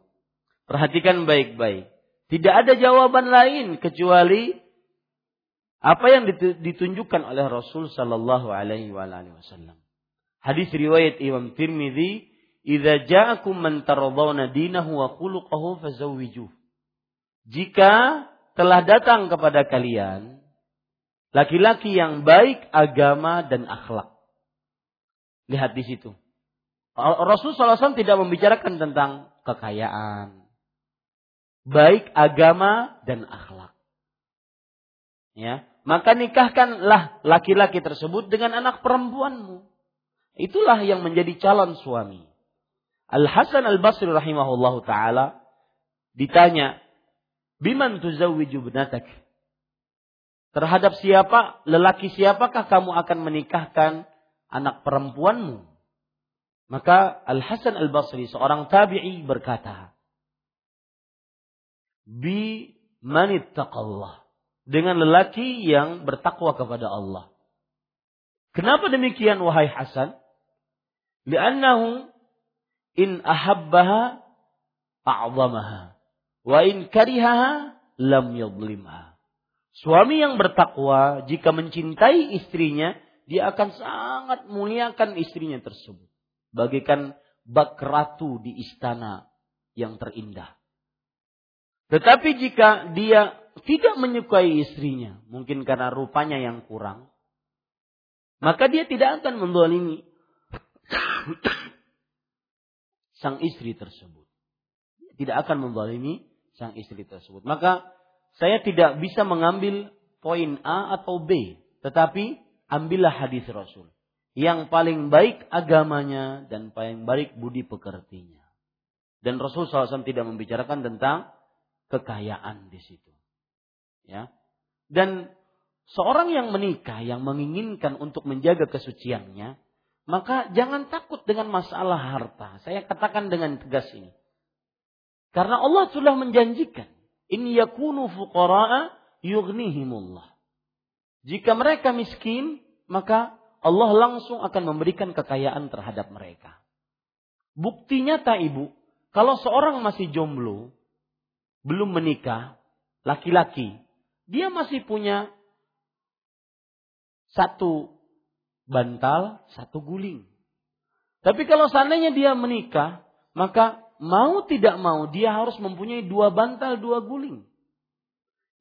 perhatikan baik-baik. Tidak ada jawaban lain kecuali apa yang ditunjukkan oleh Rasul sallallahu alaihi wasallam. Hadis riwayat Imam Tirmizi, "Idza ja'akum man tardawna dinahu wa khuluquhu fazawwijuhu." Jika telah datang kepada kalian laki-laki yang baik agama dan akhlak. Lihat di situ. Rasulullah SAW tidak membicarakan tentang kekayaan. Baik agama dan akhlak. Ya, maka nikahkanlah laki-laki tersebut dengan anak perempuanmu. Itulah yang menjadi calon suami. Al-Hasan Al-Basri rahimahullahu ta'ala ditanya, "Biman tuzawwiju ibnatak?" Terhadap siapa, lelaki siapakah kamu akan menikahkan anak perempuanmu? Maka Al-Hasan Al-Basri, seorang tabi'i, berkata, "Bi manittaqallah." Dengan lelaki yang bertakwa kepada Allah. Kenapa demikian wahai Hasan? Li'annahu in ahabbaha a'zamaha wa in karihaha lam yadhlimha. Suami yang bertakwa jika mencintai istrinya, dia akan sangat muliakan istrinya tersebut. Bagaikan bak ratu di istana yang terindah. Tetapi jika dia tidak menyukai istrinya, mungkin karena rupanya yang kurang, maka dia tidak akan mendolimi sang istri tersebut. Tidak akan mendolimi sang istri tersebut. Maka saya tidak bisa mengambil poin A atau B, tetapi ambillah hadis Rasul. Yang paling baik agamanya dan paling baik budi pekertinya. Dan Rasul SAW tidak membicarakan tentang kekayaan di situ. Ya. Dan seorang yang menikah, yang menginginkan untuk menjaga kesuciannya, maka jangan takut dengan masalah harta. Saya katakan dengan tegas ini. Karena Allah sudah menjanjikan, "In yakunu fuqara'a yughnihimullah." Jika mereka miskin, maka Allah langsung akan memberikan kekayaan terhadap mereka. Bukti nyata ibu, kalau seorang masih jomblo, belum menikah, laki-laki, dia masih punya satu bantal, satu guling. Tapi kalau seandainya dia menikah, maka mau tidak mau dia harus mempunyai dua bantal, dua guling.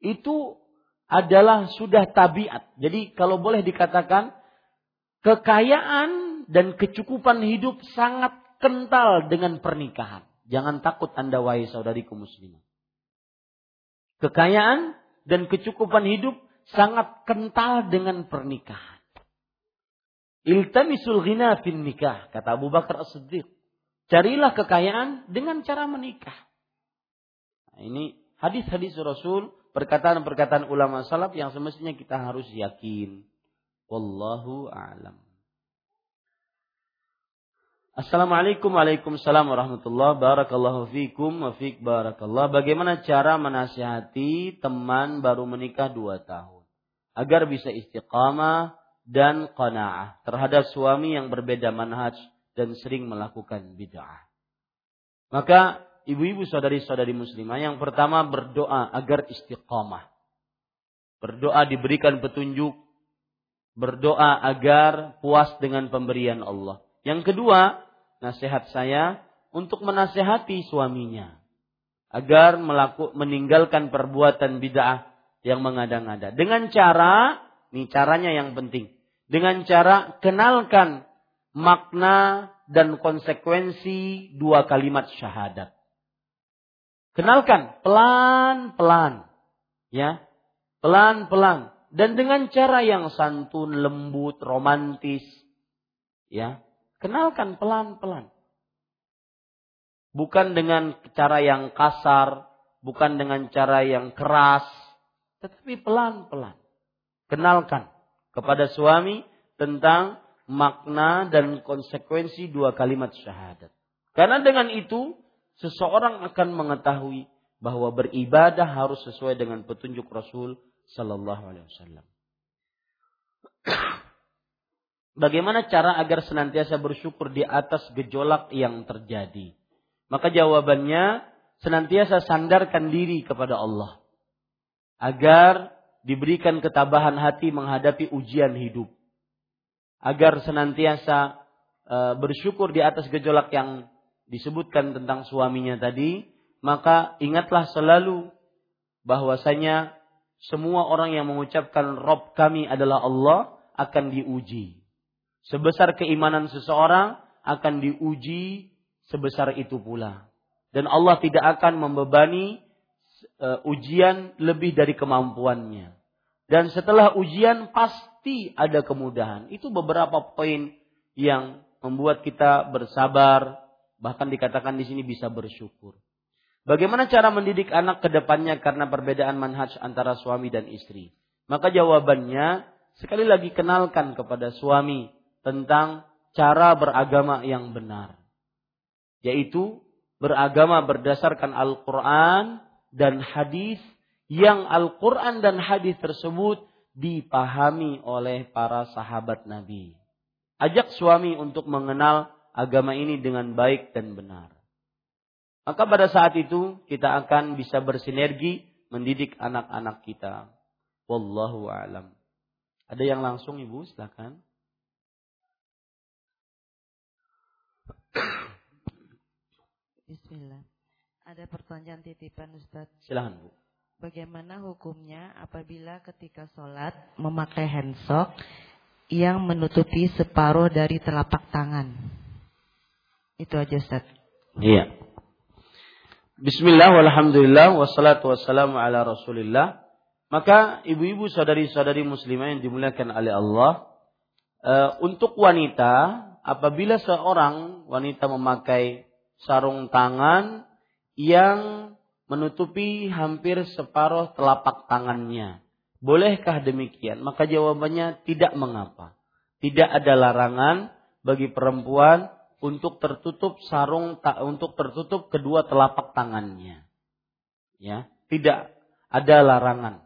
Itu adalah sudah tabiat. Jadi kalau boleh dikatakan, kekayaan dan kecukupan hidup sangat kental dengan pernikahan. Jangan takut Anda wahai saudariku muslimah. Kekayaan dan kecukupan hidup sangat kental dengan pernikahan. Iltamisul ghina fin nikah, kata Abu Bakar As-Siddiq. Carilah kekayaan dengan cara menikah. Nah, ini hadis-hadis Rasul, perkataan-perkataan ulama salaf yang semestinya kita harus yakin. Wallahu a'lam. Assalamualaikum waalaikumsalam warahmatullahi barakallahu fiikum wa fiik barakallah. Bagaimana cara menasihati teman baru menikah 2 tahun agar bisa istiqamah dan qanaah terhadap suami yang berbeda manhaj dan sering melakukan bid'ah? Maka ibu-ibu saudari-saudari muslimah, yang pertama berdoa agar istiqamah. Berdoa diberikan petunjuk. Berdoa agar puas dengan pemberian Allah. Yang kedua, nasihat saya untuk menasihati suaminya agar meninggalkan perbuatan bid'ah yang mengada-ngada. Dengan cara, ini caranya yang penting. Dengan cara kenalkan makna dan konsekuensi 2 kalimat syahadat. Kenalkan pelan-pelan, ya. Pelan-pelan. Dan dengan cara yang santun, lembut, romantis. Ya, kenalkan pelan-pelan. Bukan dengan cara yang kasar, bukan dengan cara yang keras, tetapi pelan-pelan. Kenalkan kepada suami tentang makna dan konsekuensi dua kalimat syahadat. Karena dengan itu seseorang akan mengetahui bahwa beribadah harus sesuai dengan petunjuk Rasul sallallahu alaihi wasallam. Bagaimana cara agar senantiasa bersyukur di atas gejolak yang terjadi? Maka jawabannya, senantiasa sandarkan diri kepada Allah agar diberikan ketabahan hati menghadapi ujian hidup. Agar senantiasa bersyukur di atas gejolak yang disebutkan tentang suaminya tadi, maka ingatlah selalu bahwasanya semua orang yang mengucapkan Rabb kami adalah Allah akan diuji. Sebesar keimanan seseorang akan diuji sebesar itu pula. Dan Allah tidak akan membebani ujian lebih dari kemampuannya. Dan setelah ujian pasti ada kemudahan. Itu beberapa poin yang membuat kita bersabar, bahkan dikatakan di sini bisa bersyukur. Bagaimana cara mendidik anak ke depannya karena perbedaan manhaj antara suami dan istri? Maka jawabannya, sekali lagi kenalkan kepada suami tentang cara beragama yang benar, yaitu beragama berdasarkan Al-Qur'an dan hadis, yang Al-Quran dan hadis tersebut dipahami oleh para sahabat Nabi. Ajak suami untuk mengenal agama ini dengan baik dan benar. Maka pada saat itu kita akan bisa bersinergi mendidik anak-anak kita. Wallahu a'lam. Ada yang langsung Ibu, silakan. Bismillah. Ada pertanyaan titipan Ustaz. Silakan Bu. Bagaimana hukumnya apabila ketika sholat memakai handsock yang menutupi separuh dari telapak tangan? Itu aja Ustaz. Iya. Bismillah, walhamdulillah, wassalatu wassalamu ala rasulillah. Maka ibu-ibu saudari-saudari muslimah yang dimuliakan oleh Allah, untuk wanita, apabila seorang wanita memakai sarung tangan yang menutupi hampir separuh telapak tangannya, bolehkah demikian? Maka jawabannya tidak mengapa. Tidak ada larangan bagi perempuan untuk tertutup kedua telapak tangannya. Ya, tidak ada larangan.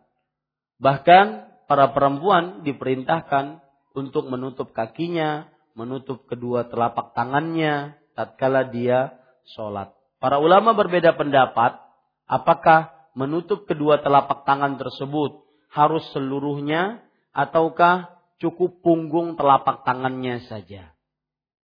Bahkan para perempuan diperintahkan untuk menutup kakinya, menutup kedua telapak tangannya tatkala dia sholat. Para ulama berbeda pendapat, apakah menutup kedua telapak tangan tersebut harus seluruhnya ataukah cukup punggung telapak tangannya saja?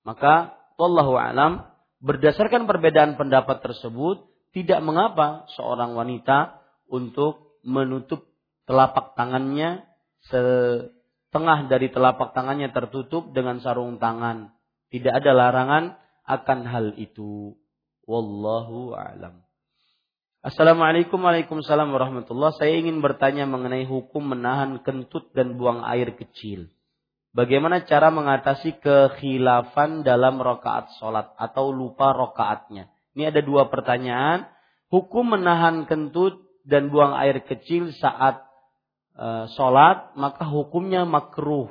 Maka wallahu a'lam, berdasarkan perbedaan pendapat tersebut, tidak mengapa seorang wanita untuk menutup telapak tangannya, setengah dari telapak tangannya tertutup dengan sarung tangan. Tidak ada larangan akan hal itu. Wallahu a'lam. Assalamualaikum warahmatullahi wabarakatuh. Saya ingin bertanya mengenai hukum menahan kentut dan buang air kecil. Bagaimana cara mengatasi kekhilafan dalam rakaat sholat atau lupa rakaatnya? Ini ada dua pertanyaan. Hukum menahan kentut dan buang air kecil saat sholat, maka hukumnya makruh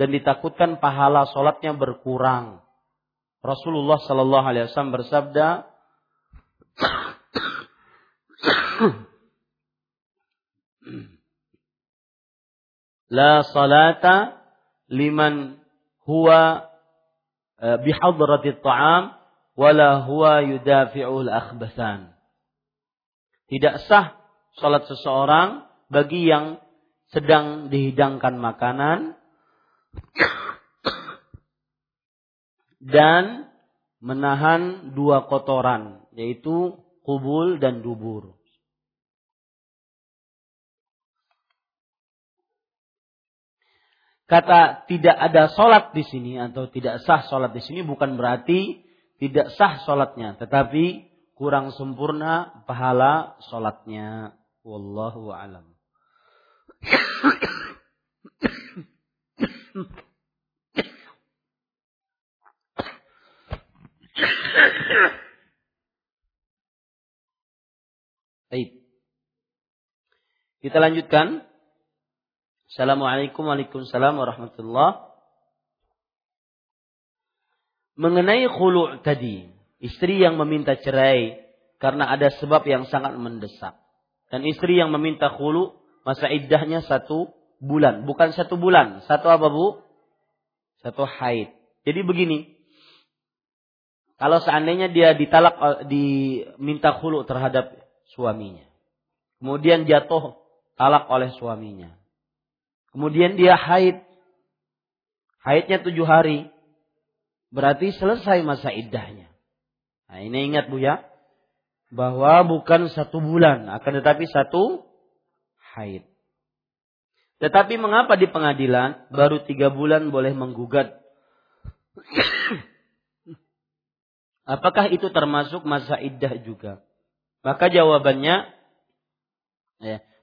dan ditakutkan pahala sholatnya berkurang. Rasulullah Sallallahu Alaihi Wasallam bersabda, la salata liman huwa bihadrati ta'am wala huwa yudafi'ul akhbathan. Tidak sah salat seseorang bagi yang sedang dihidangkan makanan dan menahan dua kotoran, yaitu qubul dan dubur. Kata tidak ada sholat di sini atau tidak sah sholat di sini bukan berarti tidak sah sholatnya, tetapi kurang sempurna pahala sholatnya. Wallahu a'lam. Baik. Kita lanjutkan. Assalamualaikum warahmatullahi wabarakatuh. mengenai khulu' tadi, istri yang meminta cerai karena ada sebab yang sangat mendesak, dan istri yang meminta khulu' masa iddahnya 1 bulan, bukan 1 bulan, 1 haid. Jadi begini, kalau seandainya dia ditalak, diminta khulu' terhadap suaminya, kemudian jatuh talak oleh suaminya, kemudian dia haid, haidnya 7 hari, berarti selesai masa iddahnya. Nah, ini ingat Bu ya, bahwa bukan 1 bulan, akan tetapi 1 haid. Tetapi mengapa di pengadilan baru 3 bulan boleh menggugat? Apakah itu termasuk masa iddah juga? Maka jawabannya,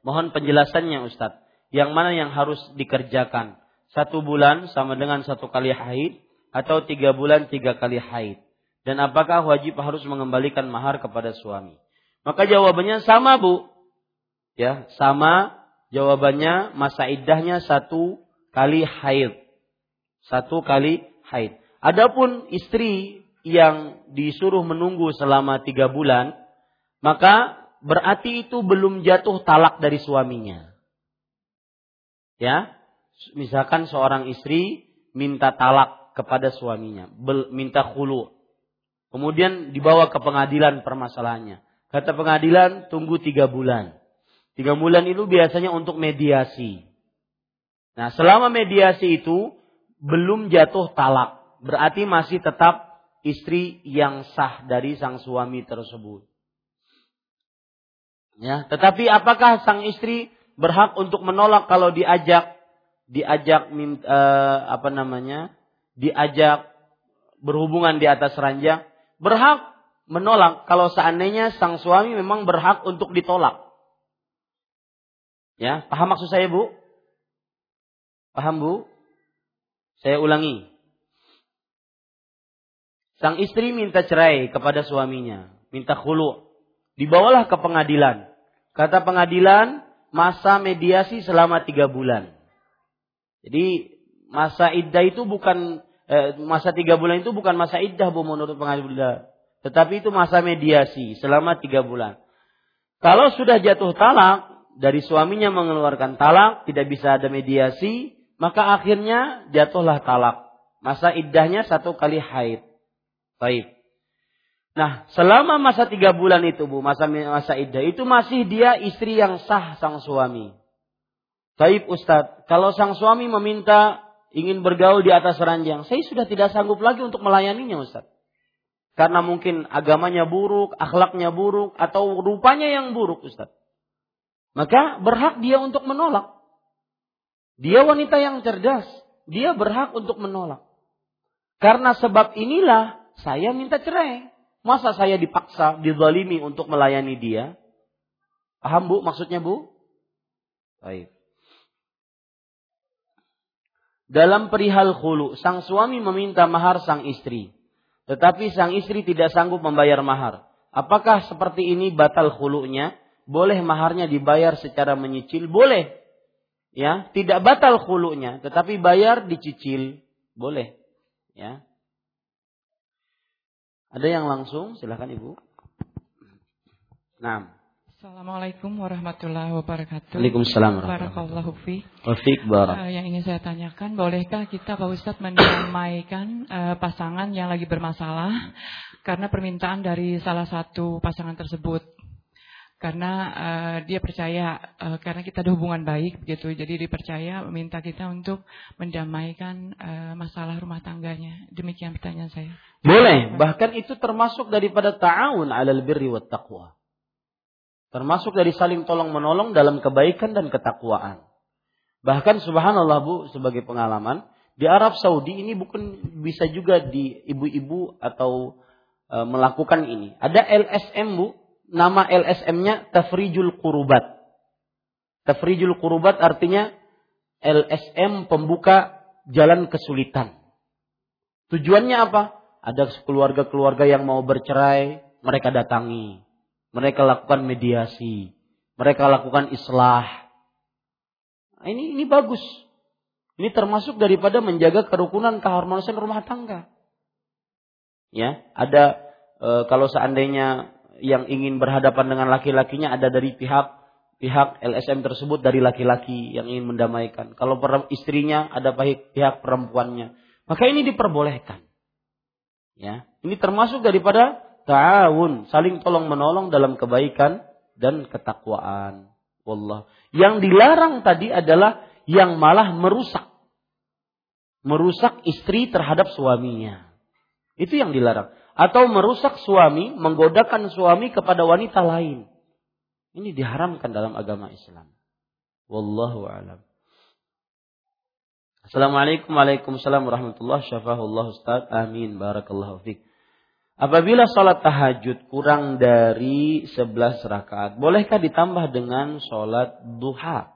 mohon penjelasannya Ustaz. Yang mana yang harus dikerjakan? 1 bulan sama dengan 1 kali haid, atau 3 bulan 3 kali haid? Dan apakah wajib harus mengembalikan mahar kepada suami? Maka jawabannya sama Bu. Ya, sama jawabannya, masa iddahnya 1 kali haid. 1 kali haid. Adapun istri yang disuruh menunggu selama 3 bulan, maka berarti itu belum jatuh talak dari suaminya. Ya, misalkan seorang istri minta talak kepada suaminya, minta khulu', kemudian dibawa ke pengadilan permasalahannya. Kata pengadilan, tunggu 3 bulan. 3 bulan itu biasanya untuk mediasi. Nah, selama mediasi itu belum jatuh talak, berarti masih tetap istri yang sah dari sang suami tersebut. Ya, tetapi apakah sang istri berhak untuk menolak kalau diajak berhubungan di atas ranjang? Berhak menolak kalau seandainya sang suami memang berhak untuk ditolak. Ya, paham maksud saya Bu? Paham Bu? Saya ulangi. Sang istri minta cerai kepada suaminya, minta khulu'. Dibawalah ke pengadilan. Kata pengadilan, masa mediasi selama 3 bulan. Jadi masa iddah itu bukan masa 3 bulan itu bukan masa iddah Bu menurut pengadilan, tetapi itu masa mediasi selama 3 bulan. Kalau sudah jatuh talak, dari suaminya mengeluarkan talak, tidak bisa ada mediasi, maka akhirnya jatuhlah talak. Masa iddahnya 1 kali haid. Baik. Nah, selama masa 3 bulan itu Bu, masa iddah itu masih dia istri yang sah sang suami. Baik Ustaz, kalau sang suami meminta ingin bergaul di atas ranjang, saya sudah tidak sanggup lagi untuk melayaninya Ustaz, karena mungkin agamanya buruk, akhlaknya buruk, atau rupanya yang buruk Ustaz. Maka berhak dia untuk menolak. Dia wanita yang cerdas, dia berhak untuk menolak. Karena sebab inilah saya minta cerai. Masa saya dipaksa, dizalimi untuk melayani dia? Paham Bu maksudnya Bu? Baik. Dalam perihal khulu, sang suami meminta mahar sang istri, tetapi sang istri tidak sanggup membayar mahar. Apakah seperti ini batal khulunya? Boleh maharnya dibayar secara menyicil? Boleh. Ya, tidak batal khulunya, tetapi bayar dicicil. Boleh. Ya. Ada yang langsung? Silakan Ibu. 6. Assalamualaikum warahmatullahi wabarakatuh. Waalaikumsalam warahmatullahi wabarakatuh. Yang ingin saya tanyakan, bolehkah kita Pak Ustadz mendamaikan pasangan yang lagi bermasalah karena permintaan dari salah satu pasangan tersebut? Karena dia percaya, karena kita ada hubungan baik begitu, jadi dipercaya meminta kita untuk mendamaikan masalah rumah tangganya. Demikian pertanyaan saya. Boleh, bahkan itu termasuk daripada ta'awun 'alal birri wat taqwa. Termasuk dari saling tolong-menolong dalam kebaikan dan ketakwaan. Bahkan subhanallah Bu, sebagai pengalaman, di Arab Saudi ini bukan bisa juga di ibu-ibu atau melakukan ini. Ada LSM Bu, nama LSM-nya Tafrijul Qurubat. Tafrijul Qurubat artinya LSM pembuka jalan kesulitan. Tujuannya apa? Ada keluarga-keluarga yang mau bercerai, mereka datangi. Mereka lakukan mediasi, mereka lakukan islah. Ini bagus. Ini termasuk daripada menjaga kerukunan, keharmonisan rumah tangga. Ya, ada kalau seandainya yang ingin berhadapan dengan laki-lakinya ada dari pihak LSM tersebut, dari laki-laki yang ingin mendamaikan. Kalau istrinya ada pihak perempuannya. Maka ini diperbolehkan. Ya, ini termasuk daripada ta'awun, saling tolong-menolong dalam kebaikan dan ketakwaan. Wallah. Yang dilarang tadi adalah yang malah merusak istri terhadap suaminya. Itu yang dilarang. Atau merusak suami, menggodakan suami kepada wanita lain. Ini diharamkan dalam agama Islam. Wallahu a'lam. Assalamualaikum warahmatullahi wabarakatuh. Syafahullah Ustaz. Amin. Barakallahu fiik. Apabila sholat tahajud kurang dari 11 rakaat, bolehkah ditambah dengan sholat duha?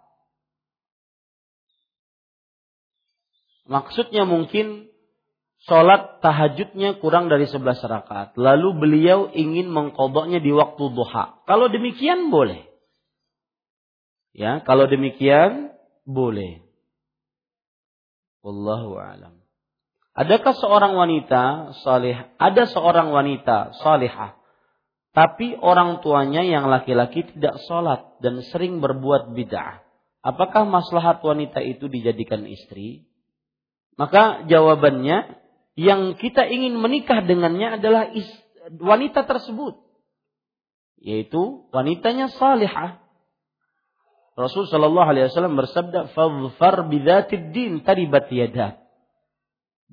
Maksudnya mungkin sholat tahajudnya kurang dari 11 rakaat. Lalu beliau ingin mengqadanya di waktu duha. Kalau demikian boleh. Ya, kalau demikian boleh. Wallahu a'lam. Adakah seorang wanita salih? Ada seorang wanita salihah, tapi orang tuanya yang laki-laki tidak sholat dan sering berbuat bid'ah. Apakah maslahat wanita itu dijadikan istri? Maka jawabannya, yang kita ingin menikah dengannya adalah wanita tersebut, yaitu wanitanya salihah. Rasul sallallahu alaihi wasallam bersabda, "Fadhfar bidzatid din taribat yadak."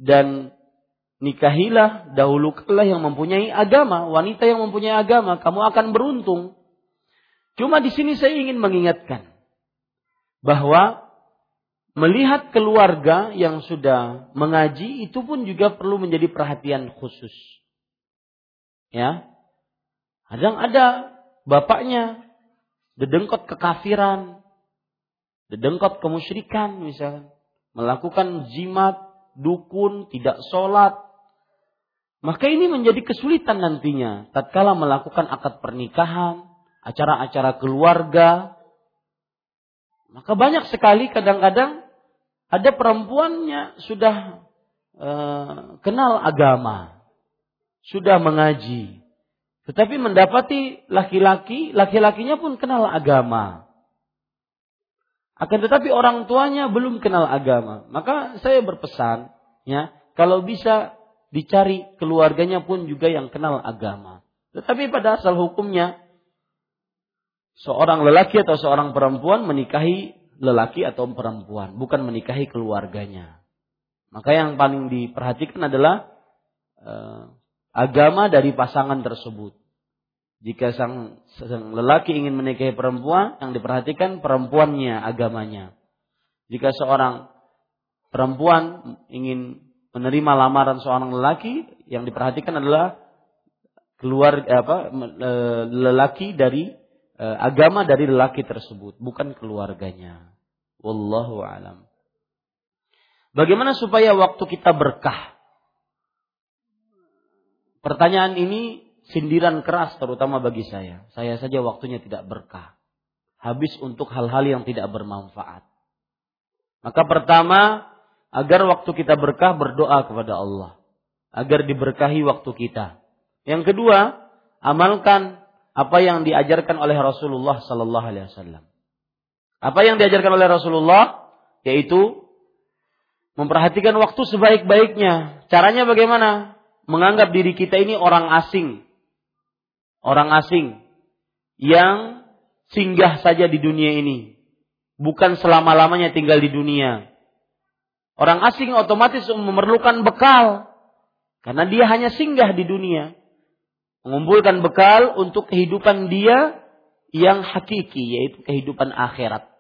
Dan nikahilah, dahulukanlah yang mempunyai agama, wanita yang mempunyai agama, kamu akan beruntung. Cuma di sini saya ingin mengingatkan bahwa melihat keluarga yang sudah mengaji itu pun juga perlu menjadi perhatian khusus. Ya, kadang ada bapaknya dedengkot kekafiran, dedengkot kemusyrikan misalnya, melakukan jimat, dukun, tidak sholat. Maka ini menjadi kesulitan nantinya tatkala melakukan akad pernikahan, acara-acara keluarga. Maka banyak sekali kadang-kadang ada perempuannya sudah kenal agama, sudah mengaji, tetapi mendapati laki-lakinya pun kenal agama. Akan tetapi orang tuanya belum kenal agama. Maka saya berpesan, ya, kalau bisa dicari keluarganya pun juga yang kenal agama. Tetapi pada asal hukumnya, seorang lelaki atau seorang perempuan menikahi lelaki atau perempuan, bukan menikahi keluarganya. Maka yang paling diperhatikan adalah agama dari pasangan tersebut. Jika sang lelaki ingin menikahi perempuan, yang diperhatikan perempuannya, agamanya. Jika seorang perempuan ingin menerima lamaran seorang lelaki, yang diperhatikan adalah lelaki dari agama dari lelaki tersebut, bukan keluarganya. Wallahu a'lam. Bagaimana supaya waktu kita berkah? Pertanyaan ini sindiran keras terutama bagi saya. Saya saja waktunya tidak berkah, habis untuk hal-hal yang tidak bermanfaat. Maka pertama, agar waktu kita berkah, berdoa kepada Allah agar diberkahi waktu kita. Yang kedua, amalkan apa yang diajarkan oleh Rasulullah sallallahu alaihi wasallam. Apa yang diajarkan oleh Rasulullah yaitu memperhatikan waktu sebaik-baiknya. Caranya bagaimana? Menganggap diri kita ini orang asing yang singgah saja di dunia ini, bukan selama-lamanya tinggal di dunia. Orang asing otomatis memerlukan bekal karena dia hanya singgah di dunia, mengumpulkan bekal untuk kehidupan dia yang hakiki, yaitu kehidupan akhirat.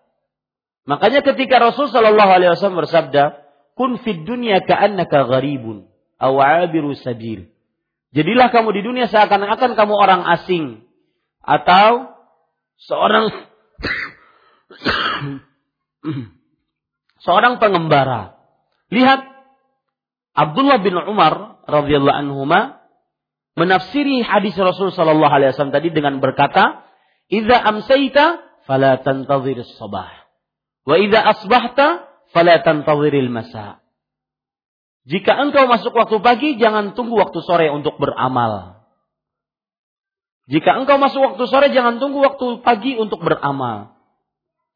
Makanya ketika Rasul sallallahu alaihi wasallam bersabda, "Kun fid dunya ka'annaka gharibun aw 'abiru sabil." Jadilah kamu di dunia seakan-akan kamu orang asing atau seorang pengembara. Lihat Abdullah bin Umar radhiyallahu anhuma menafsiri hadis Rasul sallallahu alaihi wasallam tadi dengan berkata, "Idza amsayta fala tantazirus sabah wa idza asbahta fala tantaziril masa." Jika engkau masuk waktu pagi, jangan tunggu waktu sore untuk beramal. Jika engkau masuk waktu sore, jangan tunggu waktu pagi untuk beramal.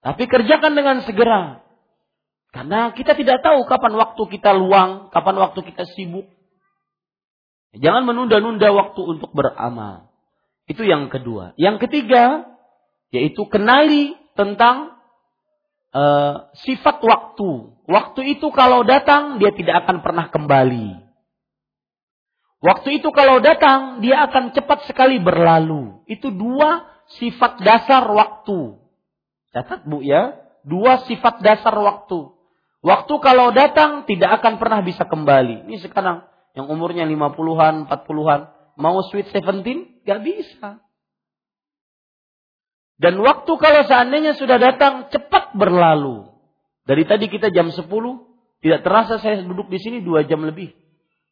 Tapi kerjakan dengan segera. Karena kita tidak tahu kapan waktu kita luang, kapan waktu kita sibuk. Jangan menunda-nunda waktu untuk beramal. Itu yang kedua. Yang ketiga, yaitu kenali tentang sifat waktu. Waktu itu kalau datang, dia tidak akan pernah kembali. Waktu itu kalau datang, dia akan cepat sekali berlalu. Itu dua sifat dasar waktu. Catat Bu ya, dua sifat dasar waktu. Waktu kalau datang, tidak akan pernah bisa kembali. Ini sekarang yang umurnya 50-an, 40-an, mau sweet 17, gak bisa. Dan waktu kalau seandainya sudah datang, cepat berlalu. Dari tadi kita jam 10, tidak terasa saya duduk di sini 2 jam lebih.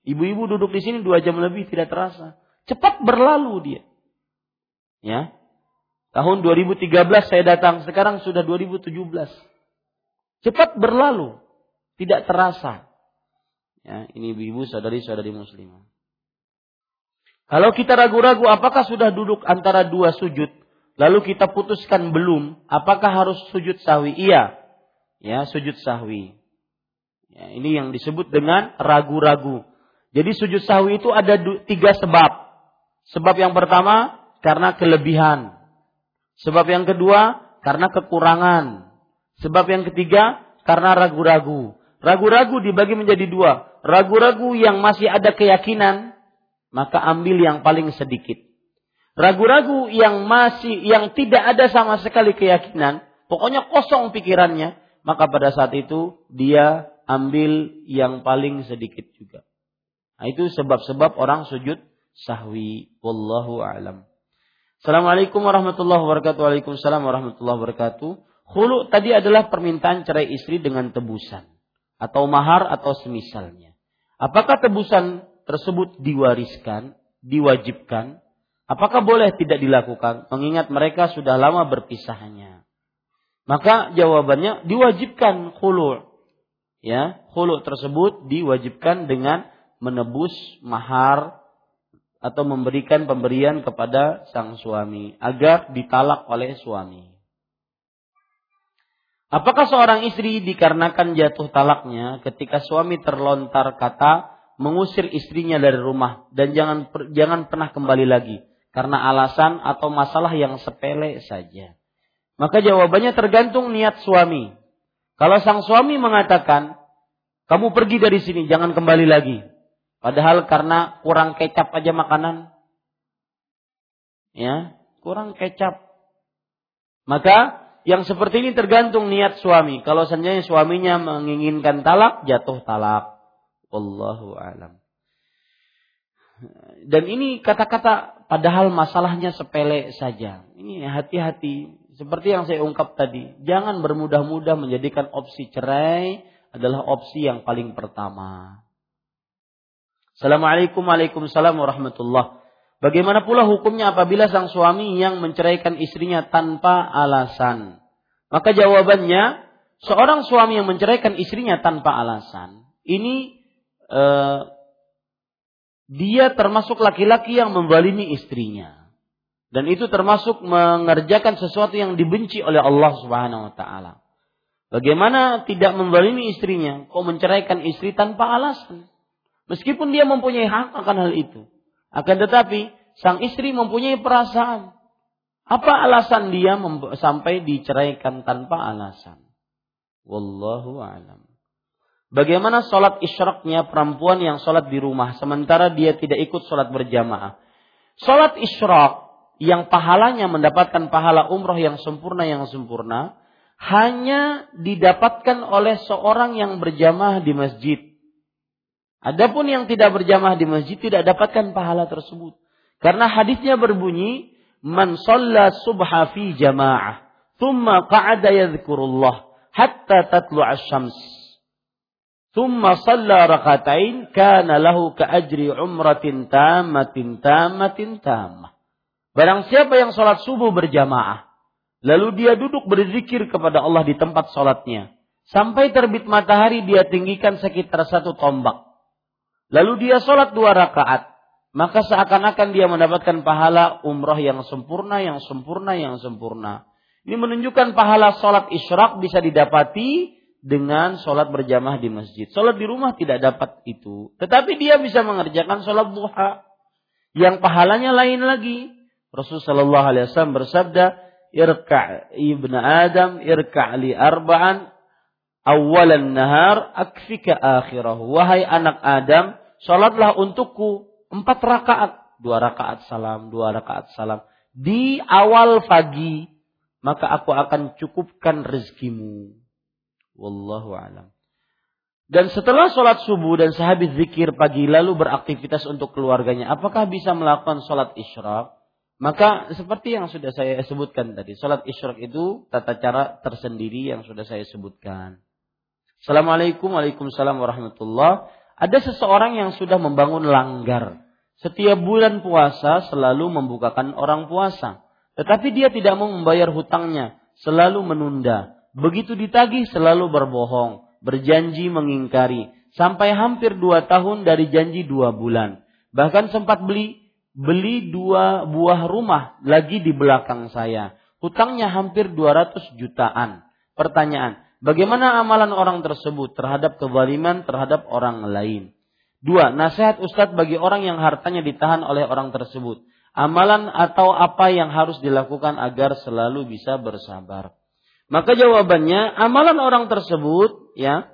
Ibu-ibu duduk di sini 2 jam lebih, tidak terasa. Cepat berlalu dia. Ya. Tahun 2013 saya datang, sekarang sudah 2017. Cepat berlalu, tidak terasa. Ya, ini ibu-ibu, saudari-saudari muslimah. Kalau kita ragu-ragu apakah sudah duduk antara dua sujud, lalu kita putuskan belum, apakah harus sujud sahwi? Iya. Ya, sujud sahwi. Ya, ini yang disebut dengan ragu-ragu. Jadi sujud sahwi itu ada tiga sebab. Sebab yang pertama, karena kelebihan. Sebab yang kedua, karena kekurangan. Sebab yang ketiga, karena ragu-ragu. Ragu-ragu dibagi menjadi dua. Ragu-ragu yang masih ada keyakinan, maka ambil yang paling sedikit. Ragu-ragu yang tidak ada sama sekali keyakinan, pokoknya kosong pikirannya, maka pada saat itu dia ambil yang paling sedikit juga. Nah, itu sebab-sebab orang sujud sahwi. Wallahu a'lam. Assalamualaikum warahmatullahi wabarakatuh. Waalaikumsalam warahmatullahi wabarakatuh. Khulu tadi adalah permintaan cerai istri dengan tebusan atau mahar atau semisalnya. Apakah tebusan tersebut diwariskan, diwajibkan? Apakah boleh tidak dilakukan mengingat mereka sudah lama berpisahnya? Maka jawabannya diwajibkan khulu'. Ya, khulu' tersebut diwajibkan dengan menebus mahar atau memberikan pemberian kepada sang suami agar ditalak oleh suami. Apakah seorang istri dikarenakan jatuh talaknya ketika suami terlontar kata mengusir istrinya dari rumah dan jangan pernah kembali lagi karena alasan atau masalah yang sepele saja? Maka jawabannya tergantung niat suami. Kalau sang suami mengatakan, kamu pergi dari sini, jangan kembali lagi. Padahal karena kurang kecap aja makanan. Ya, kurang kecap. Maka yang seperti ini tergantung niat suami. Kalau seandainya suaminya menginginkan talak, jatuh talak. Wallahu a'lam. Dan ini kata-kata padahal masalahnya sepele saja. Ini hati-hati. Seperti yang saya ungkap tadi, jangan bermudah-mudah menjadikan opsi cerai adalah opsi yang paling pertama. Assalamualaikum warahmatullahi wabarakatuh. Bagaimana pula hukumnya apabila sang suami yang menceraikan istrinya tanpa alasan? Maka jawabannya, seorang suami yang menceraikan istrinya tanpa alasan, ini dia termasuk laki-laki yang membalimi istrinya. Dan itu termasuk mengerjakan sesuatu yang dibenci oleh Allah Subhanahu wa taala. Bagaimana tidak membalimi istrinya? Kok menceraikan istri tanpa alasan? Meskipun dia mempunyai hak akan hal itu. Akan tetapi sang istri mempunyai perasaan. Apa alasan dia sampai diceraikan tanpa alasan? Wallahu a'lam. Bagaimana sholat isyraqnya perempuan yang sholat di rumah sementara dia tidak ikut sholat berjamaah? Sholat isyraq yang pahalanya mendapatkan pahala umroh yang sempurna hanya didapatkan oleh seorang yang berjamaah di masjid. Adapun yang tidak berjamaah di masjid tidak dapatkan pahala tersebut. Karena hadisnya berbunyi, man shalla subha fi jamaah, thumma qa'ada yadhkurullah hatta tatlu'a asy-syams. Thumma shalla raka'atain kana lahu ka ajri umratin tammatin tammatin tammah. Barang siapa yang sholat subuh berjamaah, lalu dia duduk berzikir kepada Allah di tempat sholatnya, sampai terbit matahari dia tinggikan sekitar satu tombak. Lalu dia sholat 2 rakaat. Maka seakan-akan dia mendapatkan pahala umrah yang sempurna, yang sempurna, yang sempurna. Ini menunjukkan pahala sholat isyraq bisa didapati dengan sholat berjamaah di masjid. Sholat di rumah tidak dapat itu. Tetapi dia bisa mengerjakan sholat duha. Yang pahalanya lain lagi. Rasulullah Shallallahu Alaihi Wasallam bersabda, irka' ibn Adam, irka' li arba'an, awalan nahar, akfika akhirahu. Wahai anak Adam, sholatlah untukku 4 rakaat. 2 rakaat salam, 2 rakaat salam. Di awal pagi, maka aku akan cukupkan rezekimu. Wallahu a'lam. Dan setelah sholat subuh dan sehabis zikir pagi lalu beraktivitas untuk keluarganya, apakah bisa melakukan sholat isyraq? Maka seperti yang sudah saya sebutkan tadi, sholat isyraq itu tata cara tersendiri yang sudah saya sebutkan. Assalamualaikum waalaikumsalam warahmatullahi. Ada seseorang yang sudah membangun langgar. Setiap bulan puasa selalu membukakan orang puasa. Tetapi dia tidak mau membayar hutangnya, selalu menunda. Begitu ditagih selalu berbohong, berjanji mengingkari, sampai hampir 2 tahun dari janji 2 bulan. Bahkan sempat beli 2 buah rumah lagi di belakang saya. Hutangnya hampir 200 jutaan. Pertanyaan, bagaimana amalan orang tersebut terhadap kezaliman terhadap orang lain? 2. Nasihat Ustadz bagi orang yang hartanya ditahan oleh orang tersebut. Amalan atau apa yang harus dilakukan agar selalu bisa bersabar? Maka jawabannya, amalan orang tersebut ya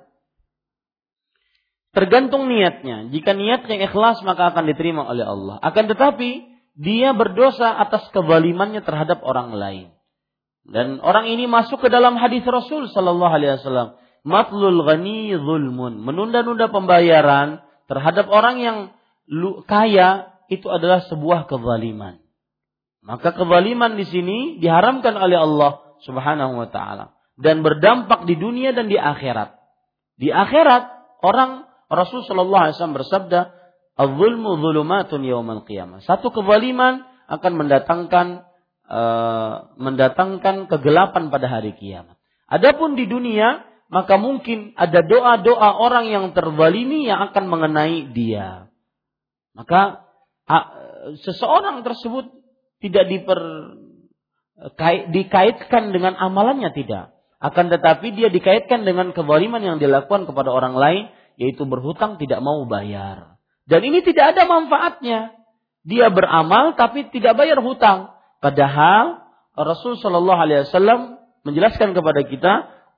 tergantung niatnya. Jika niatnya ikhlas maka akan diterima oleh Allah. Akan tetapi dia berdosa atas kezalimannya terhadap orang lain. Dan orang ini masuk ke dalam hadis Rasul Sallallahu Alaihi Wasallam, matlul ghani zulmun, menunda-nunda pembayaran terhadap orang yang kaya itu adalah sebuah kezaliman. Maka kezaliman di sini diharamkan oleh Allah Subhanahu wa ta'ala. Dan berdampak di dunia dan di akhirat. Di akhirat Rasul Sallallahu Alaihi Wasallam bersabda, al-zulmu zulumatun yawmal qiyamah. Satu kezaliman akan mendatangkan kegelapan pada hari kiamat. Adapun di dunia, maka mungkin ada doa-doa orang yang terzalimi yang akan mengenai dia. Maka seseorang tersebut tidak dikaitkan dengan amalannya, tidak. Akan tetapi dia dikaitkan dengan kezaliman yang dilakukan kepada orang lain, yaitu berhutang tidak mau bayar. Dan ini tidak ada manfaatnya. Dia beramal tapi tidak bayar hutang. Padahal Rasul Shallallahu Alaihi Wasallam menjelaskan kepada kita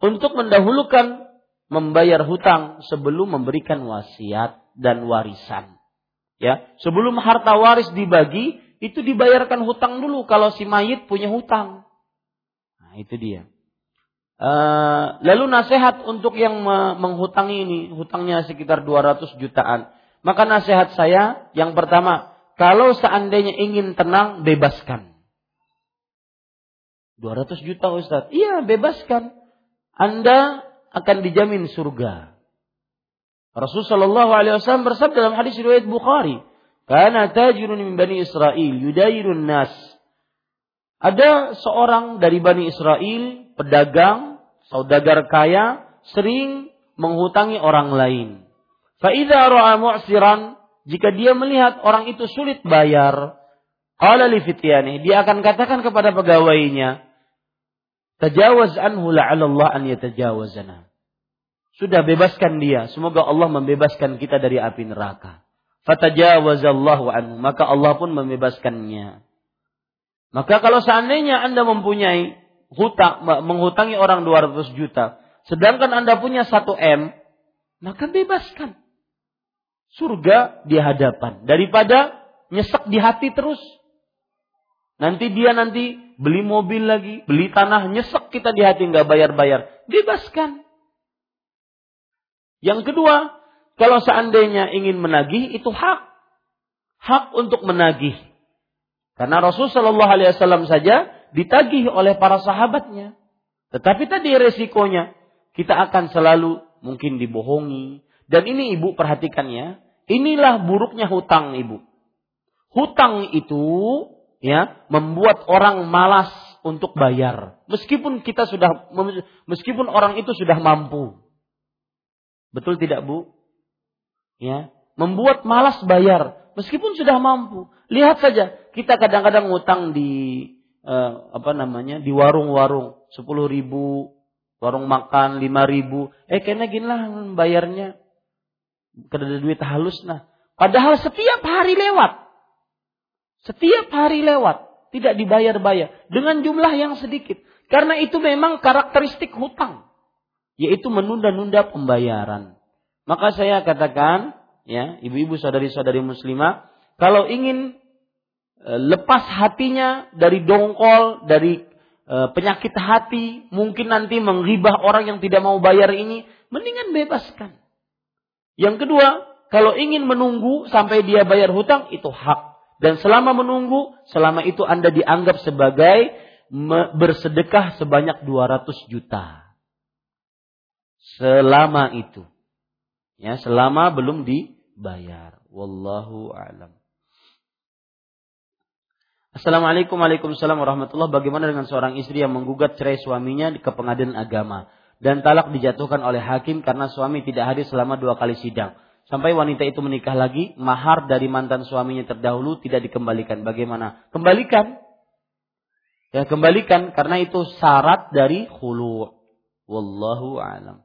untuk mendahulukan membayar hutang sebelum memberikan wasiat dan warisan. Ya, sebelum harta waris dibagi, itu dibayarkan hutang dulu kalau si mayit punya hutang. Nah, itu dia. Lalu nasihat untuk yang menghutangi ini, hutangnya sekitar 200 jutaan. Maka nasihat saya yang pertama, kalau seandainya ingin tenang, bebaskan. 200 juta Ustaz. Iya, bebaskan. Anda akan dijamin surga. Rasulullah Shallallahu Alaihi Wasallam bersabda dalam hadis riwayat Bukhari, kana tajirun min Bani Israil yudairun nas. Ada seorang dari Bani Israil, pedagang, saudagar kaya, sering menghutangi orang lain. Fa idza ra'a mu'siran, jika dia melihat orang itu sulit bayar, qala li fityani, dia akan katakan kepada pegawainya, tajawaz anhu la'alla Allah an yatajawazana. Sudah, bebaskan dia, semoga Allah membebaskan kita dari api neraka. Fatajawazallahu anhu, maka Allah pun membebaskannya. Maka kalau seandainya Anda mempunyai hutang, menghutangi orang 200 juta, sedangkan Anda punya 1 M, maka bebaskan. Surga di hadapan, daripada nyesek di hati terus. Nanti dia beli mobil lagi, beli tanah, nyesek kita di hati nggak bayar-bayar. Bebaskan. Yang kedua, kalau seandainya ingin menagih, itu hak. Hak untuk menagih. Karena Rasul Shallallahu Alaihi Wasallam saja ditagih oleh para sahabatnya. Tetapi tadi resikonya, kita akan selalu mungkin dibohongi. Dan ini ibu perhatikannya, inilah buruknya hutang ibu. Hutang itu ya membuat orang malas untuk bayar. Meskipun orang itu sudah mampu. Betul tidak, Bu? Ya, membuat malas bayar meskipun sudah mampu. Lihat saja, kita kadang-kadang ngutang di di warung-warung 10.000, warung makan 5.000. Kena gini lah bayarnya. Kada ada duit halus nah. Padahal setiap hari lewat tidak dibayar-bayar dengan jumlah yang sedikit. Karena itu memang karakteristik hutang, yaitu menunda-nunda pembayaran. Maka saya katakan, ya, ibu-ibu saudari-saudari muslimah, kalau ingin lepas hatinya dari dongkol, dari penyakit hati, mungkin nanti menghibah orang yang tidak mau bayar ini, mendingan bebaskan. Yang kedua, kalau ingin menunggu sampai dia bayar hutang, itu hak. Dan selama menunggu, selama itu Anda dianggap sebagai bersedekah sebanyak 200 juta. Selama itu. Ya, selama belum dibayar. Wallahu a'lam. Assalamualaikum warahmatullahi wabarakatuh. Bagaimana dengan seorang istri yang menggugat cerai suaminya ke pengadilan agama dan talak dijatuhkan oleh hakim karena suami tidak hadir selama 2 kali sidang? Sampai wanita itu menikah lagi, mahar dari mantan suaminya terdahulu tidak dikembalikan. Bagaimana? Kembalikan. Ya, kembalikan, karena itu syarat dari khulu'. Wallahu a'lam.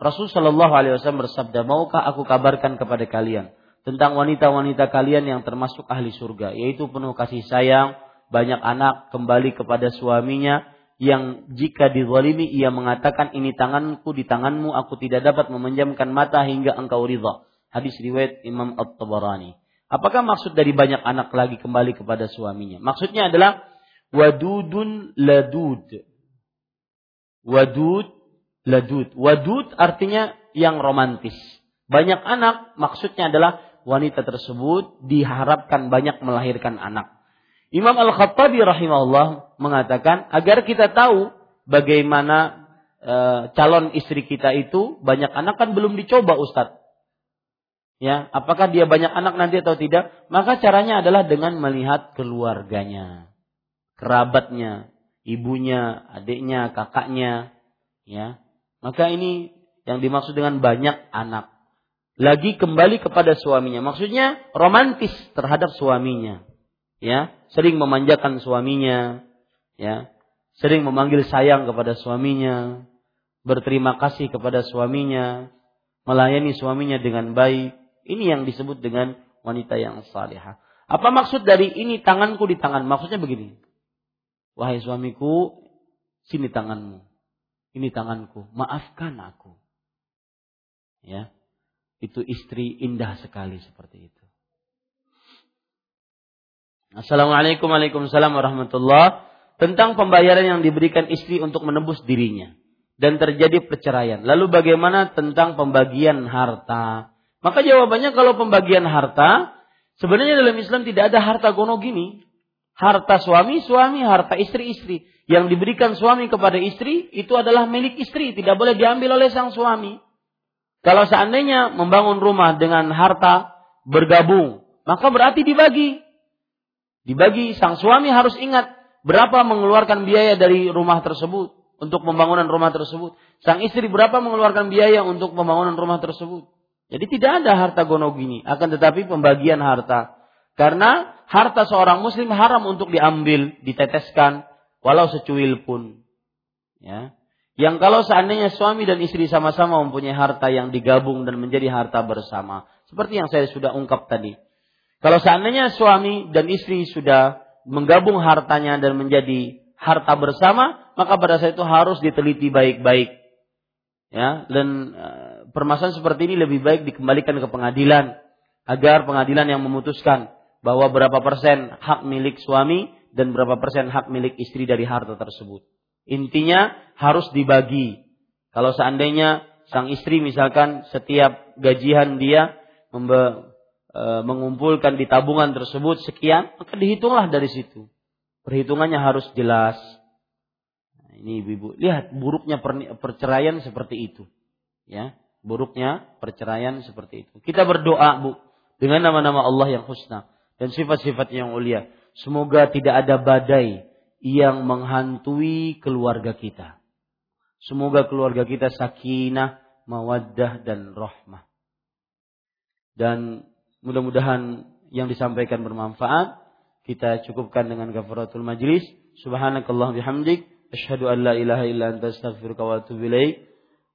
Rasul sallallahu alaihi wasallam bersabda, "Maukah aku kabarkan kepada kalian tentang wanita-wanita kalian yang termasuk ahli surga, yaitu penuh kasih sayang, banyak anak, kembali kepada suaminya, yang jika dizalimi ia mengatakan, ini tanganku di tanganmu, aku tidak dapat memejamkan mata hingga engkau ridha." Hadis riwayat Imam At-Tabarani. Apakah maksud dari banyak anak lagi kembali kepada suaminya? Maksudnya adalah wadudun ladud. Wadud ladud. Wadud artinya yang romantis. Banyak anak maksudnya adalah wanita tersebut diharapkan banyak melahirkan anak. Imam Al-Khattabi rahimahullah mengatakan, agar kita tahu bagaimana calon istri kita itu banyak anak, kan belum dicoba Ustaz. Ya, apakah dia banyak anak nanti atau tidak? Maka caranya adalah dengan melihat keluarganya, kerabatnya, ibunya, adiknya, kakaknya, ya. Maka ini yang dimaksud dengan banyak anak. Lagi kembali kepada suaminya, maksudnya romantis terhadap suaminya. Ya, sering memanjakan suaminya, ya, sering memanggil sayang kepada suaminya, berterima kasih kepada suaminya, melayani suaminya dengan baik. Ini yang disebut dengan wanita yang salihah. Apa maksud dari ini tanganku di tangan? Maksudnya begini, wahai suamiku, sini tanganmu, ini tanganku, maafkan aku. Ya, itu istri indah sekali seperti itu. Assalamualaikum warahmatullahi wabarakatuh. Tentang pembayaran yang diberikan istri untuk menebus dirinya dan terjadi perceraian, lalu bagaimana tentang pembagian harta? Maka jawabannya, kalau pembagian harta, sebenarnya dalam Islam tidak ada harta gono gini. Harta suami, harta istri. Yang diberikan suami kepada istri itu adalah milik istri, tidak boleh diambil oleh sang suami. Kalau seandainya membangun rumah dengan harta bergabung, maka berarti dibagi. Sang suami harus ingat berapa mengeluarkan biaya dari rumah tersebut untuk pembangunan rumah tersebut. Sang istri berapa mengeluarkan biaya untuk pembangunan rumah tersebut. Jadi tidak ada harta gono gini, akan tetapi pembagian harta. Karena harta seorang muslim haram untuk diambil, diteteskan walau secuil pun. Ya. Yang kalau seandainya suami dan istri sama-sama mempunyai harta yang digabung dan menjadi harta bersama, seperti yang saya sudah ungkap tadi. Kalau seandainya suami dan istri sudah menggabung hartanya dan menjadi harta bersama, maka pada saat itu harus diteliti baik-baik. Ya, dan permasalahan seperti ini lebih baik dikembalikan ke pengadilan, agar pengadilan yang memutuskan bahwa berapa persen hak milik suami dan berapa persen hak milik istri dari harta tersebut. Intinya harus dibagi. Kalau seandainya sang istri misalkan setiap gajian dia mengumpulkan di tabungan tersebut sekian, maka dihitunglah dari situ. Perhitungannya harus jelas. Nah, ini ibu-ibu, lihat buruknya perceraian seperti itu. Ya, buruknya perceraian seperti itu. Kita berdoa, Bu, dengan nama-nama Allah yang husna dan sifat-sifatnya yang mulia. Semoga tidak ada badai yang menghantui keluarga kita. Semoga keluarga kita sakinah, mawaddah dan rahmah. Dan mudah-mudahan yang disampaikan bermanfaat. Kita cukupkan dengan kafaratul majlis. Subhanakallah bihamdik. Asyhadu an la ilaha illa anta astaghfiruka wa atubu ilaik.